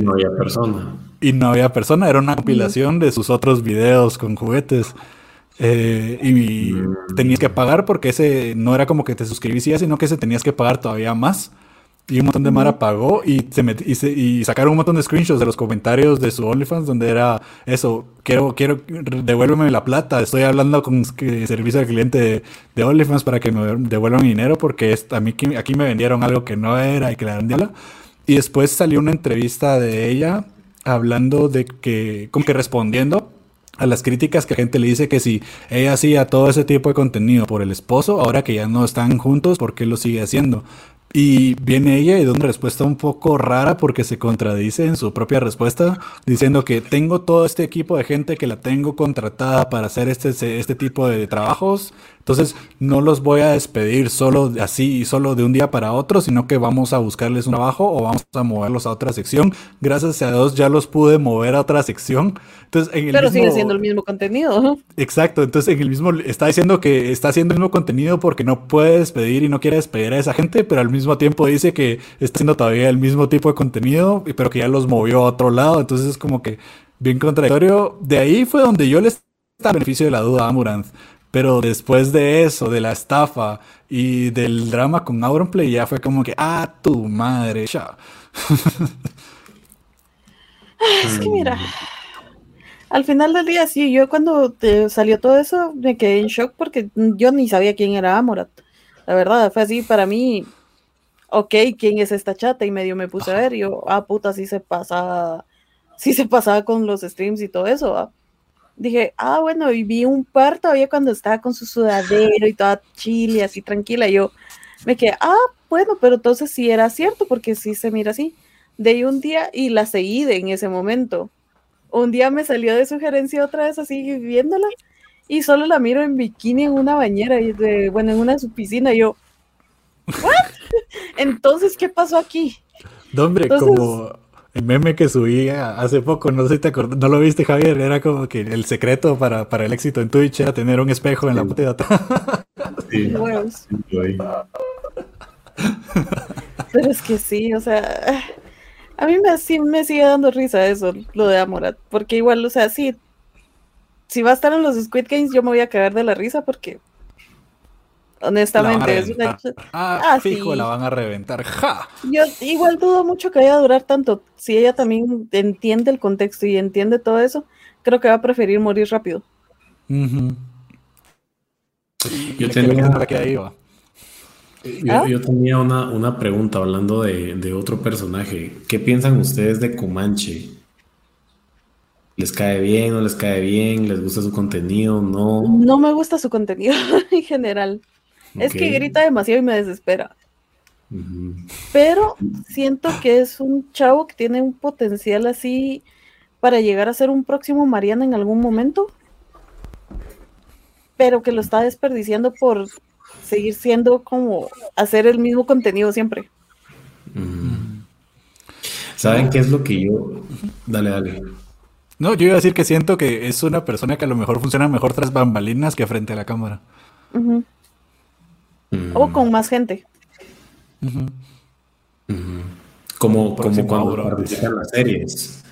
no había persona. Era una compilación de sus otros videos con juguetes. Y tenías que pagar porque ese no era como que te suscribís ya, sino que se tenías que pagar todavía más. Y un montón de mara pagó y sacaron un montón de screenshots de los comentarios de su OnlyFans donde era eso: quiero, devuélveme la plata. Estoy hablando con el servicio al cliente de OnlyFans para que me devuelvan mi dinero porque aquí me vendieron algo que no era y que la vendieron. Y después salió una entrevista de ella hablando de que, como que respondiendo a las críticas que la gente le dice que si ella hacía todo ese tipo de contenido por el esposo, ahora que ya no están juntos, ¿por qué lo sigue haciendo? Y viene ella y da una respuesta un poco rara porque se contradice en su propia respuesta, diciendo que tengo todo este equipo de gente que la tengo contratada para hacer este tipo de trabajos, entonces no los voy a despedir solo así, solo de un día para otro, sino que vamos a buscarles un trabajo o vamos a moverlos a otra sección. Gracias a Dios ya los pude mover a otra sección. Entonces, pero sigue siendo el mismo contenido, ¿no? Exacto, entonces en el mismo está diciendo que está haciendo el mismo contenido porque no puede despedir y no quiere despedir a esa gente, pero al mismo tiempo dice que está haciendo todavía el mismo tipo de contenido, pero que ya los movió a otro lado. Entonces es como que bien contradictorio. De ahí fue donde yo les estaba beneficio de la duda a Amurant. Pero después de eso, de la estafa y del drama con Auronplay, ya fue como que, ¡ah, tu madre! Ya. Es que mira, al final del día, sí, yo cuando salió todo eso, me quedé en shock porque yo ni sabía quién era Amorant. La verdad, fue así para mí, ok, ¿quién es esta chata? Y medio me puse a ver, y yo, puta, sí se pasaba con los streams y todo eso, ¿va? Dije, bueno, y vi un par todavía cuando estaba con su sudadero y toda chile, así tranquila. Yo me quedé, bueno, pero entonces sí era cierto, porque sí se mira así. De ahí un día, y la seguí en ese momento. Un día me salió de sugerencia otra vez así viéndola, y solo la miro en bikini en una bañera, en una de su piscina. Yo, ¿what? Entonces, ¿qué pasó aquí? No, hombre, entonces, como... el meme que subí hace poco, no sé si te acordás, ¿no lo viste, Javier? Era como que el secreto para el éxito en Twitch era tener un espejo en la parte de atrás. Sí. Pero es que sí, o sea, a mí me sigue dando risa eso, lo de Amorat, porque igual, o sea, sí, si va a estar en los Squid Games, yo me voy a cagar de la risa porque, honestamente, es una... fijo, sí. La van a reventar. ¡Ja! Yo igual dudo mucho que vaya a durar tanto. Si ella también entiende el contexto y entiende todo eso, creo que va a preferir morir rápido. Uh-huh. Yo tenía una pregunta hablando de otro personaje. ¿Qué piensan ustedes de Comanche? ¿Les cae bien, no les cae bien? ¿Les gusta su contenido? No me gusta su contenido en general. Okay. Es que grita demasiado y me desespera. Uh-huh. Pero siento que es un chavo que tiene un potencial así para llegar a ser un próximo Mariana en algún momento, pero que lo está desperdiciando por seguir siendo como hacer el mismo contenido siempre. ¿Saben qué es lo que yo...? Dale. No, yo iba a decir que siento que es una persona que a lo mejor funciona mejor tras bambalinas que frente a la cámara. Uh-huh. O con más gente. Uh-huh. Uh-huh. Como cuando participa en las series.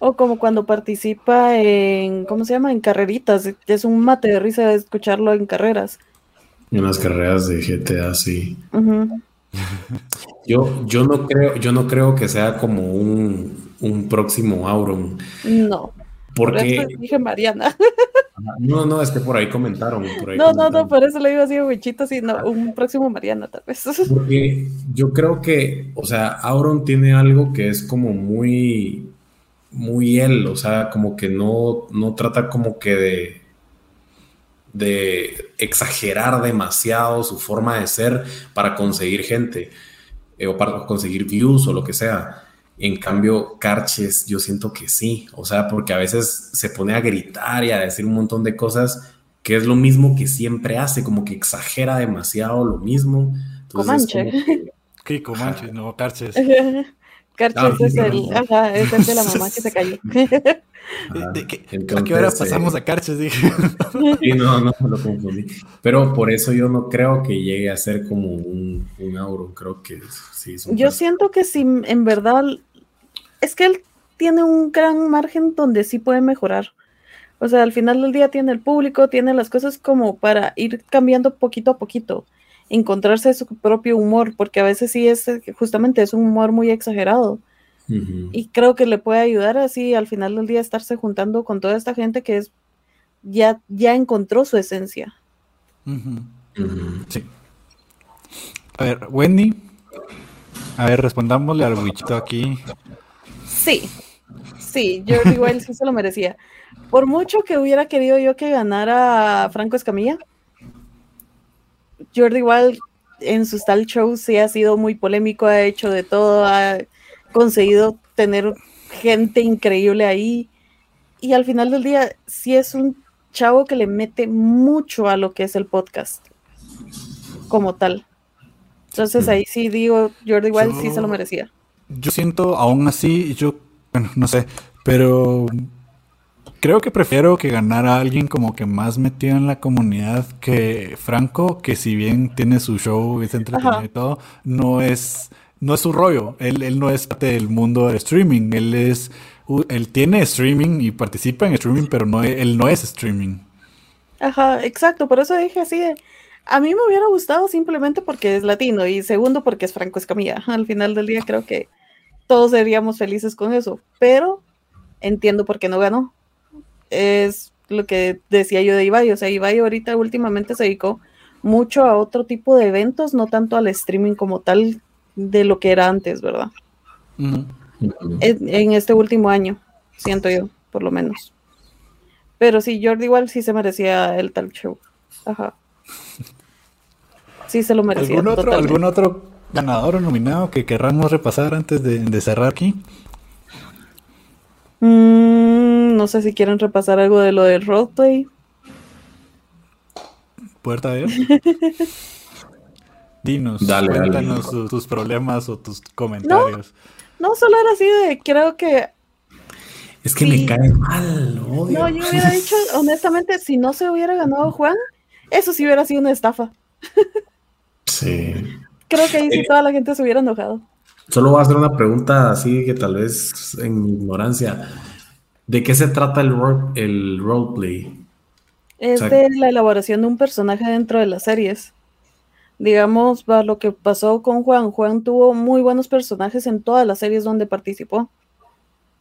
O como cuando participa en, ¿cómo se llama? En carreritas. Es un mate de risa escucharlo en carreras. En las carreras de GTA, sí. Uh-huh. Yo no creo que sea como un próximo Auron. No. Porque por eso dije Mariana. No, es que por ahí comentaron. No, por eso le iba a decir bichito, sino un próximo Mariana, tal vez. Porque yo creo que, o sea, Auron tiene algo que es como muy, muy él, o sea, como que no trata como que de exagerar demasiado su forma de ser para conseguir gente, o para conseguir views o lo que sea. En cambio, Carches, yo siento que sí, o sea, porque a veces se pone a gritar y a decir un montón de cosas que es lo mismo que siempre hace, como que exagera demasiado lo mismo. Carches. Carches es el de la mamá que se cayó. ¿A qué hora pasamos a Carches? Dije. Sí, no, lo confundí. Pero por eso yo no creo que llegue a ser como un Auron, creo que sí. Siento que sí, en verdad, es que él tiene un gran margen donde sí puede mejorar. O sea, al final del día tiene el público, tiene las cosas como para ir cambiando poquito a poquito, encontrarse su propio humor, porque a veces sí es un humor muy exagerado. Uh-huh. Y creo que le puede ayudar así al final del día estarse juntando con toda esta gente que es ya encontró su esencia. Uh-huh. Uh-huh. Sí. A ver, Wendy. A ver, respondámosle al bichito aquí. Sí, Jordi Wild sí se lo merecía. Por mucho que hubiera querido yo que ganara Franco Escamilla, Jordi Wild en sus tal shows sí ha sido muy polémico, ha hecho de todo, ha conseguido tener gente increíble ahí, y al final del día sí es un chavo que le mete mucho a lo que es el podcast como tal. Entonces ahí sí digo, Jordi Wild sí se lo merecía. Yo siento aún así, no sé, pero creo que prefiero que ganara alguien como que más metido en la comunidad que Franco, que si bien tiene su show, es entretenido, ajá, y todo, no es su rollo. Él no es parte del mundo del streaming. Él tiene streaming y participa en streaming, pero él no es streaming. Ajá, exacto. Por eso dije así de... A mí me hubiera gustado simplemente porque es latino y segundo porque es Franco Escamilla. Al final del día creo que todos seríamos felices con eso, pero entiendo por qué no ganó. Es lo que decía yo de Ibai, o sea, Ibai ahorita últimamente se dedicó mucho a otro tipo de eventos, no tanto al streaming como tal de lo que era antes, ¿verdad? Uh-huh. En este último año, siento yo, por lo menos. Pero sí, Jordi igual sí se merecía el tal show. Ajá. Sí se lo merecía. ¿Algún otro ganador o nominado que querramos repasar antes de cerrar aquí? No sé si quieren repasar algo de lo del roleplay. Puerta de Dios. Dinos, cuéntanos tus problemas o tus comentarios. No, solo era así de, creo que... Es que sí, me cae mal, odio. No, yo hubiera dicho, honestamente, si no se hubiera ganado Juan, eso sí hubiera sido una estafa. Sí. Creo que ahí sí toda la gente se hubiera enojado. Solo voy a hacer una pregunta así que tal vez en mi ignorancia... ¿De qué se trata el roleplay? Es de la elaboración de un personaje dentro de las series. Digamos, lo que pasó con Juan. Juan tuvo muy buenos personajes en todas las series donde participó.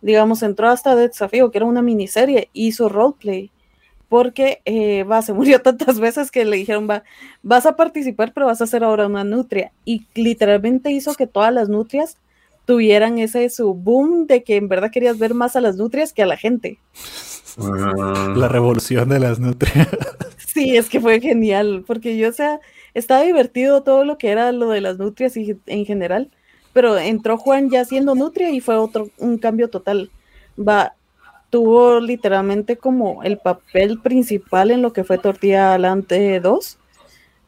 Digamos, entró hasta de Desafío, que era una miniserie, hizo roleplay. Porque se murió tantas veces que le dijeron, vas a participar, pero vas a ser ahora una nutria. Y literalmente hizo que todas las nutrias tuvieran ese su boom de que en verdad querías ver más a las nutrias que a la gente. La revolución de las nutrias. Sí, es que fue genial, porque yo, o sea, Estaba divertido todo lo que era lo de las nutrias y, en general, pero entró Juan ya siendo nutria y fue un cambio total. Tuvo literalmente como el papel principal en lo que fue Tortilla Alante 2,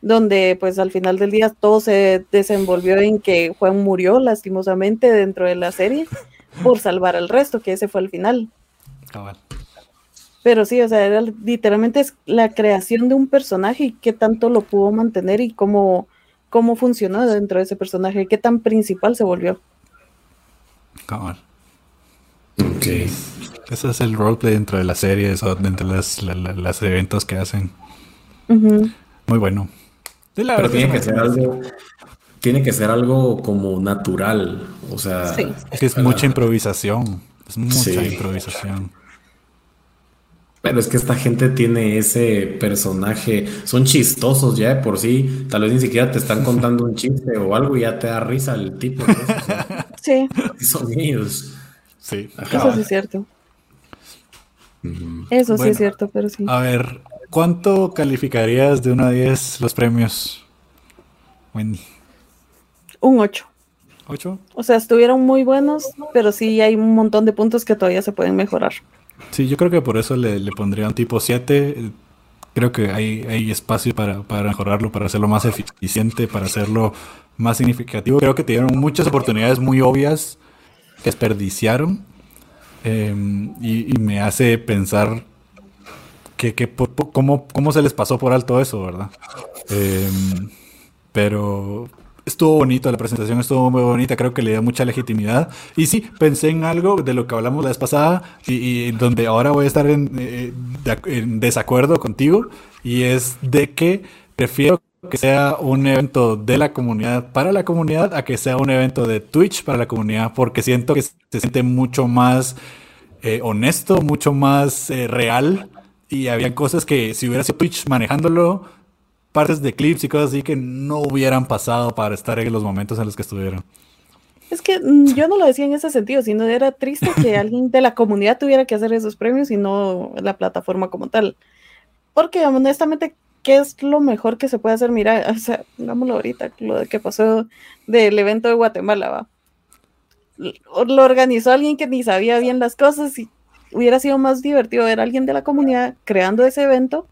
donde pues al final del día todo se desenvolvió en que Juan murió lastimosamente dentro de la serie por salvar al resto, que ese fue el final. Cabal. Pero sí, o sea, era literalmente la creación de un personaje y qué tanto lo pudo mantener y cómo funcionó dentro de ese personaje, qué tan principal se volvió. Cabal. Okay. Ese es el roleplay dentro de las series o dentro de los eventos que hacen. Uh-huh. Muy bueno. Pero tiene que ser algo como natural. O sea, sí. Es mucha improvisación. Es mucha improvisación. Pero es que esta gente tiene ese personaje. Son chistosos ya de por sí. Tal vez ni siquiera te están contando un chiste o algo y ya te da risa el tipo. ¿No? O sea, sí. Son ellos. Sí. Eso sí es cierto. Uh-huh. Eso bueno, sí es cierto, pero sí. A ver, ¿cuánto calificarías de 1 a 10 los premios, Wendy? Un 8. ¿8? O sea, estuvieron muy buenos, pero sí hay un montón de puntos que todavía se pueden mejorar. Sí, yo creo que por eso le pondría un tipo 7. Creo que hay espacio para mejorarlo, para hacerlo más eficiente, para hacerlo más significativo. Creo que tuvieron muchas oportunidades muy obvias que desperdiciaron. Y me hace pensar cómo se les pasó por alto eso, ¿verdad? Pero estuvo bonito, la presentación estuvo muy bonita, creo que le dio mucha legitimidad. Y sí, pensé en algo de lo que hablamos la vez pasada y donde ahora voy a estar en desacuerdo contigo, y es de que prefiero que sea un evento de la comunidad para la comunidad a que sea un evento de Twitch para la comunidad, porque siento que se siente mucho más honesto, mucho más real, y había cosas que si hubiera sido Twitch manejándolo, partes de clips y cosas así que no hubieran pasado para estar en los momentos en los que estuvieron. Es que yo no lo decía en ese sentido, sino era triste que alguien de la comunidad tuviera que hacer esos premios y no la plataforma como tal. Porque honestamente, ¿qué es lo mejor que se puede hacer? Mira, o sea, digámoslo ahorita, lo que pasó del evento de Guatemala, va. Lo organizó alguien que ni sabía bien las cosas y hubiera sido más divertido ver a alguien de la comunidad creando ese evento,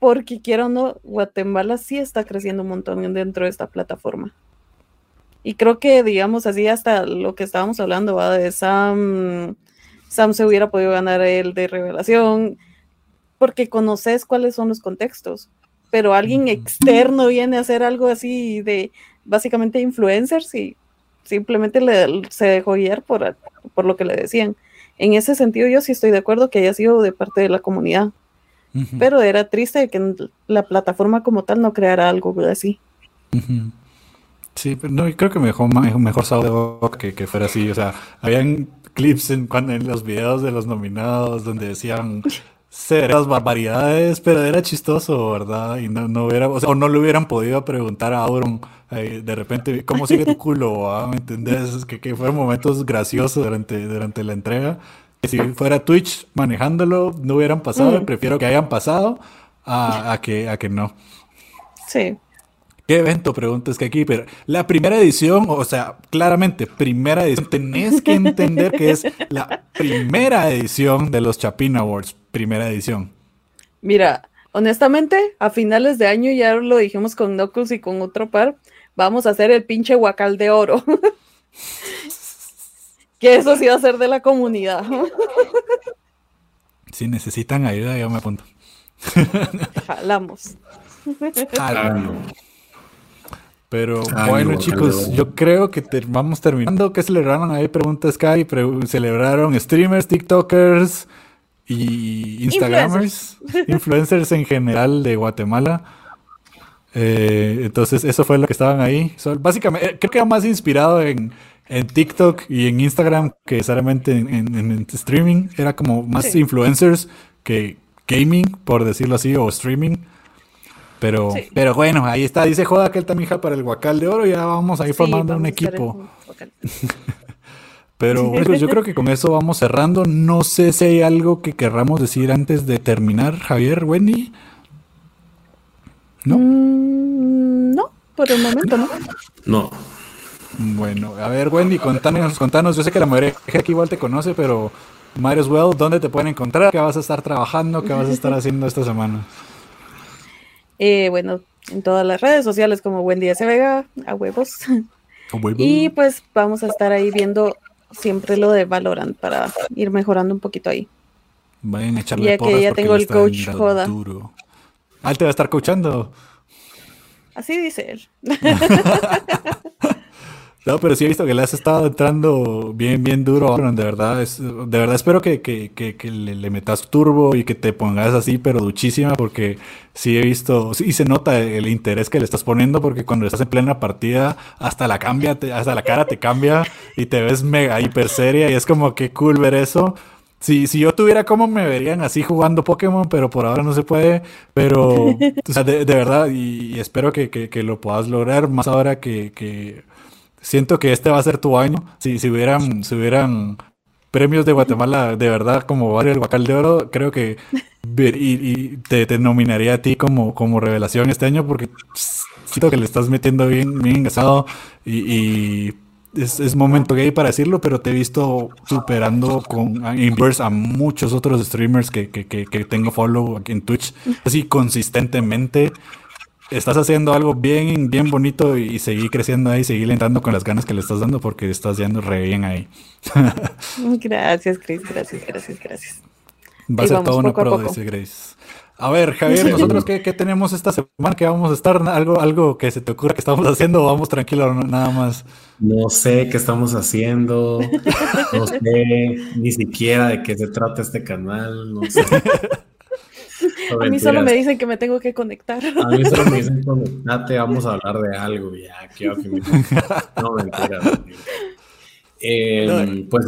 porque quiera o no, Guatemala sí está creciendo un montón dentro de esta plataforma. Y creo que, digamos así, hasta lo que estábamos hablando, va, de Sam se hubiera podido ganar el de revelación, porque conoces cuáles son los contextos, pero alguien externo viene a hacer algo así de básicamente influencers y simplemente se dejó guiar por lo que le decían. En ese sentido yo sí estoy de acuerdo que haya sido de parte de la comunidad, uh-huh, pero era triste que la plataforma como tal no creara algo así. Uh-huh. Sí, pero no, creo que mejor sabor de boca que fuera así. O sea, habían clips en los videos de los nominados donde decían las barbaridades, pero era chistoso, ¿verdad? Y no hubiera, o sea, o no le hubieran podido preguntar a Auron de repente, ¿cómo sigue tu culo? ¿Ah? ¿Me entendés? Es que fueron momentos graciosos durante la entrega. Que si fuera Twitch manejándolo, no hubieran pasado. Prefiero que hayan pasado a que no. Sí. ¿Qué evento? Preguntas que aquí, pero la primera edición, o sea, claramente, primera edición, tenés que entender que es la primera edición de los Chapin Awards, primera edición. Mira, honestamente, a finales de año, ya lo dijimos con Knuckles y con otro par, vamos a hacer el pinche Huacal de Oro. Que eso sí va a ser de la comunidad. Si necesitan ayuda, yo me apunto. Jalamos. Pero bueno, chicos, yo creo que vamos terminando. ¿Qué celebraron ahí? Preguntas que hay. Celebraron streamers, tiktokers y instagramers, influencers en general de Guatemala. Entonces eso fue lo que estaban ahí. Básicamente, creo que era más inspirado en TikTok y en Instagram que necesariamente en streaming. Era como más influencers que gaming, por decirlo así, o streaming. Pero bueno, ahí está, dice Joda que él también ja para el Huacal de Oro, ya vamos ahí formando un equipo. Pero bueno, yo creo que con eso vamos cerrando. No sé si hay algo que querramos decir antes de terminar, Javier, Wendy. ¿No? Por el momento, ¿no? No. Bueno, a ver, Wendy, contanos. Yo sé que la mujer aquí igual te conoce, pero might as well, ¿dónde te pueden encontrar? ¿Qué vas a estar trabajando? ¿Qué vas a estar haciendo esta semana? Bueno, en todas las redes sociales como Wendy S. Vega, a huevos. Y pues vamos a estar ahí viendo siempre lo de Valorant para ir mejorando un poquito ahí. Vayan a echarle ya porras que ya tengo el coach joda. Ah, él te va a estar coachando. Así dice él. No, pero sí he visto que le has estado entrando bien duro. De verdad, espero que le metas turbo y que te pongas así, pero duchísima, porque sí he visto, sí se nota el interés que le estás poniendo, porque cuando estás en plena partida, hasta la cara te cambia y te ves mega hiper seria y es como que cool ver eso. Si yo tuviera cómo me verían así jugando Pokémon, pero por ahora no se puede, pero o sea, de verdad, y espero que lo puedas lograr, más ahora que siento que este va a ser tu año. Si hubieran premios de Guatemala, de verdad, como el Guacal de Oro, creo que te nominaría a ti como revelación este año, porque siento que le estás metiendo bien engasado y es momento gay para decirlo, pero te he visto superando a muchos otros streamers que tengo follow aquí en Twitch. Así consistentemente estás haciendo algo bien bonito y seguir creciendo ahí, seguir entrando con las ganas que le estás dando, porque estás yendo re bien ahí. Gracias, Chris. Gracias. Va a ser todo una pro, dice Grace. A ver, Javier, ¿nosotros qué tenemos esta semana? ¿Qué vamos a estar? ¿Algo que se te ocurra que estamos haciendo? Vamos tranquilo, nada más. No sé qué estamos haciendo. No sé ni siquiera de qué se trata este canal. No sé. No, a mí solo me dicen que me tengo que conectar. A mí solo me dicen, conectate, vamos a hablar de algo. Ya, no, mentira. Pues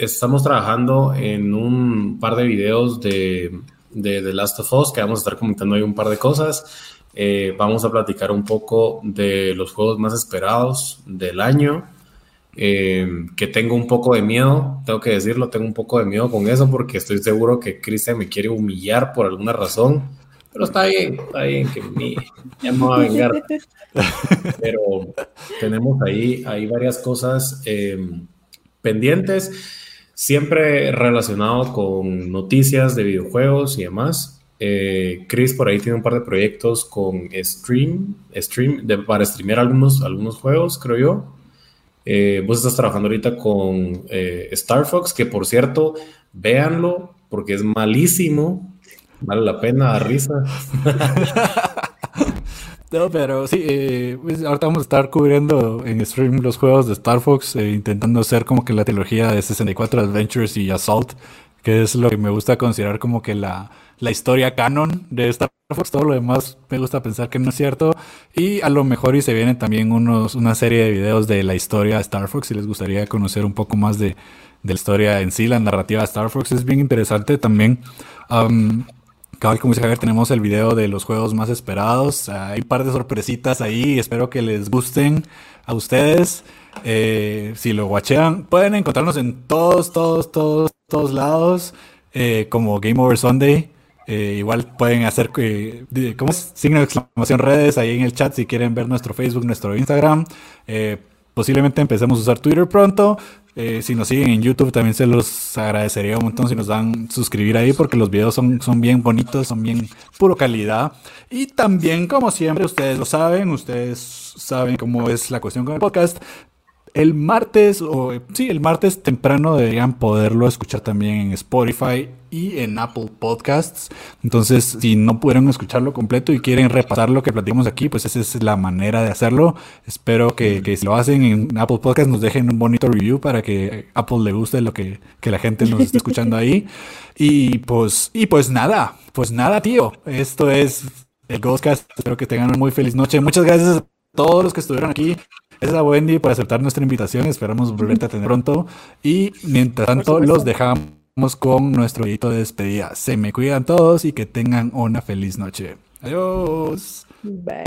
estamos trabajando en un par de videos de The Last of Us, que vamos a estar comentando ahí un par de cosas. Vamos a platicar un poco de los juegos más esperados del año, que tengo un poco de miedo, tengo que decirlo, tengo un poco de miedo con eso, porque estoy seguro que Cristian me quiere humillar por alguna razón, pero está bien que ya me va a vengar. Pero tenemos ahí varias cosas pendientes, siempre relacionado con noticias de videojuegos y demás. Chris por ahí tiene un par de proyectos con stream para streamear algunos juegos, creo yo. Vos estás trabajando ahorita con Star Fox, que por cierto, véanlo, porque es malísimo. Vale la pena, da risa. No, pero sí, pues ahorita vamos a estar cubriendo en stream los juegos de Star Fox, intentando hacer como que la trilogía de 64 Adventures y Assault, que es lo que me gusta considerar como que la historia canon de Star Fox. Todo lo demás me gusta pensar que no es cierto, y a lo mejor y se vienen también una serie de videos de la historia de Star Fox, si les gustaría conocer un poco más de la historia en sí, la narrativa de Star Fox es bien interesante también. Cabal, como dice Javier, tenemos el video de los juegos más esperados. Hay un par de sorpresitas ahí. Espero que les gusten a ustedes. Si lo watchean, pueden encontrarnos en todos lados. Como Game Over Sunday. Igual pueden hacer ¿cómo es? Signo de exclamación redes ahí en el chat si quieren ver nuestro Facebook, nuestro Instagram. Posiblemente empecemos a usar Twitter pronto. Si nos siguen en YouTube también se los agradecería un montón si nos dan suscribir ahí, porque los videos son bien bonitos, son bien puro calidad. Y también, como siempre, ustedes saben cómo es la cuestión con el podcast. El martes temprano deberían poderlo escuchar también en Spotify y en Apple Podcasts. Entonces, si no pudieron escucharlo completo y quieren repasar lo que platicamos aquí, pues esa es la manera de hacerlo. Espero que si lo hacen en Apple Podcasts nos dejen un bonito review para que Apple le guste lo que la gente nos está escuchando ahí. Y pues nada, tío. Esto es el Ghostcast. Espero que tengan una muy feliz noche. Muchas gracias a todos los que estuvieron aquí. Gracias a Wendy por aceptar nuestra invitación. Esperamos volverte a tener pronto. Y mientras tanto, los dejamos con nuestro videito de despedida. Se me cuidan todos y que tengan una feliz noche. Adiós. Bye.